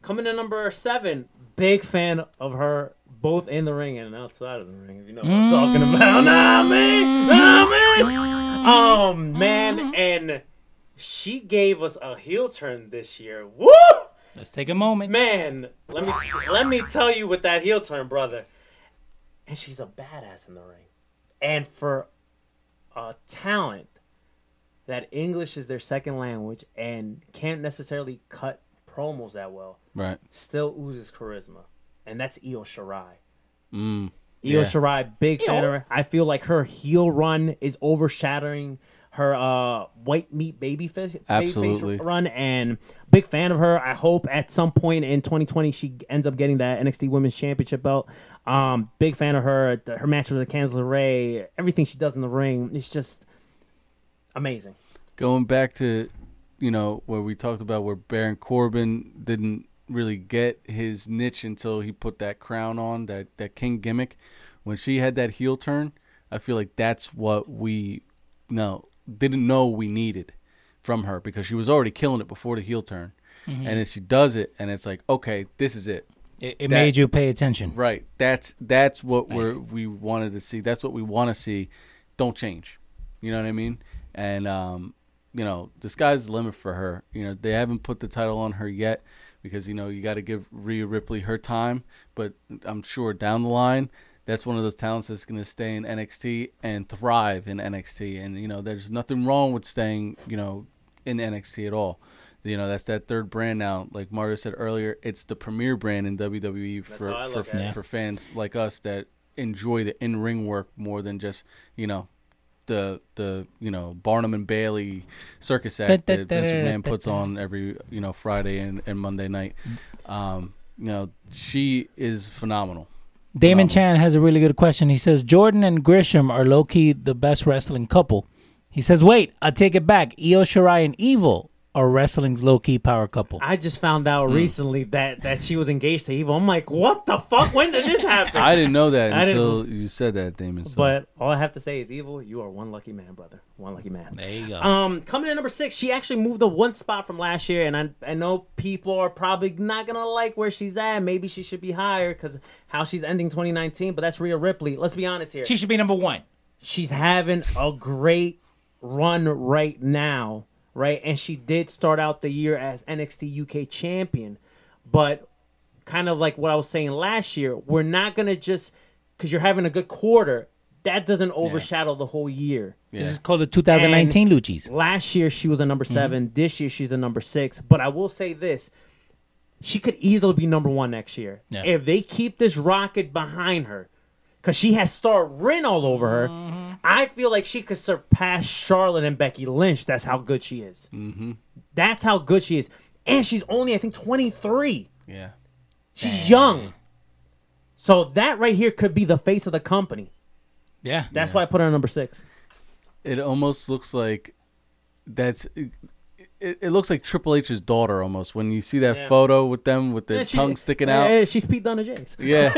Coming in number 7, big fan of her, both in the ring and outside of the ring, if you know what I'm talking about. Man, and she gave us a heel turn this year. Woo! Let's take a moment. Man, let me tell you with that heel turn, brother. And she's a badass in the ring. And for a talent that English is their second language and can't necessarily cut promos that well, right, still oozes charisma, and that's Io Shirai. Shirai, big fan of her. I feel like her heel run is overshadowing her white meat baby face run, and big fan of her. I hope at some point in 2020 she ends up getting that NXT Women's Championship belt. Big fan of her. Her match with Candice LeRae, everything she does in the ring, it's just amazing. Going back to, you know, where we talked about where Baron Corbin didn't really get his niche until he put that crown on, that king gimmick. When she had that heel turn, I feel like that's what we didn't know we needed from her, because she was already killing it before the heel turn. And then she does it, and it's like, okay, this is it. It made you pay attention. Right. That's what we wanted to see. That's what we want to see. Don't change. You know what I mean? And, you know, the sky's the limit for her. You know, they haven't put the title on her yet because, you know, you got to give Rhea Ripley her time. But I'm sure down the line, that's one of those talents that's going to stay in NXT and thrive in NXT. And, you know, there's nothing wrong with staying, you know, in NXT at all. You know, that's that third brand now. Like Mario said earlier, it's the premier brand in WWE for fans like us that enjoy the in-ring work more than just, you know, the Barnum and Bailey circus act that Vince McMahon puts on every, you know, Friday and Monday night. You know, she is phenomenal. Damon Chan has a really good question. He says, Jordan and Grisham are low-key the best wrestling couple. He says, wait, I take it back. Io Shirai and Evil are wrestling's low-key power couple. I just found out recently that she was engaged to Evil. I'm like, what the fuck? When did this happen? I didn't know that until you said that, Damon. So. But all I have to say is, Evil, you are one lucky man, brother. One lucky man. There you go. Coming in number 6, she actually moved to one spot from last year, and I know people are probably not going to like where she's at. Maybe she should be higher because how she's ending 2019, but that's Rhea Ripley. Let's be honest here. She should be number 1. She's having a great run right now. Right, and she did start out the year as NXT UK champion, but kind of like what I was saying last year, we're not gonna just because you're having a good quarter that doesn't overshadow the whole year. Yeah. This is called the 2019 Luchis. Last year she was a number 7. This year she's a number 6. But I will say this: she could easily be number 1 next year if they keep this rocket behind her, because she has star written all over her. Mm-hmm. I feel like she could surpass Charlotte and Becky Lynch. That's how good she is. Mm-hmm. That's how good she is. And she's only, I think, 23. Yeah. She's young. So that right here could be the face of the company. Yeah. That's why I put her on number 6. It almost looks like that's... It looks like Triple H's daughter almost when you see that photo with them with the tongue sticking out. Yeah, she's Pete Dunne James. Yeah.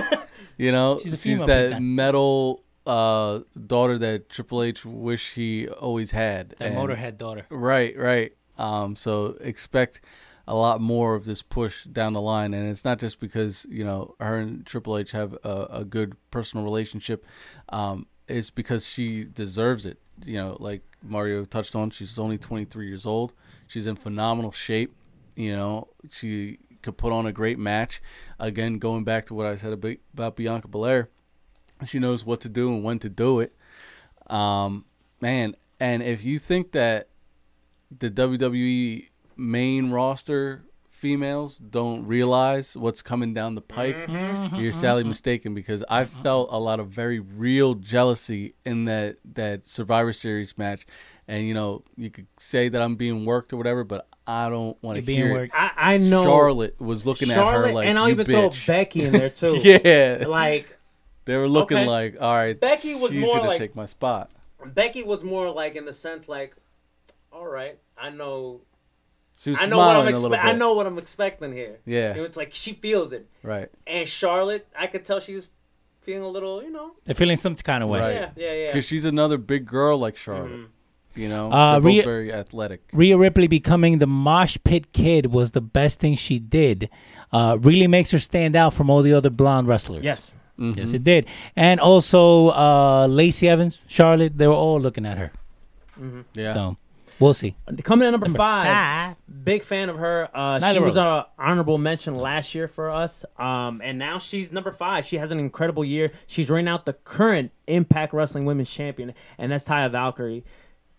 You know, she's that metal... daughter that Triple H wish he always had. Motorhead daughter. Right. So expect a lot more of this push down the line. And it's not just because, you know, her and Triple H have a good personal relationship. It's because she deserves it. You know, like Mario touched on, she's only 23 years old. She's in phenomenal shape. You know, she could put on a great match. Again, going back to what I said about Bianca Belair, she knows what to do and when to do it. Man, and if you think that the WWE main roster females don't realize what's coming down the pike, you're sadly mistaken, because I felt a lot of very real jealousy in that Survivor Series match. And, you know, you could say that I'm being worked or whatever, but I don't want to hear it. I know. Charlotte was looking at her like, and I'll even throw Becky in there, too. Like... They were looking like, all right, Becky was she's going to take my spot. Becky was more like in the sense like, all right, I know. She was smiling a little bit. I know what I'm expecting here. Yeah. You know, it's like she feels it. Right. And Charlotte, I could tell she was feeling a little, you know. They're feeling some kind of way. Right. Yeah. Because she's another big girl like Charlotte. Mm-hmm. You know, they're both very athletic. Rhea Ripley becoming the Mosh Pit Kid was the best thing she did. Really makes her stand out from all the other blonde wrestlers. Yes. Mm-hmm. Yes, it did. And also Lacey Evans, Charlotte, they were all looking at her. Mm-hmm. Yeah. So, we'll see. Coming in at number five, big fan of her. She was an honorable mention last year for us, and now she's number 5. She has an incredible year. She's right now the current Impact Wrestling Women's Champion, and that's Taya Valkyrie.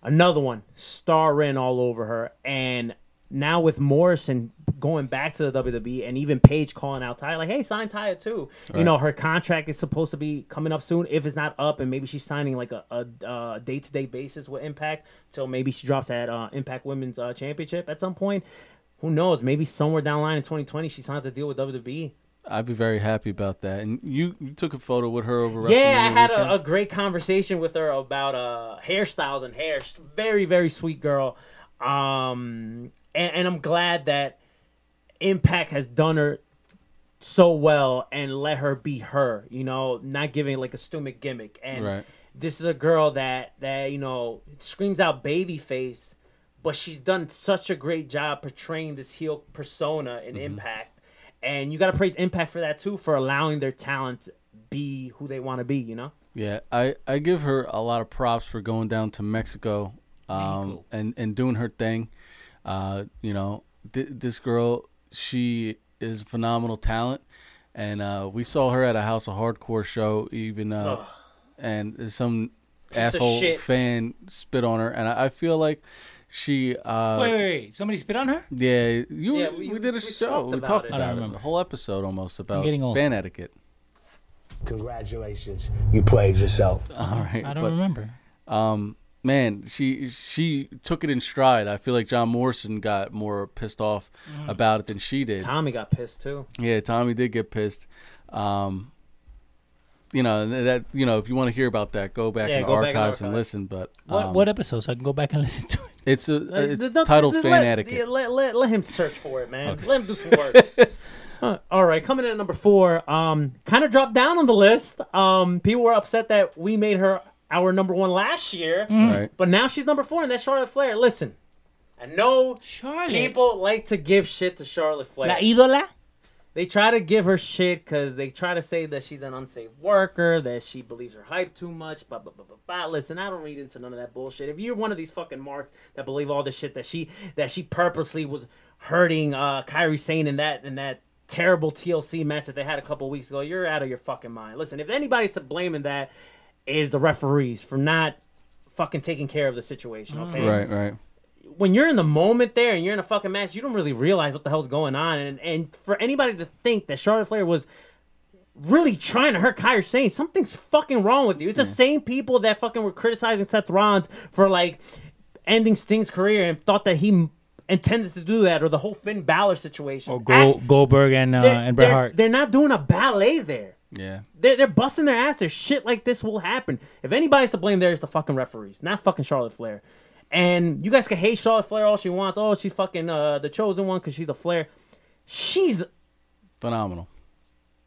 Another one, star-ridden all over her, and now with Morrison going back to the WWE and even Paige calling out Taya, like, hey, sign Taya too. Right. You know, her contract is supposed to be coming up soon. If it's not up, and maybe she's signing like a day-to-day basis with Impact till maybe she drops that Impact Women's Championship at some point. Who knows? Maybe somewhere down the line in 2020 she signs a deal with WWE. I'd be very happy about that. And you took a photo with her over WrestleMania. Yeah, I had a great conversation with her about hairstyles and hair. She's a very, very sweet girl. And I'm glad that Impact has done her so well and let her be her, you know, not giving like a stupid gimmick. And this is a girl that, you know, screams out babyface, but she's done such a great job portraying this heel persona in Impact. And you got to praise Impact for that, too, for allowing their talent to be who they want to be, you know? Yeah, I give her a lot of props for going down to Mexico and doing her thing. You know, this girl, she is phenomenal talent, And we saw her at a House of Hardcore show, even and some asshole fan spit on her. And I feel like she... Wait. Somebody spit on her? Yeah. We did a show. We talked about it. A whole episode almost about fan etiquette. Congratulations. You played yourself. All right. I don't remember. Man, she took it in stride. I feel like John Morrison got more pissed off about it than she did. Tommy got pissed too. Yeah, Tommy did get pissed. If you want to hear about that, go back in the archives and listen. But what episode? So I can go back and listen to it. It's titled Fan Etiquette. Yeah, let him search for it, man. Okay. Let him do some work. All right, coming in at number 4, kind of dropped down on the list. People were upset that we made her our number 1 last year, right. But now she's number 4, and that's Charlotte Flair. Listen, I know people like to give shit to Charlotte Flair. La ídola? They try to give her shit because they try to say that she's an unsafe worker, that she believes her hype too much, blah, blah, blah, blah, blah. Listen, I don't read into none of that bullshit. If you're one of these fucking marks that believe all this shit, that she purposely was hurting Kairi Sane in that terrible TLC match that they had a couple weeks ago, you're out of your fucking mind. Listen, if anybody's to blame in that, is the referees for not fucking taking care of the situation, okay? Right. When you're in the moment there and you're in a fucking match, you don't really realize what the hell's going on. And for anybody to think that Charlotte Flair was really trying to hurt Kairi Sane, something's fucking wrong with you. It's the same people that fucking were criticizing Seth Rollins for, like, ending Sting's career and thought that he intended to do that, or the whole Finn Balor situation. Or Goldberg and Bret Hart. They're not doing a ballet there. Yeah, they're busting their ass. There's shit like this will happen. If anybody's to blame, there is the fucking referees, not fucking Charlotte Flair. And you guys can hate Charlotte Flair all she wants. Oh, she's fucking the chosen one because she's a Flair. She's phenomenal.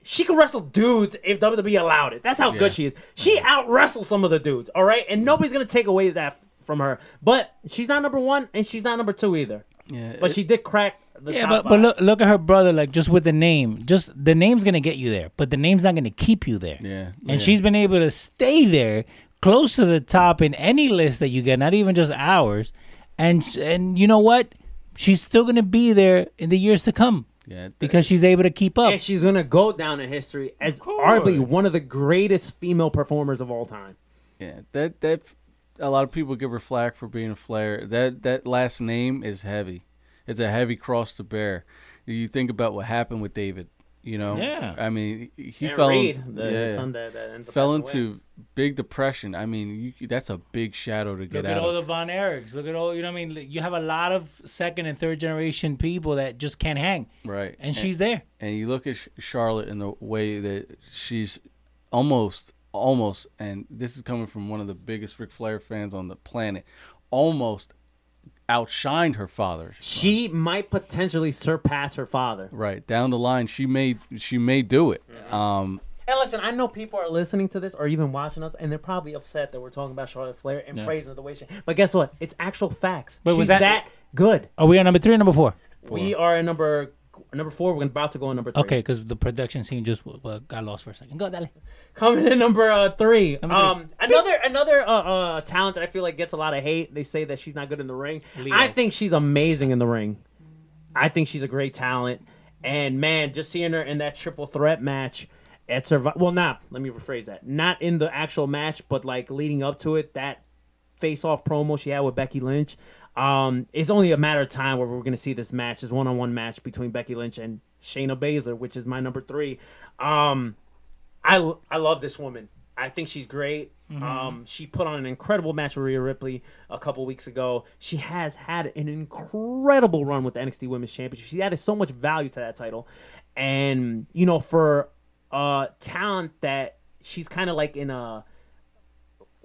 She can wrestle dudes if WWE allowed it. That's how good she is. She out wrestles some of the dudes. All right, and nobody's gonna take away that from her. But she's not number 1, and she's not number 2 either. Yeah, but she did crack. But look at her brother, like, just with the name. Just the name's going to get you there, but the name's not going to keep you there. Yeah. And she's been able to stay there close to the top in any list that you get, not even just ours. And you know what? She's still going to be there in the years to come. Yeah, because she's able to keep up. And she's going to go down in history as arguably one of the greatest female performers of all time. Yeah. That a lot of people give her flack for being a Flair. That last name is heavy. It's a heavy cross to bear. You think about what happened with David, you know? Yeah. I mean, he fell into big depression. I mean, that's a big shadow to get out of. Look at all the Von Erichs. Look at all, you know what I mean? You have a lot of second and third generation people that just can't hang. Right. And she's there. And you look at Charlotte in the way that she's almost, and this is coming from one of the biggest Ric Flair fans on the planet, almost outshined her father. She might potentially surpass her father. Right. Down the line, she may do it. Mm-hmm. And listen, I know people are listening to this or even watching us, and they're probably upset that we're talking about Charlotte Flair and praising her the way she... But guess what? It's actual facts. But she's that good. Are we on number 3 or number 4? We are at number 4. We're about to go on number 3. Okay, because the production scene just got lost for a second. Go, Dale. Coming in number 3. Another talent that I feel like gets a lot of hate. They say that she's not good in the ring. Leo. I think she's amazing in the ring. I think she's a great talent. And, man, just seeing her in that triple threat match at let me rephrase that. Not in the actual match, but, like, leading up to it, that face-off promo she had with Becky Lynch. It's only a matter of time where we're going to see this match, this one-on-one match between Becky Lynch and Shayna Baszler, which is my number 3. I love this woman. I think she's great. Mm-hmm. She put on an incredible match with Rhea Ripley a couple weeks ago. She has had an incredible run with the NXT Women's Championship. She added so much value to that title. And, you know, for talent that she's kind of like in a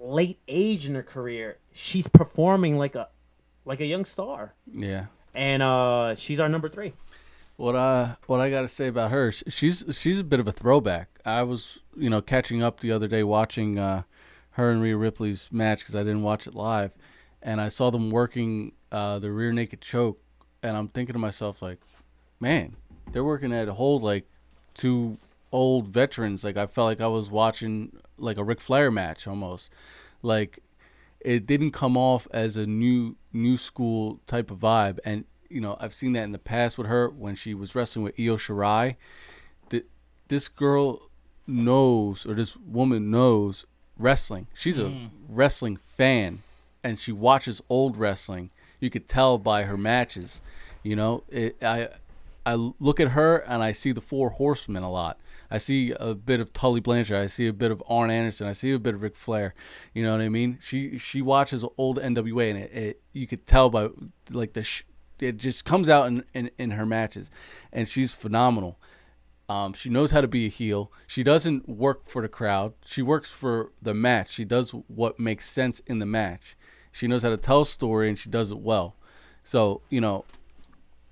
late age in her career, she's performing like a young star. Yeah. And she's our number 3. What I got to say about her, she's a bit of a throwback. I was, catching up the other day watching her and Rhea Ripley's match because I didn't watch it live. And I saw them working the rear naked choke. And I'm thinking to myself, like, man, they're working at a whole, like, two old veterans. Like, I felt like I was watching, like, a Ric Flair match almost. Like, it didn't come off as a new school type of vibe. And I've seen that in the past with her when she was wrestling with Io Shirai. this girl knows, or this woman knows wrestling. She's a wrestling fan, and she watches old wrestling. You could tell by her matches. You know, I look at her and I see the Four Horsemen a lot. I see a bit of Tully Blanchard. I see a bit of Arn Anderson. I see a bit of Ric Flair. You know what I mean? She watches old NWA, and it you could tell by like it just comes out in her matches, and she's phenomenal. She knows how to be a heel. She doesn't work for the crowd. She works for the match. She does what makes sense in the match. She knows how to tell a story, and she does it well. So, you know,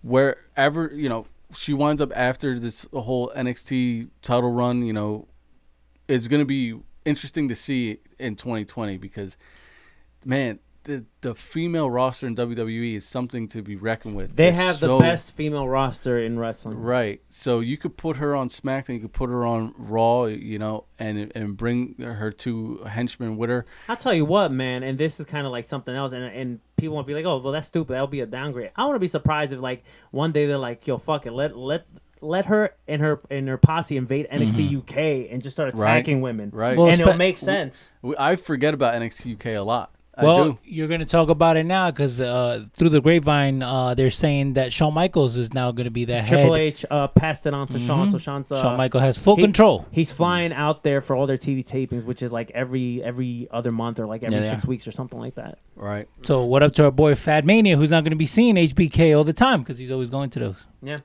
wherever, you know, she winds up after this whole NXT title run, you know, it's going to be interesting to see in 2020 because, man, the female roster in WWE is something to be reckoned with. They have the best female roster in wrestling. Right. So you could put her on SmackDown, you could put her on Raw, you know, and bring her two henchmen with her. I'll tell you what, man, and this is kind of like something else, and people won't be like, oh, well, that's stupid. That'll be a downgrade. I wouldn't be surprised if, like, one day they're like, yo, fuck it, let her and her posse invade NXT UK and just start attacking women. Right. Well, and it'll make sense. I forget about NXT UK a lot. Well, you're going to talk about it now because through the grapevine, they're saying that Shawn Michaels is now going to be the head. Triple H passed it on to Shawn, so Shawn Michaels has full control. He's flying out there for all their TV tapings, which is like every other month or like every 6 weeks or something like that. Right. So what up to our boy Fad Mania, who's not going to be seeing HBK all the time because he's always going to those. Yeah.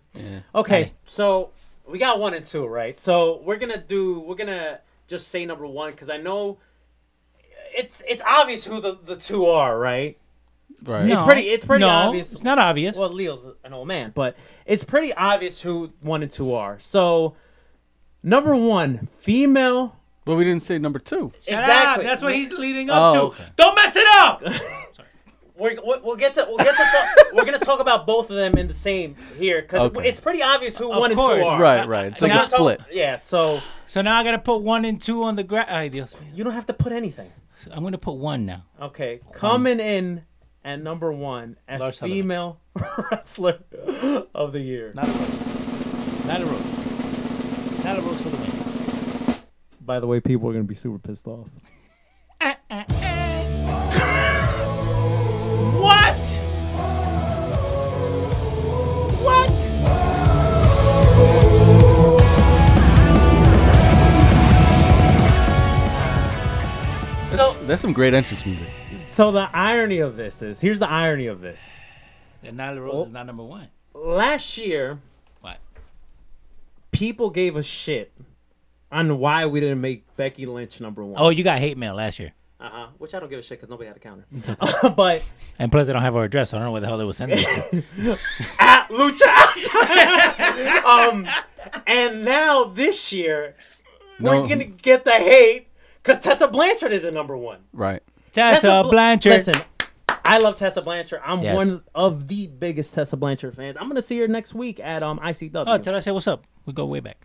Okay, so we got 1 and 2, right? So we're gonna just say number 1 because I know. It's obvious who the two are, right? Right. No. It's pretty obvious. It's not obvious. Well, Leo's an old man, but it's pretty obvious who 1 and 2 are. So, number 1, female. But we didn't say number 2. Exactly. That's what he's leading up to. Okay. Don't mess it up. Sorry. We'll get to we're gonna talk about both of them in the same here because it's pretty obvious who 1 and 2 are. Right. It's like a split. So now I gotta put 1 and 2 on the You don't have to put anything. So I'm gonna put 1 now. Okay, coming in at number 1 as Lars female wrestler of the year. Nyla Rose for the win. By the way, people are gonna be super pissed off. What? That's some great entrance music. So the irony of this is, that Nyla Rose is not number 1. Last year, people gave a shit on why we didn't make Becky Lynch number 1. Oh, you got hate mail last year. Which I don't give a shit because nobody had a counter. But and plus, they don't have our address, so I don't know where the hell they were sending it to. At Lucha. And now this year, we're gonna get the hate because Tessa Blanchard isn't number 1. Right. Tessa Blanchard. Listen, I love Tessa Blanchard. I'm one of the biggest Tessa Blanchard fans. I'm gonna see her next week at ICW. Oh, tell her I say what's up. We go way back.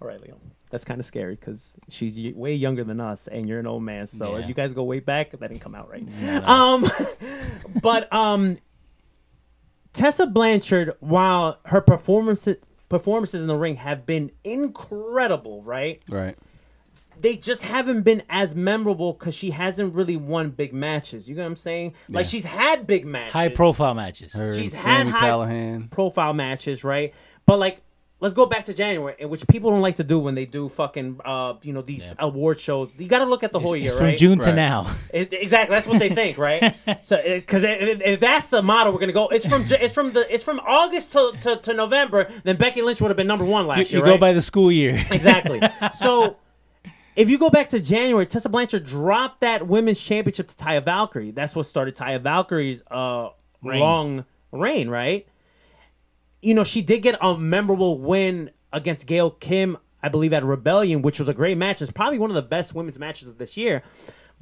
All right, Leo. That's kind of scary because she's way younger than us, and you're an old man. So if you guys go way back, that didn't come out right. No. But Tessa Blanchard, while her performances in the ring have been incredible, right? Right. They just haven't been as memorable because she hasn't really won big matches. You know what I'm saying? Yeah. Like she's had big matches, high profile matches. She's had high profile matches, right? But like. Let's go back to January, which people don't like to do when they do fucking, these award shows. You got to look at the whole year, right? From June to now. Exactly, that's what they think, right? So, because if that's the model we're gonna go, it's from August to November. Then Becky Lynch would have been number 1 last year. You go by the school year, exactly. So. If you go back to January, Tessa Blanchard dropped that women's championship to Taya Valkyrie. That's what started Taya Valkyrie's long reign, right? You know, she did get a memorable win against Gail Kim, I believe, at Rebellion, which was a great match. It's probably one of the best women's matches of this year.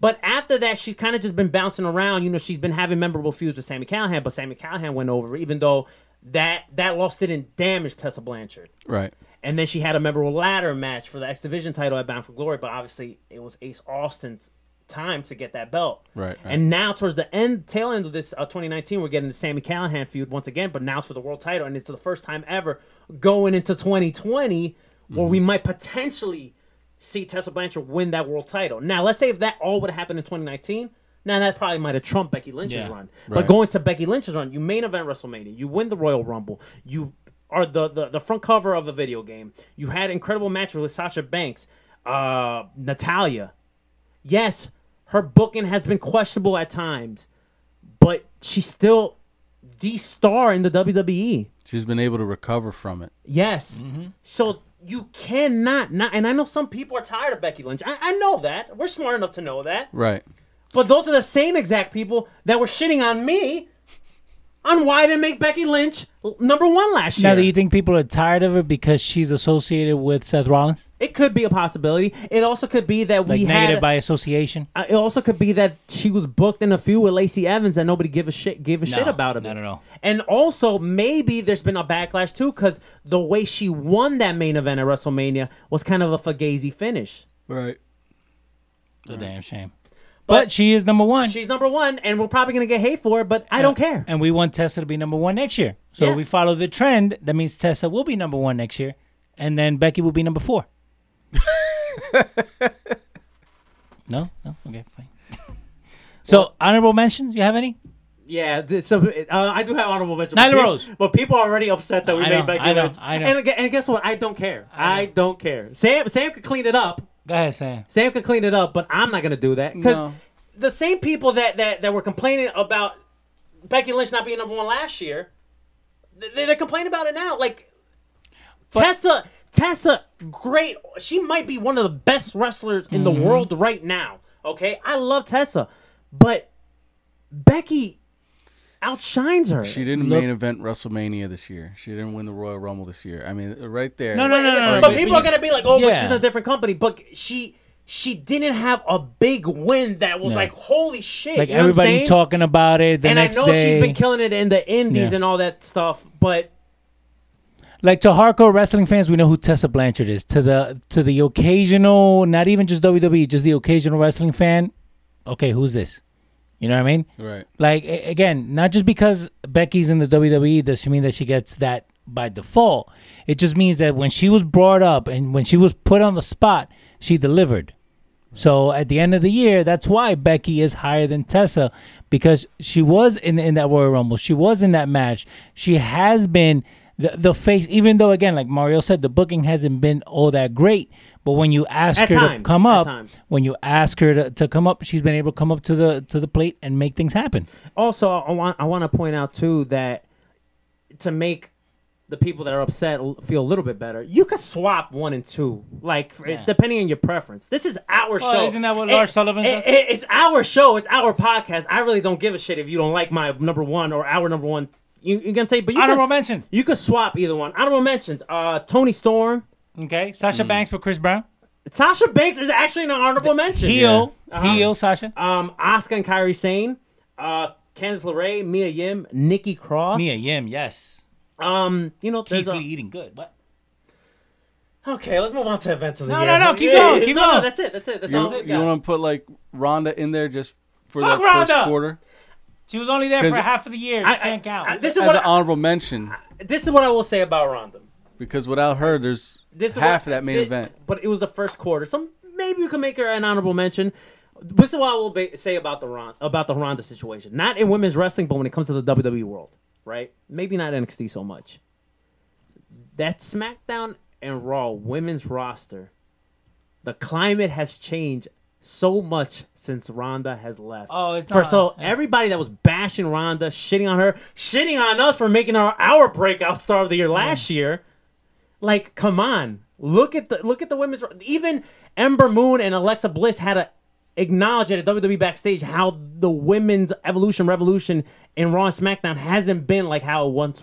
But after that, she's kind of just been bouncing around. You know, she's been having memorable feuds with Sami Callihan, but Sami Callihan went over, even though that loss didn't damage Tessa Blanchard. Right. And then she had a memorable ladder match for the X Division title at Bound for Glory, but obviously it was Ace Austin's time to get that belt. Right. And now towards the tail end of this 2019, we're getting the Sami Callihan feud once again, but now it's for the world title, and it's the first time ever going into 2020 or we might potentially see Tessa Blanchard win that world title. Now, let's say if that all would have happened in 2019, now that probably might have trumped Becky Lynch's run. Right. But going to Becky Lynch's run, you main event WrestleMania, you win the Royal Rumble, you are the front cover of a video game, you had incredible matches with Sasha Banks, Natalya. Yes, her booking has been questionable at times, but she's still the star in the WWE. She's been able to recover from it. Yes. Mm-hmm. So you cannot not, and I know some people are tired of Becky Lynch. I know that. We're smart enough to know that. Right. But those are the same exact people that were shitting on me on why they make Becky Lynch number one last year. Now, do you think people are tired of her because she's associated with Seth Rollins? It could be a possibility. It also could be that we had negative by association. It also could be that she was booked in a feud with Lacey Evans and nobody gave a shit about it. No. And also, maybe there's been a backlash too because the way she won that main event at WrestleMania was kind of a fugazi finish. Right. It's a damn shame. But she is number one. She's number one, and we're probably going to get hate for it, but I don't care. And we want Tessa to be number one next year. So if we follow the trend, that means Tessa will be number one next year, and then Becky will be number four. No? Okay, fine. So, honorable mentions, you have any? Yeah, so I do have honorable mentions. Nyla Rose. But people are already upset that we made Becky Lynch. I know. And guess what? I don't care. I don't care. Sam could clean it up. Go ahead, Sam. Sam could clean it up, but I'm not going to do that. Because the same people that were complaining about Becky Lynch not being number one last year, they're complaining about it now. Like, Tessa, great. She might be one of the best wrestlers in the world right now. Okay? I love Tessa. But Becky outshines her. She didn't main event WrestleMania this year. She didn't win the Royal Rumble this year. I mean, right there. No. But people are going to be like, oh, but she's in a different company. But she didn't have a big win that was like, holy shit. Like, you know everybody talking about it the next day. She's been killing it in the indies and all that stuff, but... Like, to hardcore wrestling fans, we know who Tessa Blanchard is. To the occasional, not even just WWE, just the occasional wrestling fan, okay, who's this? You know what I mean? Right. Like, again, not just because Becky's in the WWE does she mean that she gets that by default. It just means that when she was brought up and when she was put on the spot, she delivered. Right. So at the end of the year, that's why Becky is higher than Tessa, because she was in that Royal Rumble. She was in that match. She has been the face, even though, again, like Mario said, the booking hasn't been all that great. But when you ask her to come up, she's been able to come up to the plate and make things happen. Also, I want to point out too that to make the people that are upset feel a little bit better, you could swap 1 and 2, like depending on your preference. This is our show. Isn't that what Lars Sullivan does? It's our show. It's our podcast. I really don't give a shit if you don't like my number one or our number one. You can say, but honorable mention. You could swap either one. Honorable mentions. Toni Storm. Okay, Sasha Banks for Chris Brown. Sasha Banks is actually an honorable mention. Heel Sasha. Asuka and Kairi Sane, Candice LeRae, Mia Yim, Nikki Cross. Mia Yim, yes. You know, Keith Lee eating good. What? Okay, let's move on to events of the year. No, keep going. No, that's it. That's all it. You want to put like Ronda in there just for the first quarter? She was only there for half of the year. I can't count. This is an honorable mention. This is what I will say about Ronda. Because without her, there's half of that main event. But it was the first quarter. So maybe you can make her an honorable mention. This is what I will say about the Ronda situation. Not in women's wrestling, but when it comes to the WWE world, right? Maybe not NXT so much. That SmackDown and Raw women's roster, the climate has changed so much since Ronda has left. Oh, it's not. So everybody that was bashing Ronda, shitting on her, shitting on us for making her our breakout star of the year last year. Like, come on! Look at the women's. Even Ember Moon and Alexa Bliss had to acknowledge at WWE backstage how the women's revolution in Raw and SmackDown hasn't been like how it once.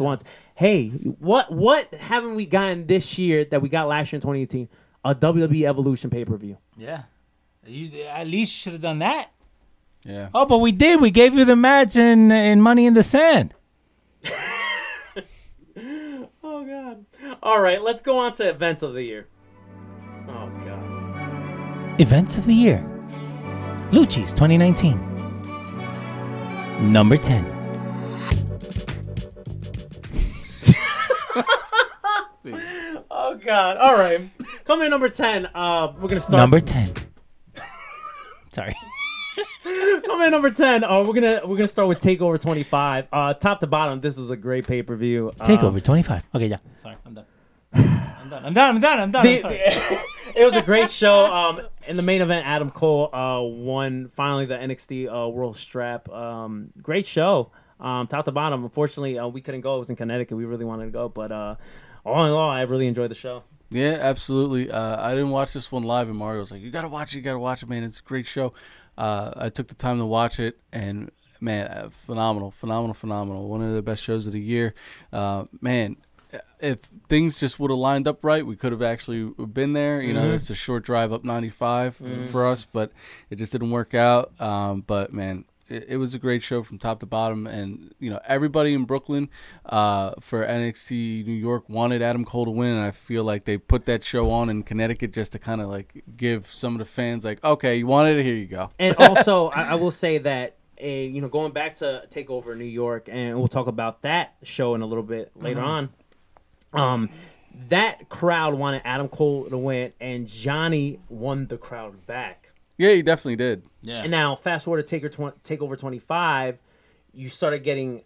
Hey, what haven't we gotten this year that we got last year in 2018? A WWE Evolution pay-per-view. Yeah, you at least should have done that. Yeah. Oh, but we did. We gave you the match in Money in the Sand. Oh, God. All right, let's go on to events of the year. Oh, God. Events of the year. Lucci's 2019. Number 10. Oh, God. All right. Coming in number 10, we're going to start... Number 10. Sorry. Coming in number 10, we're gonna start with TakeOver 25. Top to bottom, this was a great pay-per-view. TakeOver 25. Okay, yeah. Sorry, I'm done. I'm sorry. It was a great show. In the main event, Adam Cole won finally the NXT World Strap. Great show. Top to bottom. Unfortunately, we couldn't go. It was in Connecticut. We really wanted to go. But all in all, I really enjoyed the show. Yeah, absolutely. I didn't watch this one live, and Mario was like, you got to watch it, man. It's a great show. I took the time to watch it, and, man, phenomenal. One of the best shows of the year. Man, if things just would have lined up right, we could have actually been there. You know, it's a short drive up 95 for us, but it just didn't work out. But, man, it was a great show from top to bottom, and you know everybody in Brooklyn for NXT New York wanted Adam Cole to win, and I feel like they put that show on in Connecticut just to kind of like give some of the fans like, okay, you wanted it, here you go. And also, I will say that you know going back to TakeOver New York, and we'll talk about that show in a little bit later on. That crowd wanted Adam Cole to win, and Johnny won the crowd back. Yeah, he definitely did. Yeah. And now, fast forward to TakeOver 25, you started getting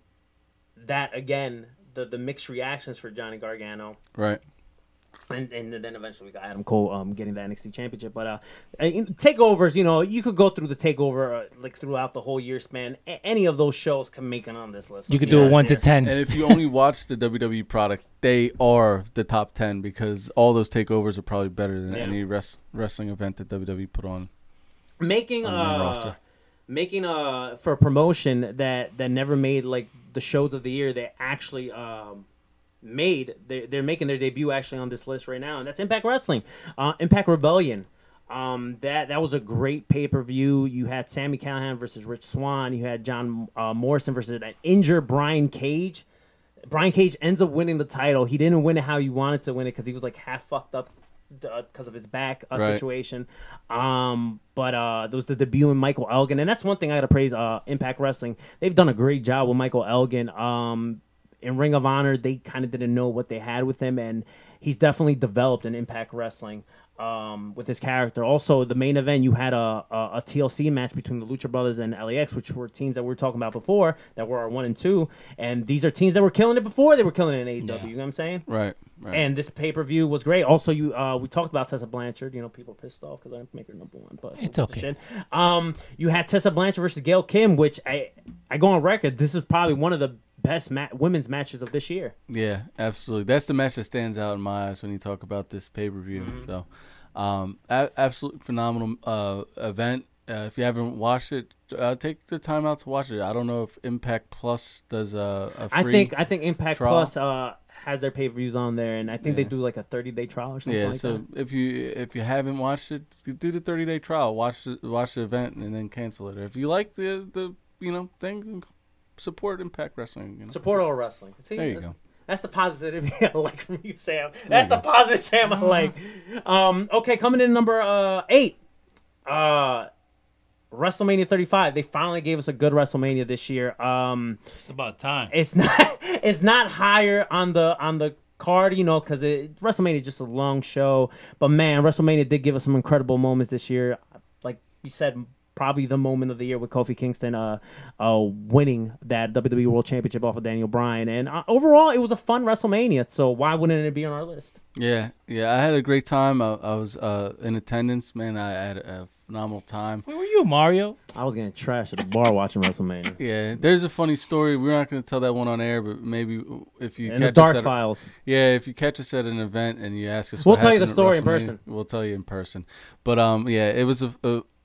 that again, the mixed reactions for Johnny Gargano. Right. And then eventually we got Adam Cole getting the NXT Championship. But TakeOvers, you know, you could go through the TakeOver like throughout the whole year span. Any of those shows can make it on this list. You could do a 1 to 10. And if you only watch the WWE product, they are the top 10 because all those TakeOvers are probably better than any wrestling event that WWE put on. Making for a promotion that never made like the shows of the year, they actually made. They're making their debut actually on this list right now, and that's Impact Wrestling, Impact Rebellion. That was a great pay per view. You had Sami Callihan versus Rich Swann. You had John Morrison versus an injured Brian Cage. Brian Cage ends up winning the title. He didn't win it how he wanted to win it because he was like half fucked up. Because of his back situation. But there was the debut in Michael Elgin. And that's one thing I got to praise Impact Wrestling. They've done a great job with Michael Elgin. In Ring of Honor, they kind of didn't know what they had with him. And he's definitely developed in Impact Wrestling with his character. Also, the main event, you had a TLC match between the Lucha Brothers and LAX, which were teams that we were talking about before that were our 1 and 2. And these are teams that were killing it before they were killing it in AEW. Yeah. You know what I'm saying? Right. And this pay-per-view was great. Also, we talked about Tessa Blanchard. You know, people are pissed off because I didn't make her number one, but it's okay. Shit. You had Tessa Blanchard versus Gail Kim, which I go on record. This is probably one of the best women's matches of this year. Yeah, absolutely. That's the match that stands out in my eyes when you talk about this pay-per-view. So, absolutely phenomenal event. If you haven't watched it, take the time out to watch it. I don't know if Impact Plus does a free I think Impact trial. Plus has their pay-per-views on there, and I think they do like a 30-day trial or something like that. Yeah, so if you haven't watched it, do the 30-day trial. Watch the event and then cancel it. Or if you like the you know thing, support Impact Wrestling. You know? Support all wrestling. See, there you go. That's the positive I like from you, Sam. That's the positive Sam I like. Okay, coming in number 8. WrestleMania 35. They finally gave us a good WrestleMania this year. It's about time. It's not higher on the card, you know, because WrestleMania is just a long show. But man, WrestleMania did give us some incredible moments this year. Like you said, probably the moment of the year with Kofi Kingston winning that WWE World Championship off of Daniel Bryan. And overall, it was a fun WrestleMania, so why wouldn't it be on our list? Yeah, I had a great time. I was in attendance. Man, I had a phenomenal time. Where were you, Mario? I was getting trash at the bar watching WrestleMania. Yeah, there's a funny story. We're not going to tell that one on air, but maybe if you if you catch us at an event and you ask us, we'll tell you the story in person. We'll tell you in person. But it was a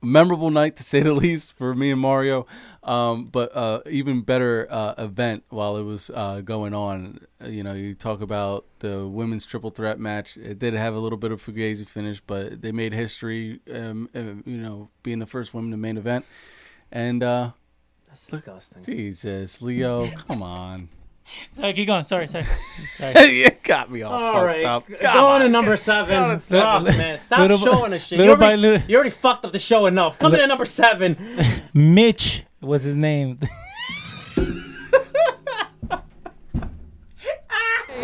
memorable night, to say the least, for me and Mario, but even better event while it was going on. You know, you talk about the women's triple threat match. It did have a little bit of fugazi finish, but they made history, you know, being the first women to main event. And that's disgusting. Jesus, Leo, come on. Sorry, keep going. Sorry. You got me all fucked up. Go on to number 7. Stop, man. Stop showing us shit. You already fucked up the show enough. Coming in at number 7. Mitch was his name.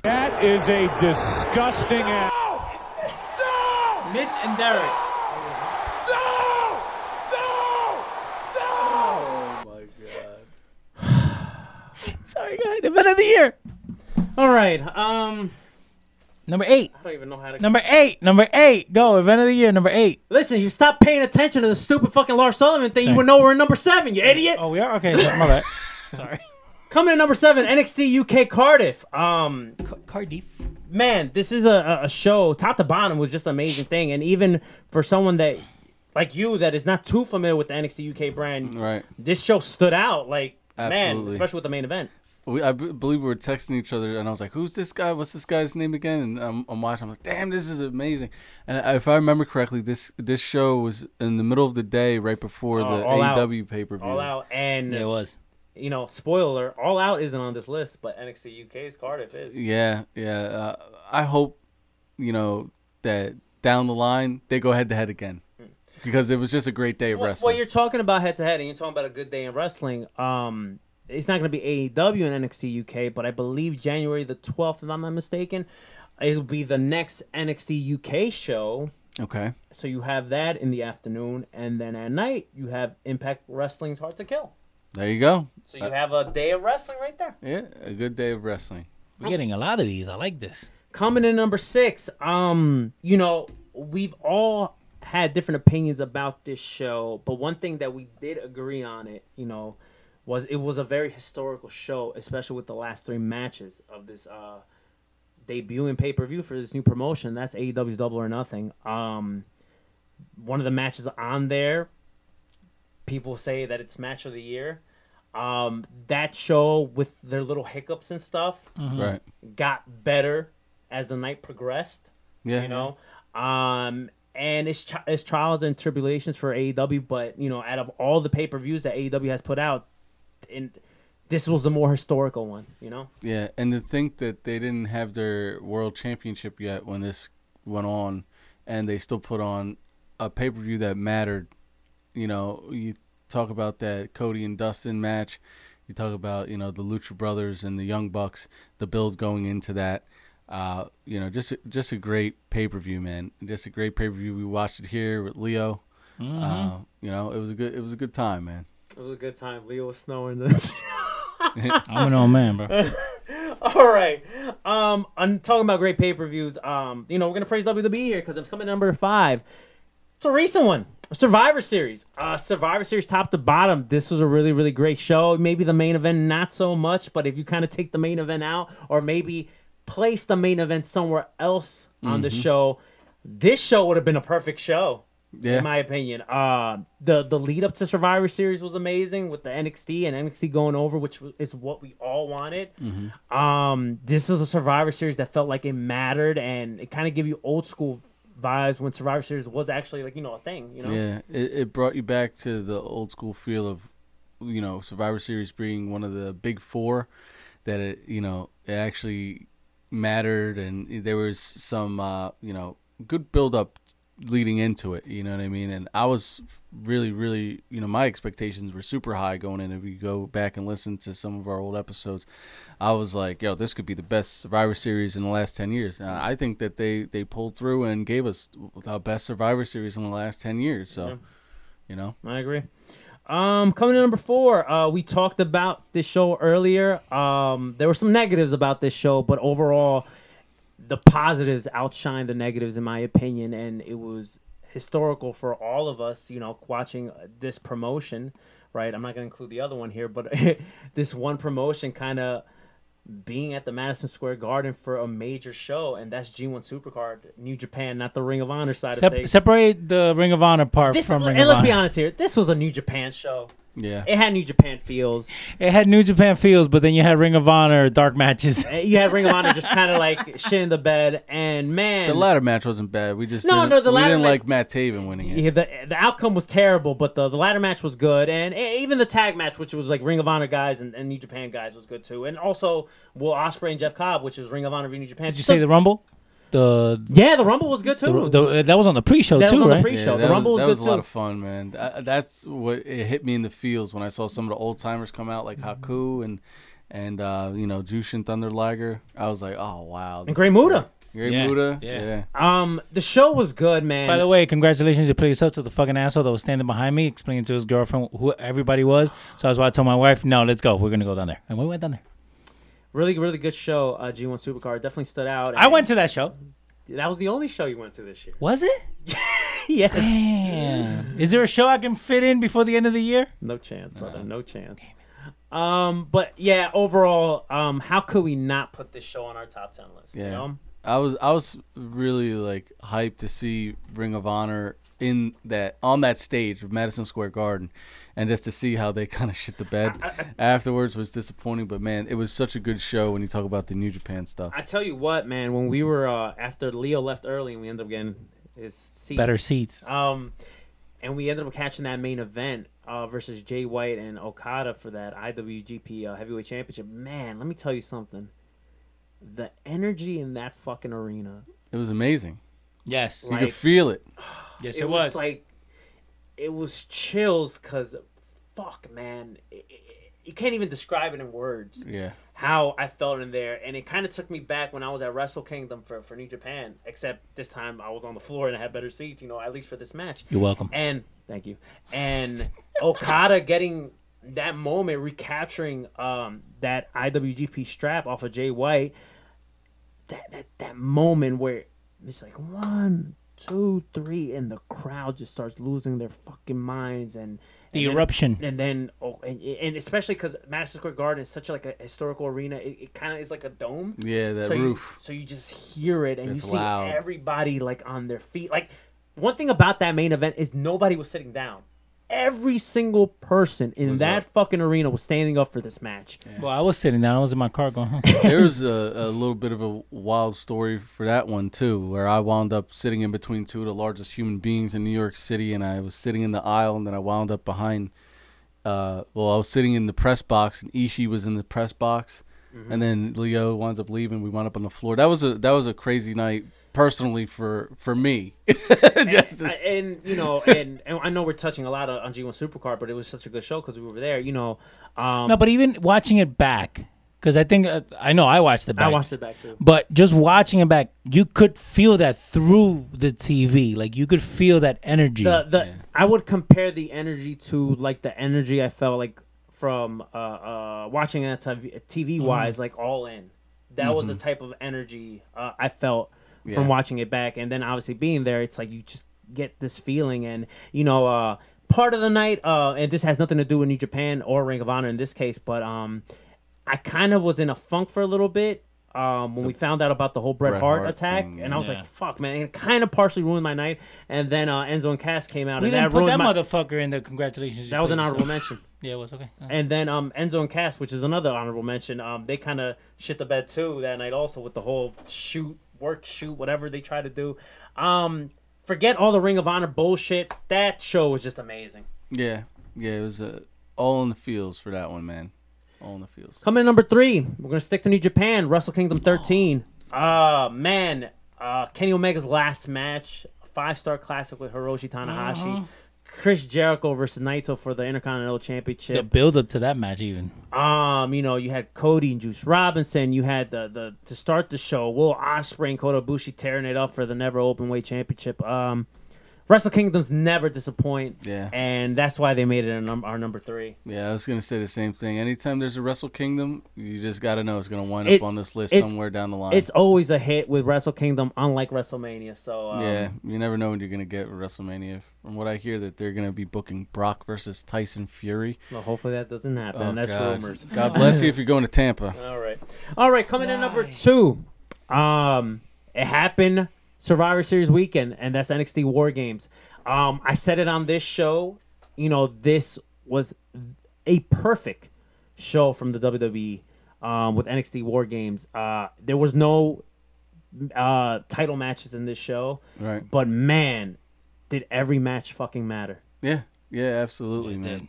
That is a disgusting act. No! Mitch and Derek. No! No! No! Oh my god. Sorry, guys. Event of the year. All right. Number 8. I don't even know how to. Number eight. Go. Event of the year. Number 8. Listen, you stop paying attention to the stupid fucking Lars Sullivan thing. Thanks. You would know we're in number 7. You idiot. Oh, we are. Okay. So, my bad. Sorry. Coming in number 7, NXT UK Cardiff. Cardiff. Man, this is a show. Top to bottom was just an amazing thing, and even for someone that like you that is not too familiar with the NXT UK brand, right? This show stood out. Like, absolutely. Man, especially with the main event. I believe we were texting each other, and I was like, "Who's this guy? What's this guy's name again?" And I'm watching. I'm like, "Damn, this is amazing!" And if I remember correctly, this show was in the middle of the day, right before the AEW pay per view. All Out, and yeah, it was. You know, spoiler, All Out isn't on this list, but NXT UK's Cardiff is. Yeah. I hope, you know, that down the line, they go head-to-head again. Because it was just a great day of wrestling. Well, you're talking about head-to-head, and you're talking about a good day in wrestling. It's not going to be AEW and NXT UK, but I believe January the 12th, if I'm not mistaken, it will be the next NXT UK show. Okay. So you have that in the afternoon, and then at night, you have Impact Wrestling's Hard to Kill. There you go. So you have a day of wrestling right there. Yeah, a good day of wrestling. We're getting a lot of these. I like this. Coming in number 6, you know, we've all had different opinions about this show, but one thing that we did agree on it, you know, was it was a very historical show, especially with the last 3 matches of this debuting pay-per-view for this new promotion. That's AEW's Double or Nothing. One of the matches on there, people say that it's match of the year. That show, with their little hiccups and stuff, mm-hmm. right. got better as the night progressed. Yeah, you know, and it's trials and tribulations for AEW. But you know, out of all the pay-per-views that AEW has put out, this was the more historical one. You know. Yeah, and to think that they didn't have their world championship yet when this went on, and they still put on a pay-per-view that mattered. You know, you talk about that Cody and Dustin match. You talk about, you know, the Lucha Brothers and the Young Bucks, the build going into that. You know, just a great pay-per-view, man. Just a great pay-per-view. We watched it here with Leo. Mm-hmm. You know, it was a good time, man. It was a good time. Leo was snowing this. I'm an old man, bro. All right. I'm talking about great pay-per-views. You know, we're going to praise WWE here because it's coming number 5. It's a recent one. Survivor Series top to bottom. This was a really, really great show. Maybe the main event, not so much, but if you kind of take the main event out or maybe place the main event somewhere else on mm-hmm. the show, this show would have been a perfect show, yeah. in my opinion. The lead up to Survivor Series was amazing with the NXT and NXT going over, which is what we all wanted. Mm-hmm. This is a Survivor Series that felt like it mattered, and it kind of gave you old school vibes when Survivor Series was actually, like, you know, a thing, you know. Yeah, it brought you back to the old school feel of, you know, Survivor Series being one of the big 4 that it, you know, it actually mattered, and there was some you know, good build up leading into it, you know what I mean? And I was really, really, you know, my expectations were super high going in. If you go back and listen to some of our old episodes, I was like, yo, this could be the best Survivor Series in the last 10 years. And I think that they pulled through and gave us the best Survivor Series in the last 10 years. So, yeah. You know. I agree. Coming to number 4, we talked about this show earlier. There were some negatives about this show, but overall, the positives outshine the negatives, in my opinion, and it was historical for all of us, you know, watching this promotion, right? I'm not going to include the other one here, but this one promotion kind of being at the Madison Square Garden for a major show, and that's G1 Supercard, New Japan, not the Ring of Honor side of things. Separate the Ring of Honor part from Ring of Honor. And let's be honest here, this was a New Japan show. Yeah, it had New Japan feels. But then you had Ring of Honor dark matches. You had Ring of Honor just kind of like shit in the bed, and man, the ladder match wasn't bad. We just didn't like Matt Taven winning it. Yeah, the outcome was terrible, but the ladder match was good, and even the tag match, which was like Ring of Honor guys and New Japan guys, was good too, and also Will Ospreay and Jeff Cobb, which is Ring of Honor v New Japan. Did you say the Rumble? The Rumble was good too. That was on the pre-show too, right? That was on the pre-show. Yeah, the Rumble was good too. That was a lot of fun, man. That's what it hit me in the feels when I saw some of the old timers come out, like mm-hmm. Haku and you know, Jushin Thunder Liger. I was like, oh wow. And Great Muta. Muda. Yeah. The show was good, man. By the way, congratulations to play yourself to the fucking asshole that was standing behind me, explaining to his girlfriend who everybody was. So that's why I told my wife, "No, let's go. We're gonna go down there." And we went down there. Really, really good show. G1 Supercard definitely stood out. I went to that show. That was the only show you went to this year. Was it? Yes. Damn. Is there a show I can fit in before the end of the year? No chance, brother. No chance. But yeah, overall, how could we not put this show on our top 10 list? Yeah. You know? I was really like hyped to see Ring of Honor on that stage of Madison Square Garden, and just to see how they kind of shit the bed afterwards was disappointing. But man, it was such a good show when you talk about the New Japan stuff. I tell you what, man, when we were after Leo left early and we ended up getting his seats, better seats, and we ended up catching that main event versus Jay White and Okada for that IWGP Heavyweight Championship. Man, let me tell you something. The energy in that fucking arena. It was amazing. Yes. Like, you could feel it. Yes, it was. Like, it was chills because, fuck, man. You can't even describe it in words. Yeah. How I felt in there. And it kind of took me back when I was at Wrestle Kingdom for New Japan. Except this time I was on the floor and I had better seats, you know, at least for this match. You're welcome. And thank you. And Okada getting that moment, recapturing that IWGP strap off of Jay White. That moment where it's like 1, 2, 3, and the crowd just starts losing their fucking minds, and the eruption, and especially because Madison Square Garden is such like a historical arena, it kind of is like a dome. Yeah, that so roof. So you just hear it, and it's you see loud. Everybody like on their feet. Like one thing about that main event is nobody was sitting down. Every single person in that fucking arena was standing up for this match. Yeah. Well, I was sitting down. I was in my car going home. There was a little bit of a wild story for that one, too, where I wound up sitting in between two of the largest human beings in New York City, and I was sitting in the aisle, and then I wound up behind I was sitting in the press box, and Ishii was in the press box, and then Leo winds up leaving. We wound up on the floor. That was a crazy night. Personally, for me, and I know we're touching a lot on G1 Supercard, but it was such a good show because we were there, you know. No, but even watching it back, because I think I know I watched it back. I watched it back too. But just watching it back, you could feel that through the TV, like you could feel that energy. I would compare the energy to like the energy I felt like from watching it TV wise, like All In. That was the type of energy I felt. Yeah. From watching it back, and then obviously being there, it's like you just get this feeling. And you know, part of the night, and this has nothing to do with New Japan or Ring of Honor in this case, but I kind of was in a funk for a little bit when we found out about the whole Bret Hart attack thing, and I was like, "Fuck, man!" And it kind of partially ruined my night. And then Enzo and Cass came out, motherfucker in the congratulations. That was an honorable mention. Yeah, it was okay. Uh-huh. And then Enzo and Cass, which is another honorable mention, they kind of shit the bed too that night, also with the whole shoot, whatever they try to do. Forget all the Ring of Honor bullshit. That show was just amazing. Yeah, it was all in the feels for that one, man. All in the feels. Coming in number 3, we're going to stick to New Japan, Wrestle Kingdom 13. Kenny Omega's last match, 5-star classic with Hiroshi Tanahashi. Uh-huh. Chris Jericho versus Naito for the Intercontinental Championship. The build-up to that match, even. You know, you had Cody and Juice Robinson. You had the to start the show, Will Ospreay and Kota Ibushi tearing it up for the Never Openweight Championship. Wrestle Kingdoms never disappoint. Yeah. And that's why they made it our number 3. Yeah, I was going to say the same thing. Anytime there's a Wrestle Kingdom, you just got to know it's going to wind up on this list somewhere down the line. It's always a hit with Wrestle Kingdom, unlike WrestleMania. So yeah, you never know when you're going to get WrestleMania. From what I hear, that they're going to be booking Brock versus Tyson Fury. Well, hopefully that doesn't happen. Oh, that's rumors. God bless you if you're going to Tampa. All right, coming in number 2. It happened Survivor Series weekend, and that's NXT War Games. I said it on this show. You know, this was a perfect show from the WWE with NXT War Games. There was no title matches in this show. Right. But, man, did every match fucking matter. Yeah, absolutely, man.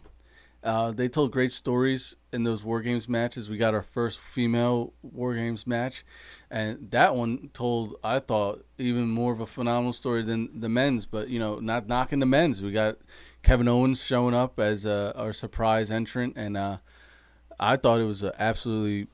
They told great stories in those War Games matches. We got our first female War Games match, and that one told, I thought, even more of a phenomenal story than the men's. But, you know, not knocking the men's. We got Kevin Owens showing up as our surprise entrant, and I thought it was an absolutely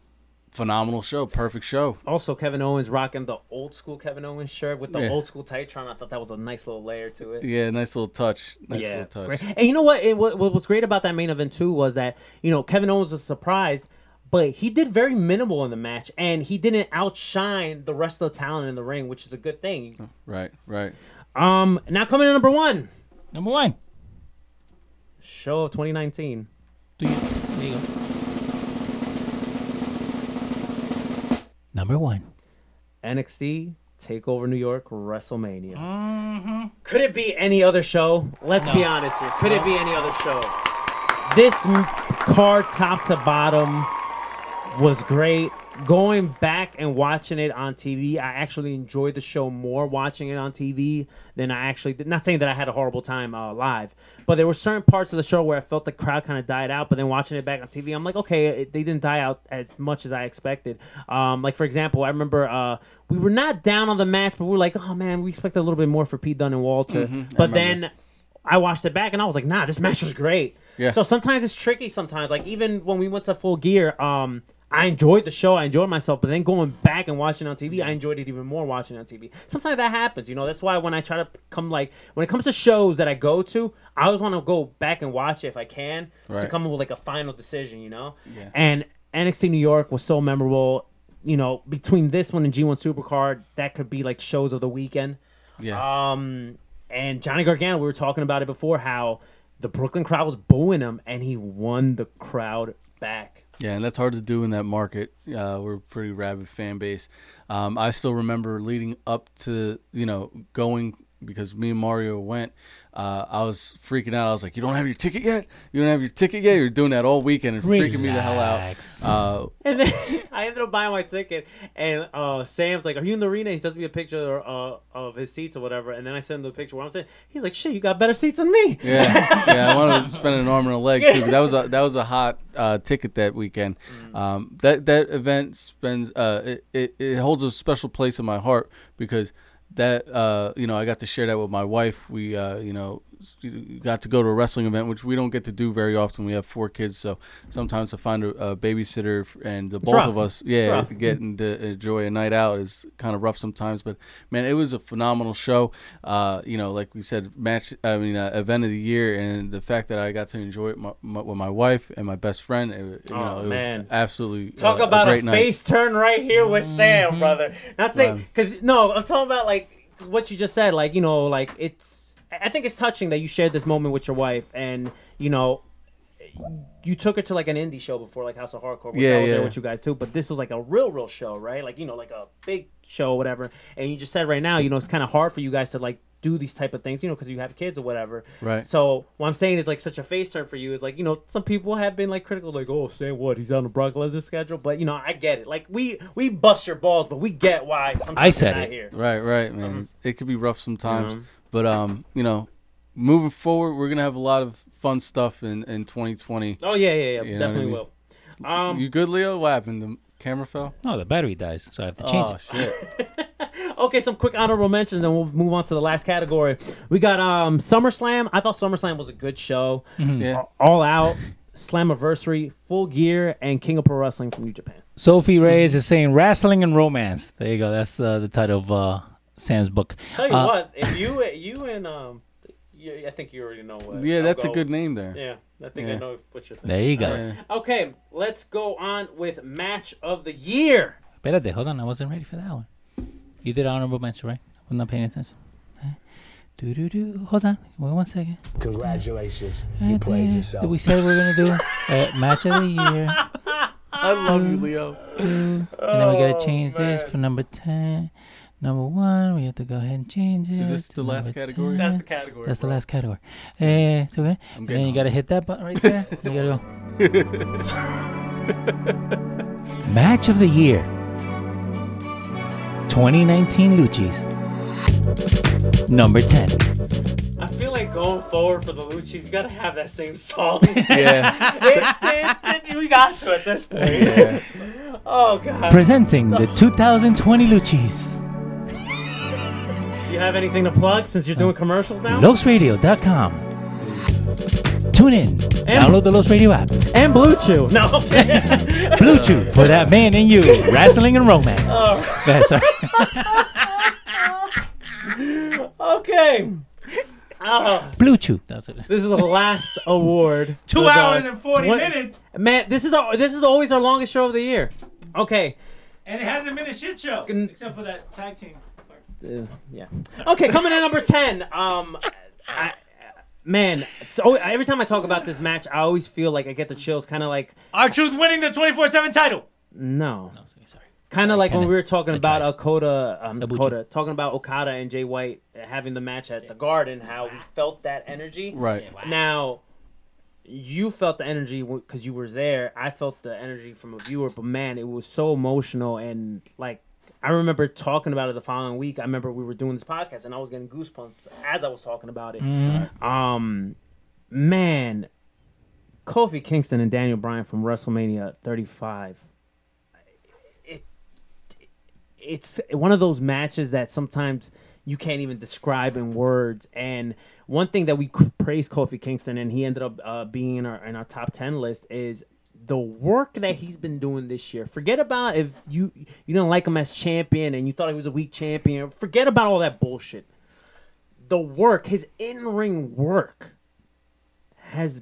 Phenomenal show. Perfect show. Also, Kevin Owens rocking the old school Kevin Owens shirt with the old school Titantron. I thought that was a nice little layer to it. Yeah, nice little touch. Nice little touch. Great. And you know what? What was great about that main event, too, was that, you know, Kevin Owens was surprised, but he did very minimal in the match, and he didn't outshine the rest of the talent in the ring, which is a good thing. Right, right. Now coming in number 1. Number 1. Show of 2019. There you go. Number 1. NXT, TakeOver New York, WrestleMania. Mm-hmm. Could it be any other show? Let's be honest here. Could it be any other show? This card, top to bottom, was great. Going back and watching it on TV, I actually enjoyed the show more watching it on TV than I actually did. Not saying that I had a horrible time live, but there were certain parts of the show where I felt the crowd kind of died out, but then watching it back on TV, I'm like, okay, they didn't die out as much as I expected. Like, for example, I remember we were not down on the match, but we were like, oh, man, we expected a little bit more for Pete Dunne and Walter. Mm-hmm. But then I watched it back, and I was like, nah, this match was great. Yeah. So sometimes it's tricky sometimes. Like, even when we went to Full Gear, I enjoyed the show. I enjoyed myself. But then going back and watching it on TV, I enjoyed it even more watching it on TV. Sometimes that happens. You know, that's why when I try to come, like, when it comes to shows that I go to, I always want to go back and watch it if I can to come up with, like, a final decision, you know? Yeah. And NXT New York was so memorable. You know, between this one and G1 Supercard, that could be, like, shows of the weekend. Yeah. And Johnny Gargano, we were talking about it before, how the Brooklyn crowd was booing him, and he won the crowd back. Yeah, and that's hard to do in that market. We're a pretty rabid fan base. I still remember leading up to, you know, going, because me and Mario went, I was freaking out. I was like, you don't have your ticket yet? You don't have your ticket yet? You're doing that all weekend and freaking me the hell out. And then I ended up buying my ticket, and Sam's like, are you in the arena? He sends me a picture of his seats or whatever, and then I send him the picture where I'm sitting. He's like, shit, you got better seats than me. Yeah, I wanted to spend an arm and a leg, too, because that was a hot ticket that weekend. Mm. That event it holds a special place in my heart, because that, you know, I got to share that with my wife. We, you know, got to go to a wrestling event, which we don't get to do very often. We have 4 kids, so sometimes to find a babysitter and the both of us getting to enjoy a night out is kind of rough sometimes. But, man, it was a phenomenal show. You know, like we said, event of the year, and the fact that I got to enjoy it with my wife and my best friend. It was absolutely talk about a face turn right here with Sam, brother. Not saying I'm talking about, like, what you just said. Like, you know, like, it's, I think it's touching that you shared this moment with your wife, and, you know, you took her to, like, an indie show before, like House of Hardcore, which I was there with you guys too, but this was like a real show, right? Like, you know, like a big show, whatever. And you just said right now, you know, it's kind of hard for you guys to, like, do these type of things, you know, because you have kids or whatever. Right. So what I'm saying is, like, such a face turn for you is, like, you know, some people have been, like, critical, like, oh, say what? He's on the Brock Lesnar schedule. But, you know, I get it. Like, we bust your balls, but we get why sometimes I said you're not here. Right, man. Mm-hmm. It could be rough sometimes. Mm-hmm. But, you know, moving forward, we're going to have a lot of fun stuff in 2020. Oh, yeah. You definitely will. You good, Leo? What happened? The camera fell? No, the battery dies, so I have to change it. Oh, shit. Okay, some quick honorable mentions, then we'll move on to the last category. We got SummerSlam. I thought SummerSlam was a good show. Mm-hmm. Yeah. All Out, Slammiversary, Full Gear, and King of Pro Wrestling from New Japan. Sophie Reyes is saying wrestling and romance. There you go. That's the title of Sam's book. Tell you what, if you and I think you already know what. Yeah, that's a good name there. Yeah, I think I know what you're thinking. There you go. Yeah. Okay, let's go on with Match of the Year. Espérate, hold on. I wasn't ready for that one. You did honorable mention, right? I'm not paying attention. Hold on. Wait 1 second. Congratulations. You played yourself. We said we were going to do Match of the Year. I love you, Leo. And then we got to change this for number 10. Number 1, we have to go ahead and change it. Is this the last category? 10. That's the category. That's the last category. So and then you got to hit that button right there. You got to go. Match of the Year. 2019 Luchis. Number 10. I feel like going forward for the Luchis, you gotta have that same song. Yeah. We got to at this point. Yeah. Oh, God. Presenting the 2020 Luchis. You have anything to plug since you're doing commercials now? LosRadio.com. Tune in. And download the Los Radio app. And Bluetooth. No. Bluetooth for that man in you. Wrestling and romance. Oh. Go ahead, sorry. Okay. Bluetooth. This is the last award. 2 hours and 40 minutes. Man, this is always our longest show of the year. Okay. And it hasn't been a shit show. Except for that tag team part. Yeah. Okay, coming in number 10. Every time I talk about this match, I always feel like I get the chills. Kind of like R-Truth winning the 24/7 title. No, sorry. Kind of like when we were talking about talking about Okada and Jay White having the match at the Garden, how we felt that energy. Right now, you felt the energy because you were there. I felt the energy from a viewer, but man, it was so emotional and like. I remember talking about it the following week. I remember we were doing this podcast, and I was getting goosebumps as I was talking about it. Mm. Man, Kofi Kingston and Daniel Bryan from WrestleMania 35. It's one of those matches that sometimes you can't even describe in words. And one thing that we praised Kofi Kingston, and he ended up being in our top 10 list, is the work that he's been doing this year. Forget about if you don't like him as champion and you thought he was a weak champion. Forget about all that bullshit. The work, his in-ring work, has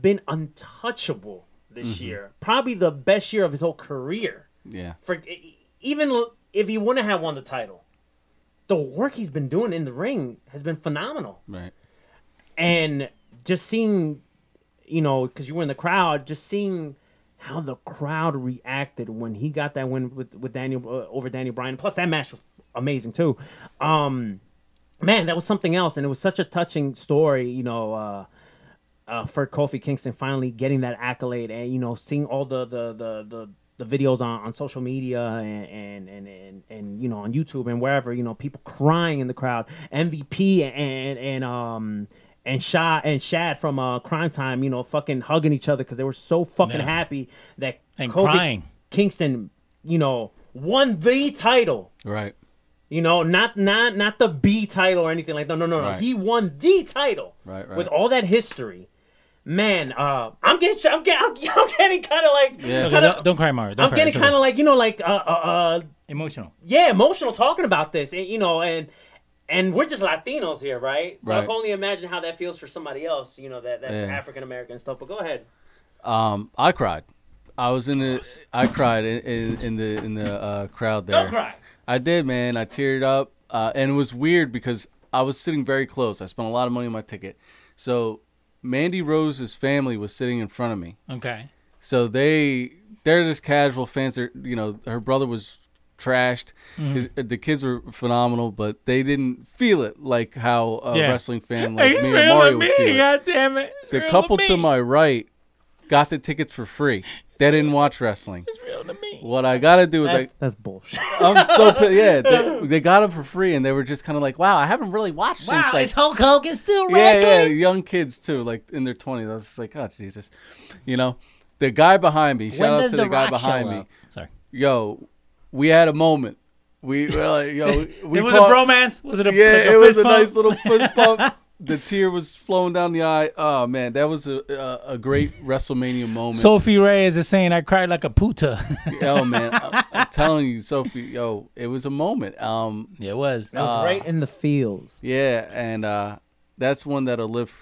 been untouchable this year. Probably the best year of his whole career. Yeah. Even if he wouldn't have won the title, the work he's been doing in the ring has been phenomenal. Right. And just seeing... You know, because you were in the crowd, just seeing how the crowd reacted when he got that win with Daniel over Daniel Bryan. Plus, that match was amazing too. Man, that was something else, and it was such a touching story. You know, for Kofi Kingston finally getting that accolade, and you know, seeing all the videos on social media and you know on YouTube and wherever, you know, people crying in the crowd, MVP and Shad from Crime Time, you know, fucking hugging each other because they were so fucking happy that Kofi Kingston, you know, won the title. Right. You know, not the B title or anything like that. No. Right. He won the title. Right. With all that history. Man, I'm getting kind of like... Yeah. Kinda, okay, don't cry, Mario. I'm getting kind of like, you know, like... emotional. Yeah, emotional talking about this, you know, and we're just Latinos here, right? So I can only imagine how that feels for somebody else, you know, that's African American and stuff. But go ahead. I cried. I cried in the crowd there. Don't cry. I did, man. I teared up, and it was weird because I was sitting very close. I spent a lot of money on my ticket, so Mandy Rose's family was sitting in front of me. Okay. So they're just casual fans. They're, you know, her brother was trashed. Mm-hmm. The kids were phenomenal, but they didn't feel it like how a wrestling fan like me or Mario would feel it. God damn it. The couple to my right got the tickets for free. They didn't watch wrestling. It's real to me. What I gotta do is like... That's bullshit. I'm so pissed. Yeah, they got them for free, and they were just kind of like, wow, I haven't really watched this. Wow, is Hulk Hogan still wrestling? Yeah, young kids too, like in their 20s. I was just like, oh, Jesus. You know, the guy behind me, shout out to the guy behind me. Sorry. Yo, we had a moment. We were like, yo. It was a bromance? Was it a fist pump? Yeah, it was a nice little fist pump. The tear was flowing down the eye. Oh, man, that was a great WrestleMania moment. Sophie Reyes is saying, I cried like a puta. Yo, man, I'm telling you, Sophie, yo, it was a moment. Yeah, it was. It was right in the fields. Yeah, and that's one that'll live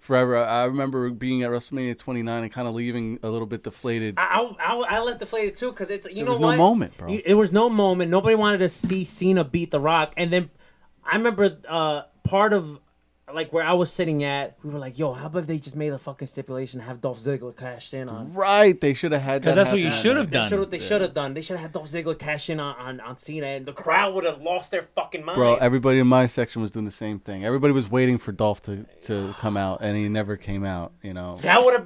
forever. I remember being at WrestleMania 29 and kind of leaving a little bit deflated. I left deflated too because it's you know what? There was no moment, bro. It was no moment. Nobody wanted to see Cena beat The Rock, and then I remember part of like where I was sitting at. We were like, "Yo, how about they just made a fucking stipulation and have Dolph Ziggler cashed in on?" Right? They should have had because that's what you should have done. They should have done. They should have had Dolph Ziggler cash in on Cena, and the crowd would have lost their fucking mind. Bro, everybody in my section was doing the same thing. Everybody was waiting for Dolph to come out, and he never came out. You know, that would have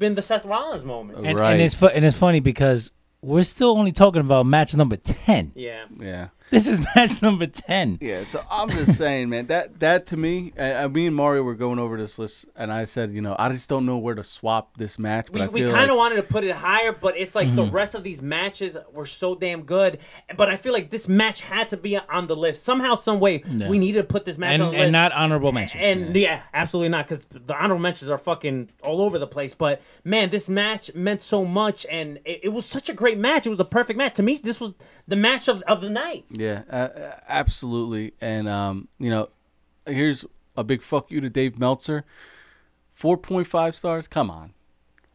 been the Seth Rollins moment. And it's funny because we're still only talking about match number 10. Yeah. This is match number 10. Yeah, so I'm just saying, man, that to me, me and Mario were going over this list, and I said, you know, I just don't know where to swap this match. But we kind of wanted to put it higher, but it's like the rest of these matches were so damn good. But I feel like this match had to be on the list. Somehow, some way, we needed to put this match on the list. And not honorable mentions. And yeah absolutely not, because the honorable mentions are fucking all over the place. But, man, this match meant so much, and it was such a great match. It was a perfect match. To me, this was the match of the night. Yeah, absolutely. And, you know, here's a big fuck you to Dave Meltzer. 4.5 stars? Come on.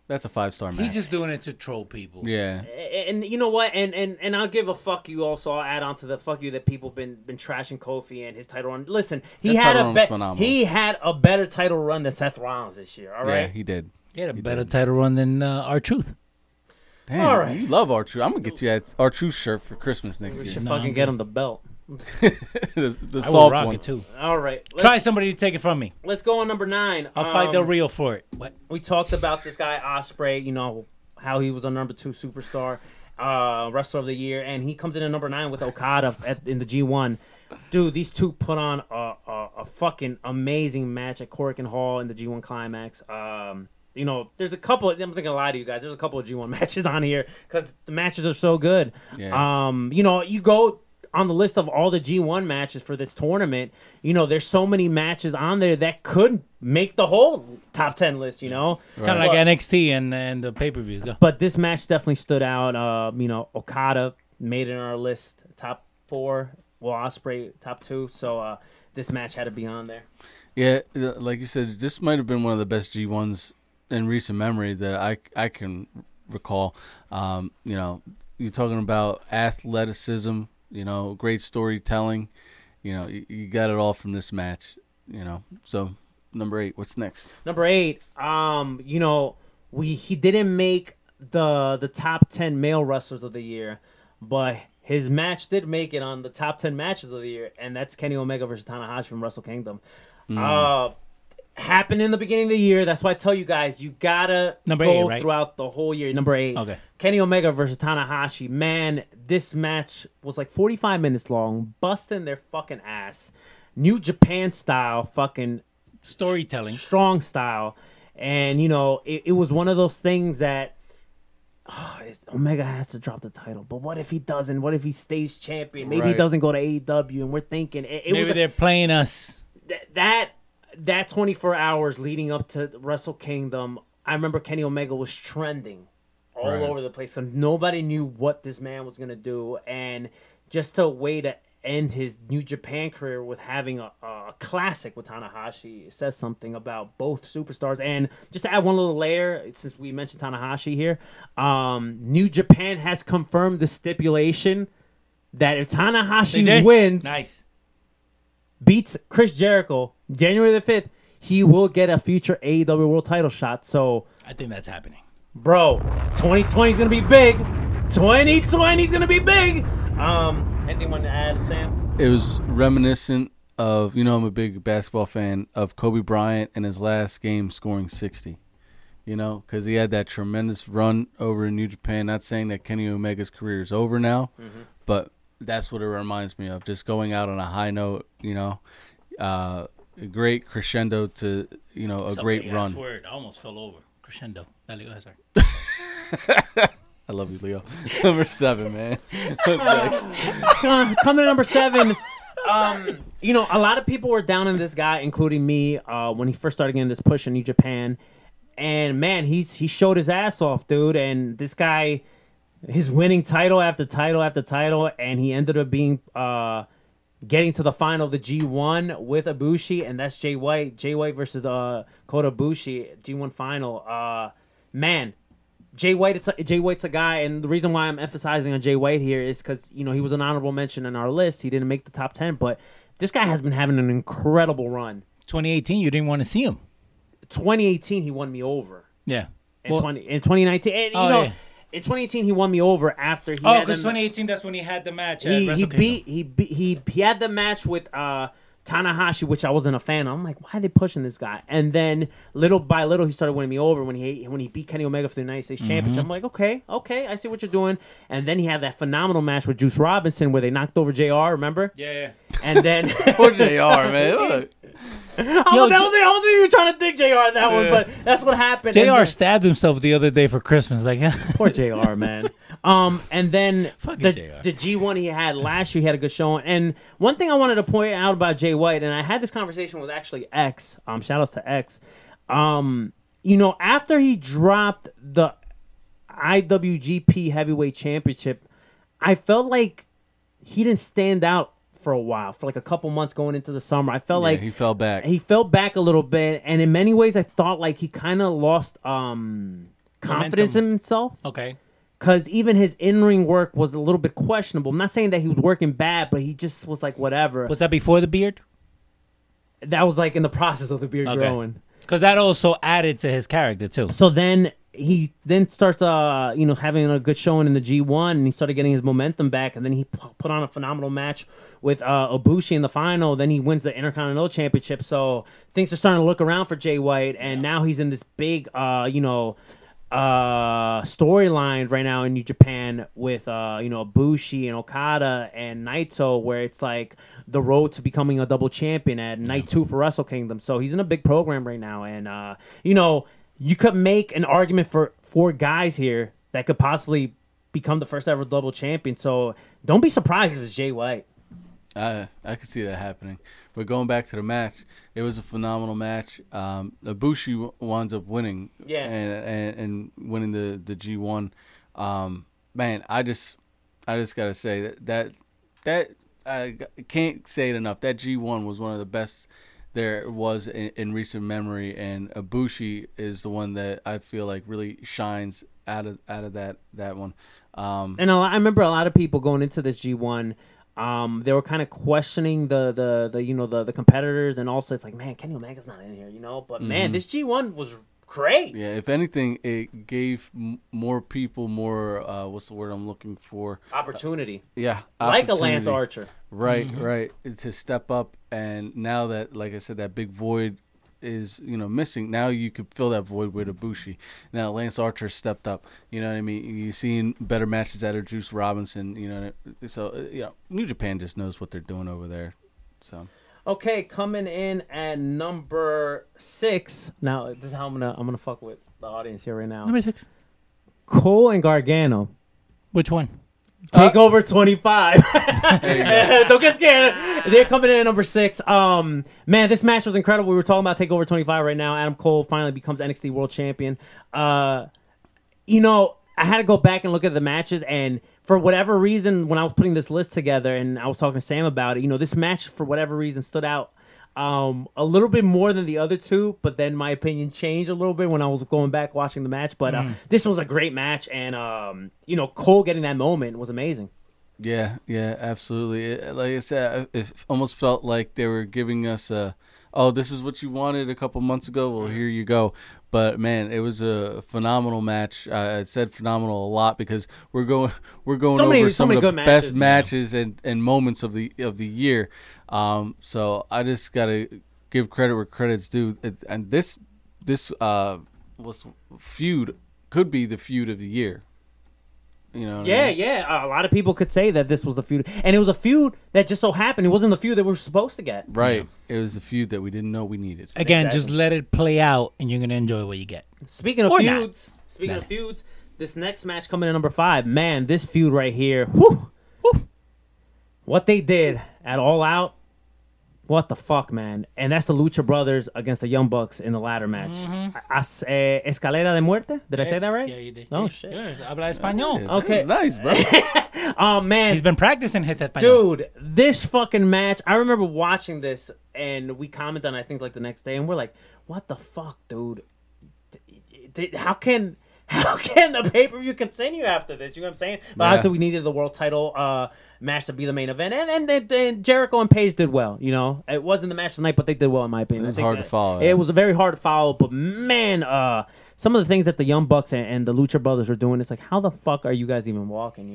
That's a 5-star match. He's just doing it to troll people. Yeah. And you know what? And I'll give a fuck you also. I'll add on to the fuck you that people been trashing Kofi and his title run. Listen, he had a better title run than Seth Rollins this year, all right? Yeah, he did. He had a better title run than R-Truth. Damn, all right. You love R-Truth. I'm going to get you an R-Truth shirt for Christmas next year. We should fucking get him the belt. the I soft rock one. It too. All right. Try somebody to take it from me. Let's go on number 9. I'll fight Del Rio for it. What? We talked about this guy, Ospreay, you know, how he was a number 2 superstar, wrestler of the year, and he comes in at number 9 with Okada in the G1. Dude, these two put on a fucking amazing match at Cork and Hall in the G1 Climax. You know, there's a couple. I'm not gonna lie to you guys. There's a couple of G1 matches on here because the matches are so good. Yeah. You know, you go on the list of all the G1 matches for this tournament. You know, there's so many matches on there that could make the whole top 10 list. You know, right. Kind of like NXT and the pay-per-views. Go. But this match definitely stood out. You know, Okada made it in our list, top 4. Will Ospreay top 2. So this match had to be on there. Yeah, like you said, this might have been one of the best G1s in recent memory that I can recall. You know, you're talking about athleticism, you know, great storytelling. You know, you got it all from this match, you know. So, number 8, what's next? Number 8, you know, he didn't make the top 10 male wrestlers of the year, but his match did make it on the top 10 matches of the year, and that's Kenny Omega versus Tanahashi from Wrestle Kingdom. Happened in the beginning of the year. That's why I tell you guys, you gotta go throughout the whole year. Number 8. Okay. Kenny Omega versus Tanahashi. Man, this match was like 45 minutes long, busting their fucking ass. New Japan style, fucking storytelling. Strong style. And, you know, it was one of those things that Omega has to drop the title. But what if he doesn't? What if he stays champion? Maybe he doesn't go to AEW, and we're thinking. Maybe they're playing us. That 24 hours leading up to Wrestle Kingdom, I remember Kenny Omega was trending all over the place. Nobody knew what this man was going to do. And just a way to end his New Japan career with having a classic with Tanahashi says something about both superstars. And just to add one little layer, since we mentioned Tanahashi here, New Japan has confirmed the stipulation that if Tanahashi wins... Nice. Beats Chris Jericho January the 5th, he will get a future AEW World Title shot. So I think that's happening, bro. 2020 is gonna be big. 2020 is gonna be big. Anything you want to add, Sam? It was reminiscent of, you know, I'm a big basketball fan, of Kobe Bryant in his last game scoring 60. You know, because he had that tremendous run over in New Japan. Not saying that Kenny Omega's career is over now, but that's what it reminds me of, just going out on a high note, you know, a great crescendo to, you know, a great run. Word. I almost fell over. Crescendo. I love you, Leo. Number 7, man. What's next? Coming to number 7. You know, a lot of people were down on this guy, including me, when he first started getting this push in New Japan. And, man, he showed his ass off, dude. And this guy... He's winning title after title after title, and he ended up being getting to the final of the G1 with Ibushi, and that's Jay White. Jay White versus Kota Ibushi, G1 final. Man, Jay White's a guy, and the reason why I'm emphasizing on Jay White here is because, you know, he was an honorable mention in our list. He didn't make the top 10, but this guy has been having an incredible run. 2018, you didn't want to see him. 2018, he won me over. Yeah. In 2019, and, you know... Yeah. In 2018, he won me over after he. Oh, because 2018, that's when he had the match. He beat. He had the match with Tanahashi, which I wasn't a fan of. I'm like, why are they pushing this guy? And then little by little, he started winning me over when he beat Kenny Omega for the United States Championship. I'm like, okay, I see what you're doing. And then he had that phenomenal match with Juice Robinson where they knocked over JR, remember? Yeah. And then... Poor JR, man. I wasn't even trying to dig JR that one, but that's what happened. JR stabbed himself the other day for Christmas. Like, poor JR, man. And then the G1 he had last year, he had a good showing. And one thing I wanted to point out about Jay White, and I had this conversation with actually X, shout outs to X. After he dropped the IWGP Heavyweight Championship, I felt like he didn't stand out for a while, for like a couple months going into the summer. I felt like he fell back. He fell back a little bit, and in many ways, I thought like he kind of lost confidence in himself. Okay. Because even his in-ring work was a little bit questionable. I'm not saying that he was working bad, but he just was like, whatever. Was that before the beard? That was like in the process of the beard growing. Because that also added to his character, too. So then he starts having a good showing in the G1, and he started getting his momentum back, and then he put on a phenomenal match with Ibushi in the final. Then he wins the Intercontinental Championship. So things are starting to look around for Jay White, and now he's in this big, storyline right now in New Japan with Ibushi and Okada and Naito, where it's like the road to becoming a double champion at night 2 for Wrestle Kingdom. So he's in a big program right now, and you could make an argument for four guys here that could possibly become the first ever double champion. So don't be surprised if it's Jay White. I could see that happening. But going back to the match, it was a phenomenal match. Ibushi winds up winning, and winning the G1. Man, I just gotta say that I can't say it enough. That G1 was one of the best there was in recent memory, and Ibushi is the one that I feel like really shines out of that one. And I remember a lot of people going into this G1. They were kind of questioning the competitors, and also it's like, man, Kenny Omega's not in here, But man, this G1 was great. Yeah, if anything, it gave more people more. What's the word I'm looking for? Opportunity. Like a Lance Archer. Right. To step up, and now that, like I said, that big void is missing. Now you could fill that void with Ibushi. Now Lance Archer stepped up. You know what I mean? You're seeing better matches out of Juice Robinson. New Japan just knows what they're doing over there. So okay, coming in at number 6. Now this is how I'm gonna fuck with the audience here right now. Number 6, Cole and Gargano. Which one? TakeOver 25. Don't get scared. They're coming in at number 6. Man, this match was incredible. We were talking about TakeOver 25 right now. Adam Cole finally becomes NXT World Champion. I had to go back and look at the matches, and for whatever reason, when I was putting this list together and I was talking to Sam about it, this match for whatever reason stood out a little bit more than the other two, but then my opinion changed a little bit when I was going back watching the match. But this was a great match, and Cole getting that moment was amazing. Yeah, absolutely. Like I said, it almost felt like they were giving us a, oh, this is what you wanted a couple months ago. Well, here you go. But man, it was a phenomenal match. I said phenomenal a lot because we're going over some of the best matches and moments of the year. So I just gotta give credit where credit's due. And this feud could be the feud of the year. A lot of people could say that this was the feud, and it was a feud that just so happened. It wasn't the feud that we were supposed to get. Right, It was a feud that we didn't know we needed. Again, exactly. Just let it play out, and you're gonna enjoy what you get. Speaking of feuds, this next match coming in at number 5. Man, this feud right here. Whew. What they did at All Out. What the fuck, man? And that's the Lucha Brothers against the Young Bucks in the ladder match. Escalera de Muerte? Did I say that right? Yeah, you did. Oh, shit. Habla español. Okay. Nice, bro. Oh, man. He's been practicing hit that. Dude, this fucking match, I remember watching this, and we commented on it, I think, like, the next day, and we're like, what the fuck, dude? How can the pay-per-view continue after this? You know what I'm saying? But obviously we needed the world title match to be the main event. And Jericho and Page did well, It wasn't the match tonight, but they did well in my opinion. It was hard to follow. It was very hard to follow. But, man, some of the things that the Young Bucks and the Lucha Brothers were doing, it's like, how the fuck are you guys even walking,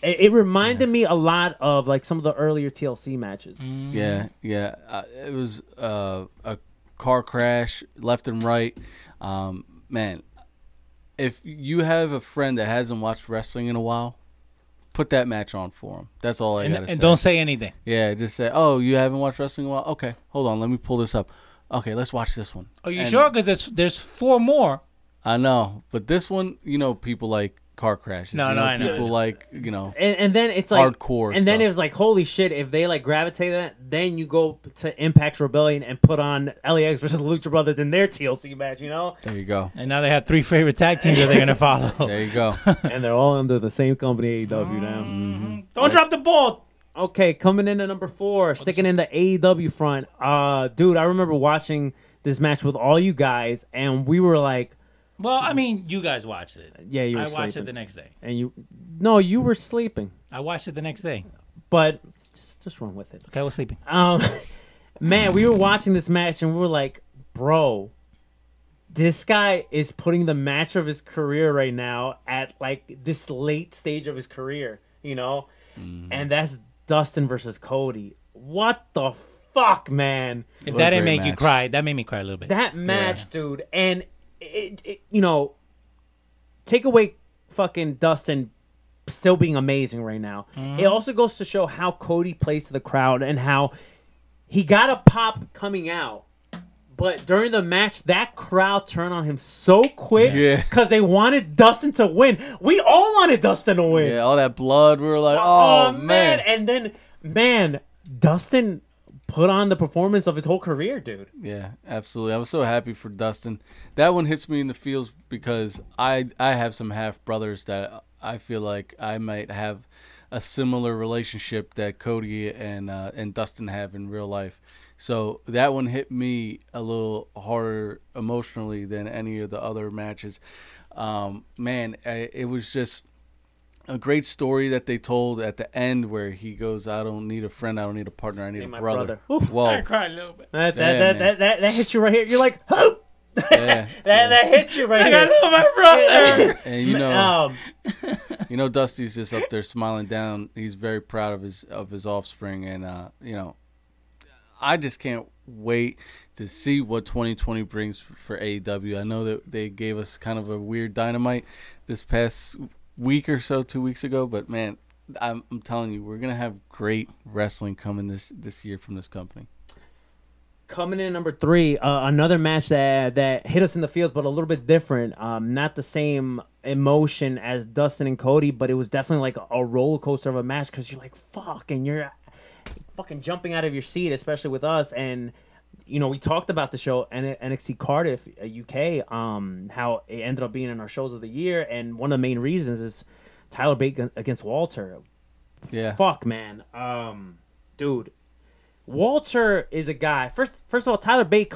It reminded me a lot of like some of the earlier TLC matches. Mm. Yeah. It was a car crash left and right. Man, if you have a friend that hasn't watched wrestling in a while, put that match on for him. That's all I got to say. And don't say anything. Yeah, just say, oh, you haven't watched wrestling in a while? Okay, hold on. Let me pull this up. Okay, let's watch this one. Are you sure? Because there's four more. I know. But this one, you know, people like car crashes. No, I know. People like, you know, and then it's like hardcore. And then it was like, holy shit, if they like gravitate that, then you go to Impact Rebellion and put on LAX versus the Lucha Brothers in their TLC match, you know? There you go. And now they have three favorite tag teams that they're going to follow. There you go. And they're all under the same company, AEW now. Mm-hmm. Don't drop the ball. Okay, coming in at number 4, sticking in the AEW front. Dude, I remember watching this match with all you guys, and we were like, well, I mean, you guys watched it. Yeah, you were sleeping. I watched it the next day. And you were sleeping. I watched it the next day. But just run with it. Okay, I was sleeping. Man, we were watching this match and we were like, bro, this guy is putting the match of his career right now at like this late stage of his career, you know? Mm-hmm. And that's Dustin versus Cody. What the fuck, man? If that didn't make you cry, that made me cry a little bit. That match, dude, and It, you know, take away fucking Dustin still being amazing right now. Mm. It also goes to show how Cody plays to the crowd and how he got a pop coming out, but during the match, that crowd turned on him so quick because they wanted Dustin to win. We all wanted Dustin to win. Yeah, all that blood. We were like, oh man. And then, man, Dustin put on the performance of his whole career, dude. Yeah, absolutely. I was so happy for Dustin. That one hits me in the feels because I have some half-brothers that I feel like I might have a similar relationship that Cody and Dustin have in real life. So that one hit me a little harder emotionally than any of the other matches. It was just a great story that they told at the end where he goes, I don't need a friend, I don't need a partner, I need a brother. Whoa. I cried a little bit. That hit you right here. You're like, oh! That hit you right here. I love my brother. And you know, Dusty's just up there smiling down. He's very proud of his offspring. And, you know, I just can't wait to see what 2020 brings for AEW. I know that they gave us kind of a weird Dynamite this past week or so, 2 weeks ago, but man, I'm telling you, we're gonna have great wrestling coming this year from this company. Coming in at number 3, another match that hit us in the feels, but a little bit different. Not the same emotion as Dustin and Cody, but it was definitely like a roller coaster of a match because you're like, fuck, and you're fucking jumping out of your seat, especially with us. And you know, we talked about the show NXT Cardiff UK, how it ended up being in our shows of the year, and one of the main reasons is Tyler Bate against Walter. Yeah. Fuck, man. Dude, Walter is a guy. First of all, Tyler Bate,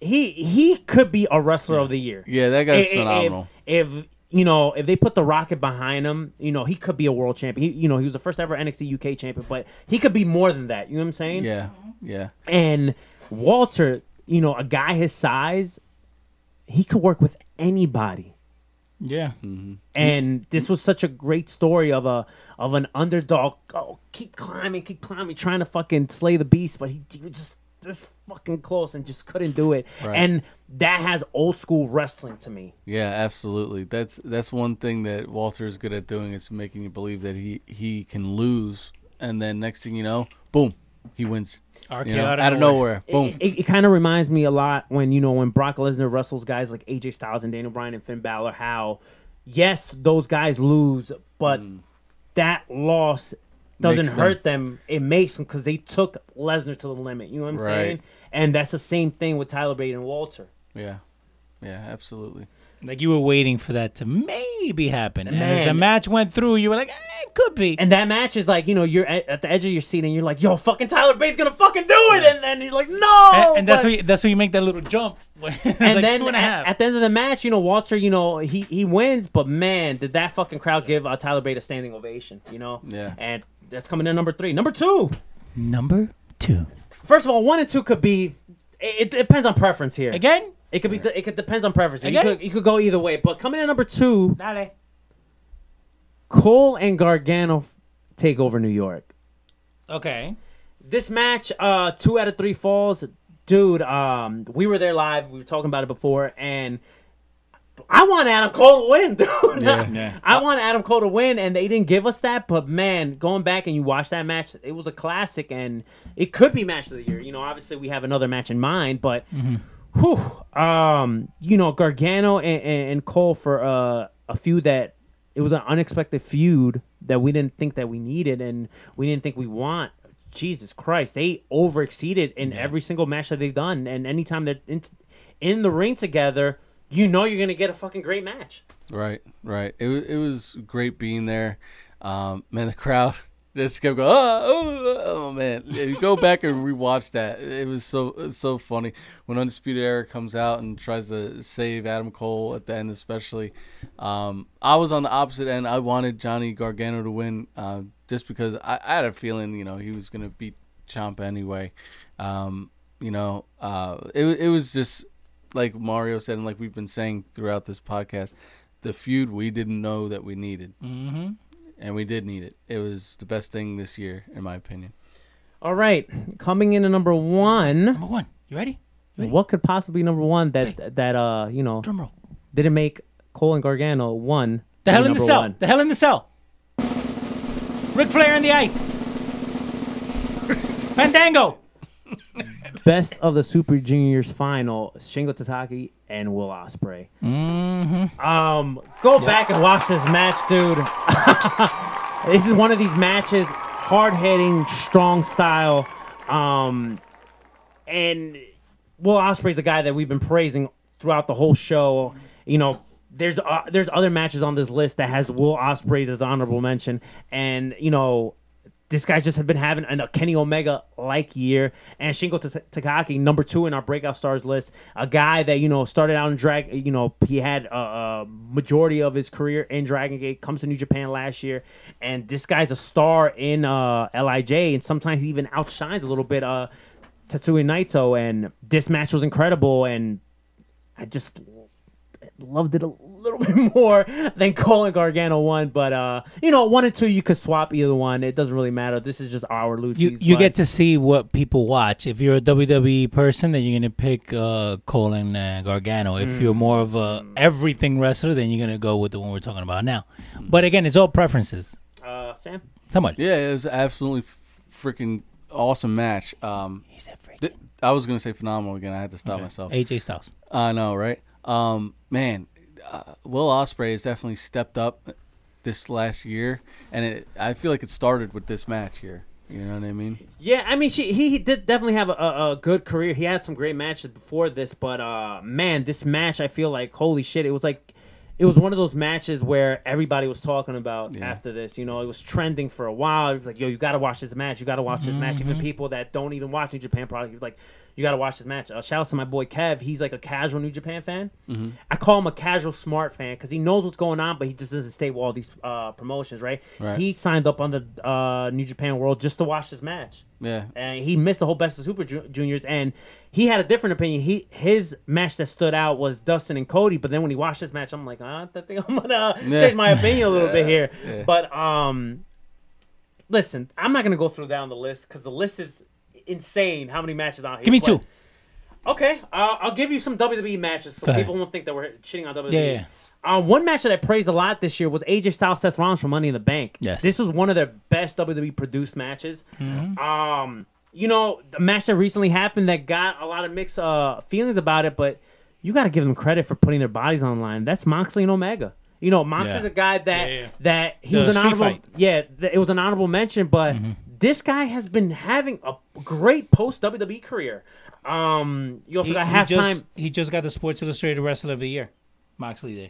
he could be a wrestler of the year. Yeah, that guy's phenomenal. If you know, if they put the rocket behind him, you know, he could be a world champion. He was the first ever NXT UK champion, but he could be more than that. You know what I'm saying? Yeah. And Walter, you know, a guy his size, he could work with anybody. Yeah. Mm-hmm. And this was such a great story of an underdog. Oh, keep climbing, trying to fucking slay the beast, but he was just this fucking close and just couldn't do it. Right. And that has old school wrestling to me. Yeah, absolutely. That's one thing that Walter is good at doing, is making you believe that he can lose, and then next thing you know, boom, he wins. RKO, you know, out of nowhere. Boom. It kind of reminds me a lot when Brock Lesnar wrestles guys like AJ Styles and Daniel Bryan and Finn Balor, how, yes, those guys lose, but that loss doesn't hurt them. It makes them, because they took Lesnar to the limit. You know what I'm saying? And that's the same thing with Tyler Bate and Walter. Yeah. Yeah, absolutely. Like, you were waiting for that to maybe happen. And as the match went through, you were like, it could be. And that match is like, you know, you're at the edge of your seat and you're like, yo, fucking Tyler Bate's going to fucking do it. And then you're like, no. And that's where you make that little jump. Then 2.5. At the end of the match, you know, Walter, you know, he wins. But, man, did that fucking crowd give Tyler Bate a standing ovation, you know? Yeah. And that's coming in number 3. Number two. First of all, 1 and 2 could be, it depends on preference here. Again? It could be. It depends on preference. You could go either way. But coming in at number 2, Cole and Gargano take over New York. Okay. This match, 2 out of 3 falls. Dude, we were there live. We were talking about it before, and I want Adam Cole to win, dude. Yeah. I want Adam Cole to win, and they didn't give us that. But, man, going back and you watch that match, it was a classic, and it could be match of the year. You know, obviously we have another match in mind, but, you know, Gargano and Cole for a feud that it was an unexpected feud that we didn't think that we needed and we didn't think we want. Jesus Christ, they overexceeded in every single match that they've done. And anytime they're in the ring together, you know you're gonna get a fucking great match. Right. It was great being there. Man, the crowd just kept going. Oh man! If you go back and rewatch that, it was so funny when Undisputed Era comes out and tries to save Adam Cole at the end, especially. I was on the opposite end. I wanted Johnny Gargano to win just because I had a feeling, you know, he was gonna beat Ciampa anyway. It was just. Like Mario said, and like we've been saying throughout this podcast, the feud we didn't know that we needed. Mm-hmm. And we did need it. It was the best thing this year, in my opinion. All right. Coming in at number one. Number one. You ready? What could possibly be number one that drum roll. Didn't make Cole and Gargano one? The Hell in the Cell. One. The Hell in the Cell. Ric Flair in the ice. Fandango. Best of the Super Juniors final, Shingo Takagi and Will Ospreay. Mm-hmm. Go back and watch this match, dude. This is one of these matches, hard-hitting, strong style. And Will Ospreay's a guy that we've been praising throughout the whole show. You know, there's other matches on this list that has Will Ospreay as honorable mention. And, you know... This guy just had been having a Kenny Omega-like year. And Shingo Takagi, number 2 in our breakout stars list. A guy that, you know, started out in drag. You know, he had a majority of his career in Dragon Gate. Comes to New Japan last year. And this guy's a star in LIJ. And sometimes he even outshines a little bit Tetsuya Naito. And this match was incredible. And I just... loved it a little bit more than Cole and Gargano won, but 1 and 2 you could swap either one. It doesn't really matter. This is just our Luchis. You get to see what people watch. If you're a WWE person, then you're gonna pick Cole and Gargano. If you're more of a everything wrestler, then you're gonna go with the one we're talking about now. But again, it's all preferences. Sam, somebody. Yeah, it was absolutely freaking awesome match. He said freaking. I was gonna say phenomenal again. I had to stop myself. AJ Styles. I know, right? Will Ospreay has definitely stepped up this last year, and I feel like it started with this match here. You know what I mean? Yeah, I mean, he did definitely have a good career. He had some great matches before this, but man, this match, I feel like, holy shit, it was one of those matches where everybody was talking about after this. You know, it was trending for a while. It was like, yo, you got to watch this match. You got to watch this match. Even people that don't even watch New Japan product, you're like, you got to watch this match. Shout out to my boy Kev. He's like a casual New Japan fan. Mm-hmm. I call him a casual smart fan because he knows what's going on, but he just doesn't stay with all these promotions, right? He signed up on the New Japan World just to watch this match. Yeah. And he missed the whole Best of Super Juniors, and he had a different opinion. His match that stood out was Dustin and Cody, but then when he watched this match, I'm like, I think I'm going to change my opinion a little bit here. Yeah. But listen, I'm not going to go through down the list because the list is – insane how many matches out here. Give me 2. Okay, I'll give you some WWE matches so people won't think that we're shitting on WWE. Yeah. One match that I praised a lot this year was AJ Styles, Seth Rollins for Money in the Bank. Yes. This was one of their best WWE produced matches. Mm-hmm. You know, the match that recently happened that got a lot of mixed feelings about it, but you got to give them credit for putting their bodies on the line. That's Moxley and Omega. You know, Moxley's a guy that he was an honorable fight. Yeah, it was an honorable mention, but this guy has been having a great post-WWE career. You also got Halftime. He just got the Sports Illustrated Wrestler of the Year. Moxley there.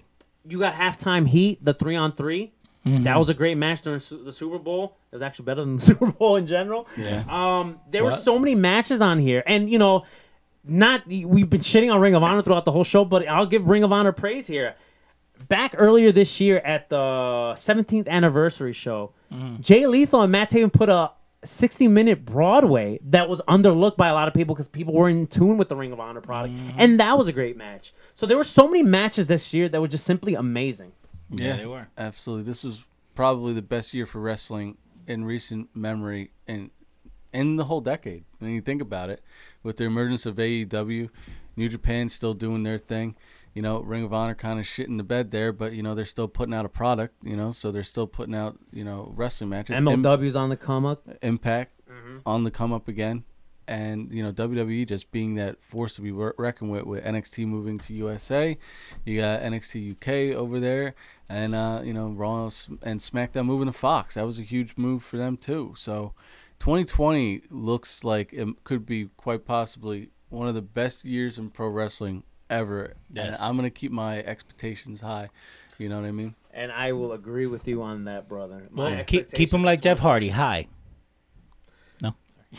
You got Halftime Heat, the 3-on-3. Mm-hmm. That was a great match during the Super Bowl. It was actually better than the Super Bowl in general. Yeah. There were so many matches on here. And, you know, we've been shitting on Ring of Honor throughout the whole show, but I'll give Ring of Honor praise here. Back earlier this year at the 17th anniversary show, Jay Lethal and Matt Taven put a 60-minute Broadway that was underlooked by a lot of people because people were in tune with the Ring of Honor product, and that was a great match. So there were so many matches this year that were just simply amazing. Yeah, they were. Absolutely. This was probably the best year for wrestling in recent memory and in the whole decade. When you think about it, with the emergence of AEW, New Japan still doing their thing. You know, Ring of Honor kind of shit in the bed there, but, you know, they're still putting out a product, you know, so they're still putting out, you know, wrestling matches. MLW's on the come-up. Impact on the come-up again. And, you know, WWE just being that force to be reckoned with NXT moving to USA. You got NXT UK over there. And, you know, Raw and SmackDown moving to Fox. That was a huge move for them, too. So 2020 looks like it could be quite possibly one of the best years in pro wrestling ever. Yes. And I'm going to keep my expectations high. You know what I mean? And I will agree with you on that, brother. Well, keep him like Jeff Hardy, high.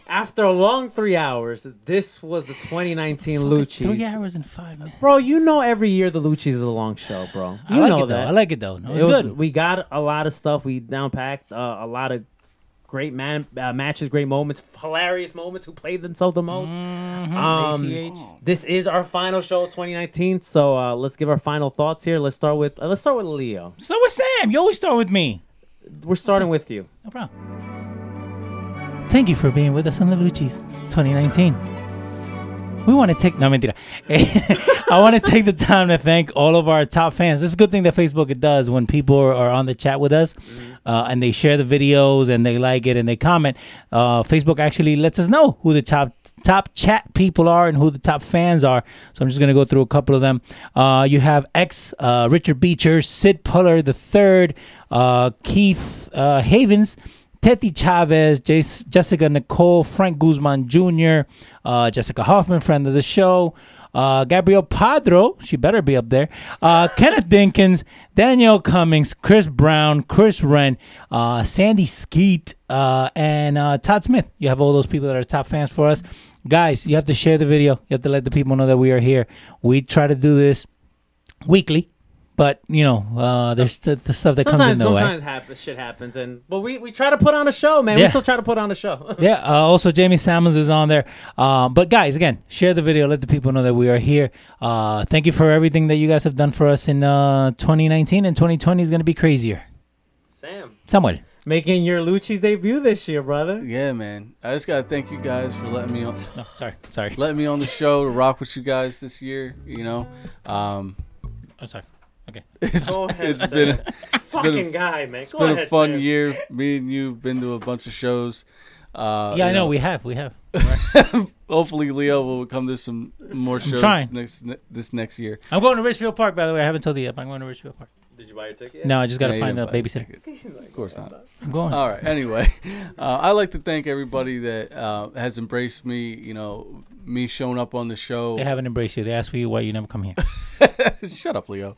After a long 3 hours, this was the 2019 Luchis. 3 hours and 5 minutes. Bro, you know every year the Luchis is a long show, bro. I like it though. I like it though. No, it was good. We got a lot of stuff. We down-packed a lot of great matches, great moments, hilarious moments, who played themselves the most. This is our final show of 2019, so let's give our final thoughts here. Let's start with Leo. Start with Sam. You always start with me. We're starting with you. No problem. Thank you for being with us on the Luchis 2019. We want to take... No, mentira. I want to take the time to thank all of our top fans. This is a good thing that Facebook does when people are on the chat with us and they share the videos and they like it and they comment. Facebook actually lets us know who the top chat people are and who the top fans are. So I'm just going to go through a couple of them. You have Richard Beecher, Sid Puller III, Keith Havens, Teti Chavez, Jessica Nicole, Frank Guzman Jr., Jessica Hoffman, friend of the show, Gabriel Padro, she better be up there, Kenneth Dinkins, Daniel Cummings, Chris Brown, Chris Wren, Sandy Skeet, and Todd Smith. You have all those people that are top fans for us. Guys, you have to share the video. You have to let the people know that we are here. We try to do this weekly. But, you know, there's the stuff that comes in the way. Sometimes shit happens. But we try to put on a show, man. Yeah. We still try to put on a show. Yeah. Also, Jamie Samuels is on there. But, guys, again, share the video. Let the people know that we are here. Thank you for everything that you guys have done for us in 2019. And 2020 is going to be crazier. Sam. Samuel. Making your Luchis debut this year, brother. Yeah, man. I just got to thank you guys for letting me on. No, sorry. Letting me on the show to rock with you guys this year, you know. I'm sorry. Okay. It's been a fun year. Me and you've been to a bunch of shows. I know we have. Hopefully Leo will come to some more shows next year. I'm going to Richfield Park, by the way. I haven't told you yet, but I'm going to Richfield Park. Did you buy your ticket? No, I just got to find a babysitter. Of course not. I'm going. All right. Anyway, I'd like to thank everybody that has embraced me, you know, me showing up on the show. They haven't embraced you. They asked for you why you never come here. Shut up, Leo.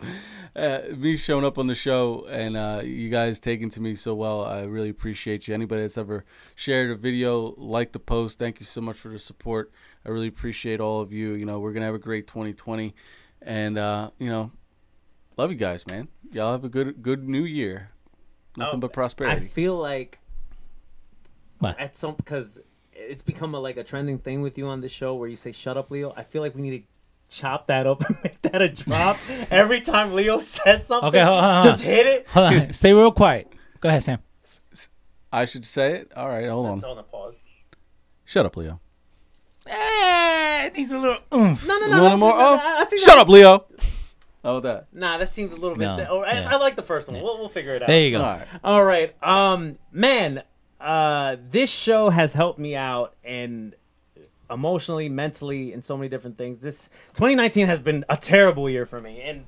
Me showing up on the show and you guys taking to me so well. I really appreciate you. Anybody that's ever shared a video, liked the post, thank you so much for the support. I really appreciate all of you. You know, we're going to have a great 2020. And, you know, love you guys, man. Y'all have a good new year. Nothing but prosperity. I feel like because it's become a trending thing with you on the show where you say, shut up, Leo. I feel like we need to chop that up and make that a drop. Every time Leo says something, okay, hold on. Just hit it. Hold on. Stay real quiet. Go ahead, Sam. I should say it? All right, hold on. Hold on, pause. Shut up, Leo. It needs a little oomph. No. A little more oomph? Shut up, Leo. How about that? Nah, that seems a little bit... I like the first one. Yeah. We'll figure it out. There you go. All right. Man, this show has helped me out and emotionally, mentally, and so many different things. This 2019 has been a terrible year for me in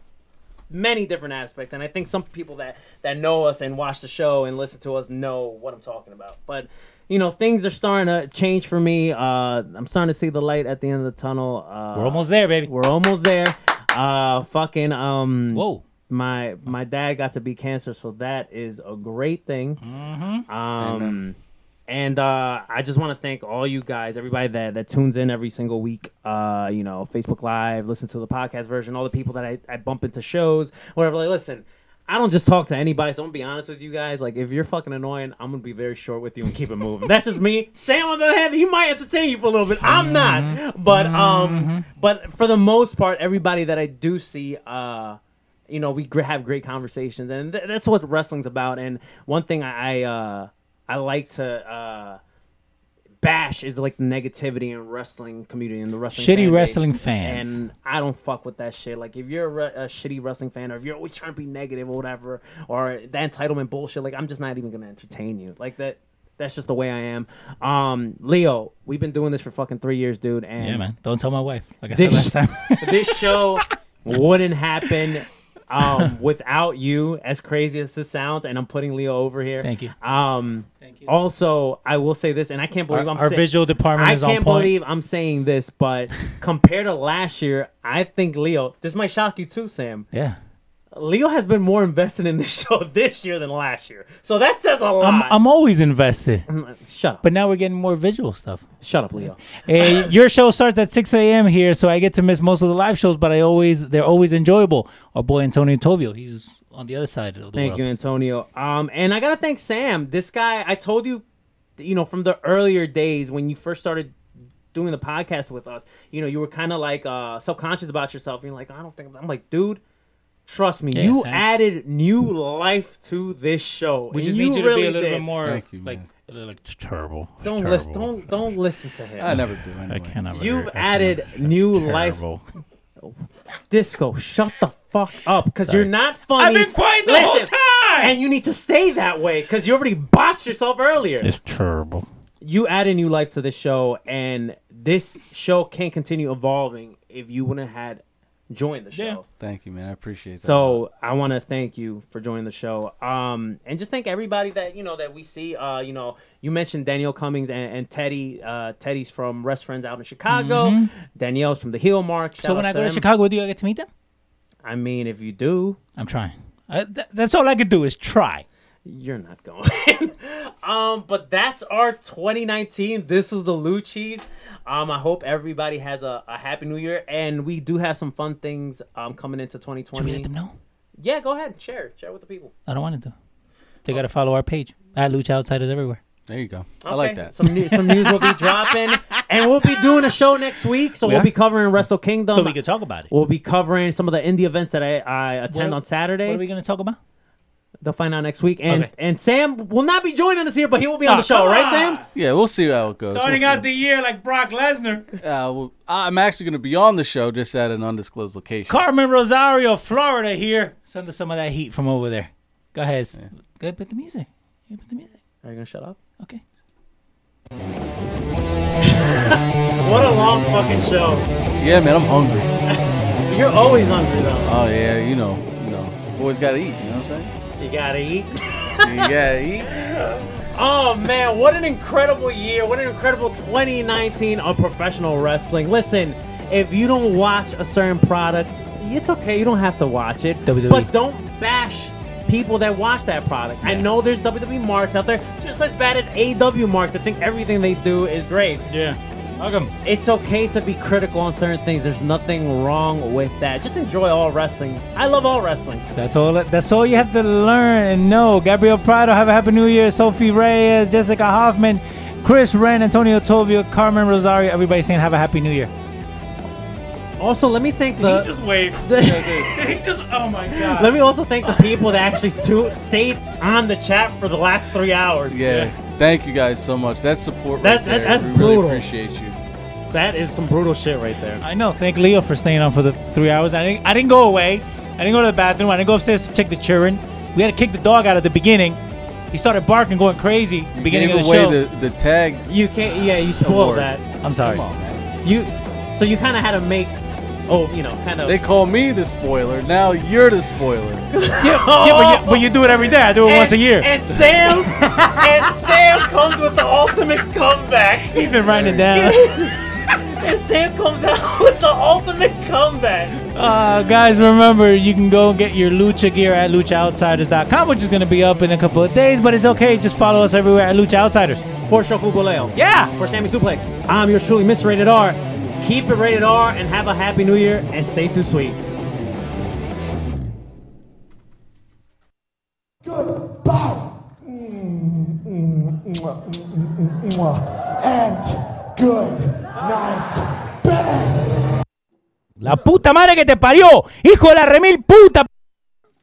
many different aspects. And I think some people that know us and watch the show and listen to us know what I'm talking about. But... you know, things are starting to change for me. I'm starting to see the light at the end of the tunnel. We're almost there, baby. We're almost there. Whoa. My dad got to beat cancer, so that is a great thing. Mm-hmm. Amen. And I just want to thank all you guys, everybody that tunes in every single week, you know, Facebook Live, listen to the podcast version, all the people that I bump into shows, whatever. Like, listen. I don't just talk to anybody, so I'm going to be honest with you guys. Like, if you're fucking annoying, I'm going to be very short with you and keep it moving. That's just me. Sam, on the other hand, he might entertain you for a little bit. I'm not. But for the most part, everybody that I do see you know, we have great conversations, and that's what wrestling's about. And one thing I like to bash is like the negativity in wrestling community and the wrestling shitty fan wrestling base. Fans. And I don't fuck with that shit. Like if you're a shitty wrestling fan, or if you're always trying to be negative or whatever, or that entitlement bullshit, like I'm just not even gonna entertain you. Like that. That's just the way I am. Leo, we've been doing this for fucking 3 years, dude. And yeah, man. Don't tell my wife. Like I said last time. This show wouldn't happen without you, as crazy as this sounds. And I'm putting Leo over here. Thank you. Thank you. Also, I will say this, and I can't believe our visual department is on point. I can't believe I'm saying this, but compared to last year, I think Leo, this might shock you too, Sam. Yeah. Leo has been more invested in this show this year than last year. So that says a lot. I'm always invested. Shut up. But now we're getting more visual stuff. Shut up, Leo. Hey, your show starts at 6 a.m. here, so I get to miss most of the live shows, but they're always enjoyable. Our boy Antonio Tovio, he's on the other side of the world. Thank you, Antonio. And I got to thank Sam. This guy, I told you, you know, from the earlier days when you first started doing the podcast with us, you know, you were kind of like self-conscious about yourself. You're like, I don't think I'm like, dude. Trust me, you added new life to this show. We just need you to be a little bit more like terrible. Don't listen to him. I never do. Anyway. I cannot. You've added new life. Disco, shut the fuck up, because you're not funny. I've been quiet the whole time, and you need to stay that way because you already botched yourself earlier. It's terrible. You added new life to this show, and this show can't continue evolving if you wouldn't have had. Join the show. Yeah. Thank you, man. I appreciate that. So I want to thank you for joining the show. And just thank everybody that, you know, that we see. You know, you mentioned Danielle Cummings and Teddy. Teddy's from Rest Friends out in Chicago. Mm-hmm. Danielle's from the Heel Mark. So when I go to Chicago, do I get to meet them? I mean, if you do. I'm trying. That's all I could do is try. You're not going. But that's our 2019. This is the Lucchese. I hope everybody has a happy new year. And we do have some fun things coming into 2020. Should we let them know? Yeah, go ahead. Share with the people. I don't want to do. They got to follow our page. @Lucha Outsiders everywhere. There you go. Okay. I like that. Some news will be dropping. And we'll be doing a show next week. So we'll be covering Wrestle Kingdom. So we can talk about it. We'll be covering some of the indie events that I attend on Saturday. What are we going to talk about? They'll find out next week. And Sam will not be joining us here, but he will be on the show, right, Sam? Yeah, we'll see how it goes. Starting out the year like Brock Lesnar. Well, I'm actually going to be on the show, just at an undisclosed location. Carmen Rosario, Florida here. Send us some of that heat from over there. Go ahead. Yeah. Go ahead, put the music. Are you going to shut up? Okay. What a long fucking show. Yeah, man, I'm hungry. You're always hungry, though. Oh, yeah, you know. Boys got to eat, you know what I'm saying? You gotta eat. Oh, man, what an incredible year. What an incredible 2019 of professional wrestling. Listen, if you don't watch a certain product, it's okay. You don't have to watch it. WWE. But don't bash people that watch that product. Yeah. I know there's WWE marks out there just as bad as AEW marks. I think everything they do is great. Yeah. Welcome. It's okay to be critical on certain things. There's nothing wrong with that. Just enjoy all wrestling. I love all wrestling. That's all you have to learn and know. Gabriel Prado, have a happy new year. Sophie Reyes, Jessica Hoffman, Chris Wren, Antonio Tovio, Carmen Rosario. Everybody saying have a happy new year. Also, let me thank the... He just waved. He just... Oh, my God. Let me also thank the people that actually stayed on the chat for the last 3 hours. Yeah. Thank you guys so much. That's support right there. That's brutal. Really appreciate you. That is some brutal shit right there. I know. Thank Leo for staying on for the 3 hours. I didn't go away. I didn't go to the bathroom. I didn't go upstairs to check the children. We had to kick the dog out at the beginning. He started barking, going crazy at the beginning of the show. You gave away the tag. You can't... Yeah, you spoiled that. I'm sorry. Come on, man. So you kind of had to make... Oh, you know, kind of. They call me the spoiler. Now you're the spoiler. but you do it every day. I do it once a year. And Sam, comes with the ultimate comeback. He's been writing it down. And Sam comes out with the ultimate comeback. Guys, remember, you can go get your Lucha gear at LuchaOutsiders.com, which is going to be up in a couple of days. But it's okay. Just follow us everywhere at Lucha Outsiders. For Shofu Boleo. Yeah. For Sammy Suplex. I'm your truly Mr. Rated R. Keep it rated R and have a happy new year and stay too sweet. Goodbye. And good night. La puta madre que te parió, hijo de la remil puta.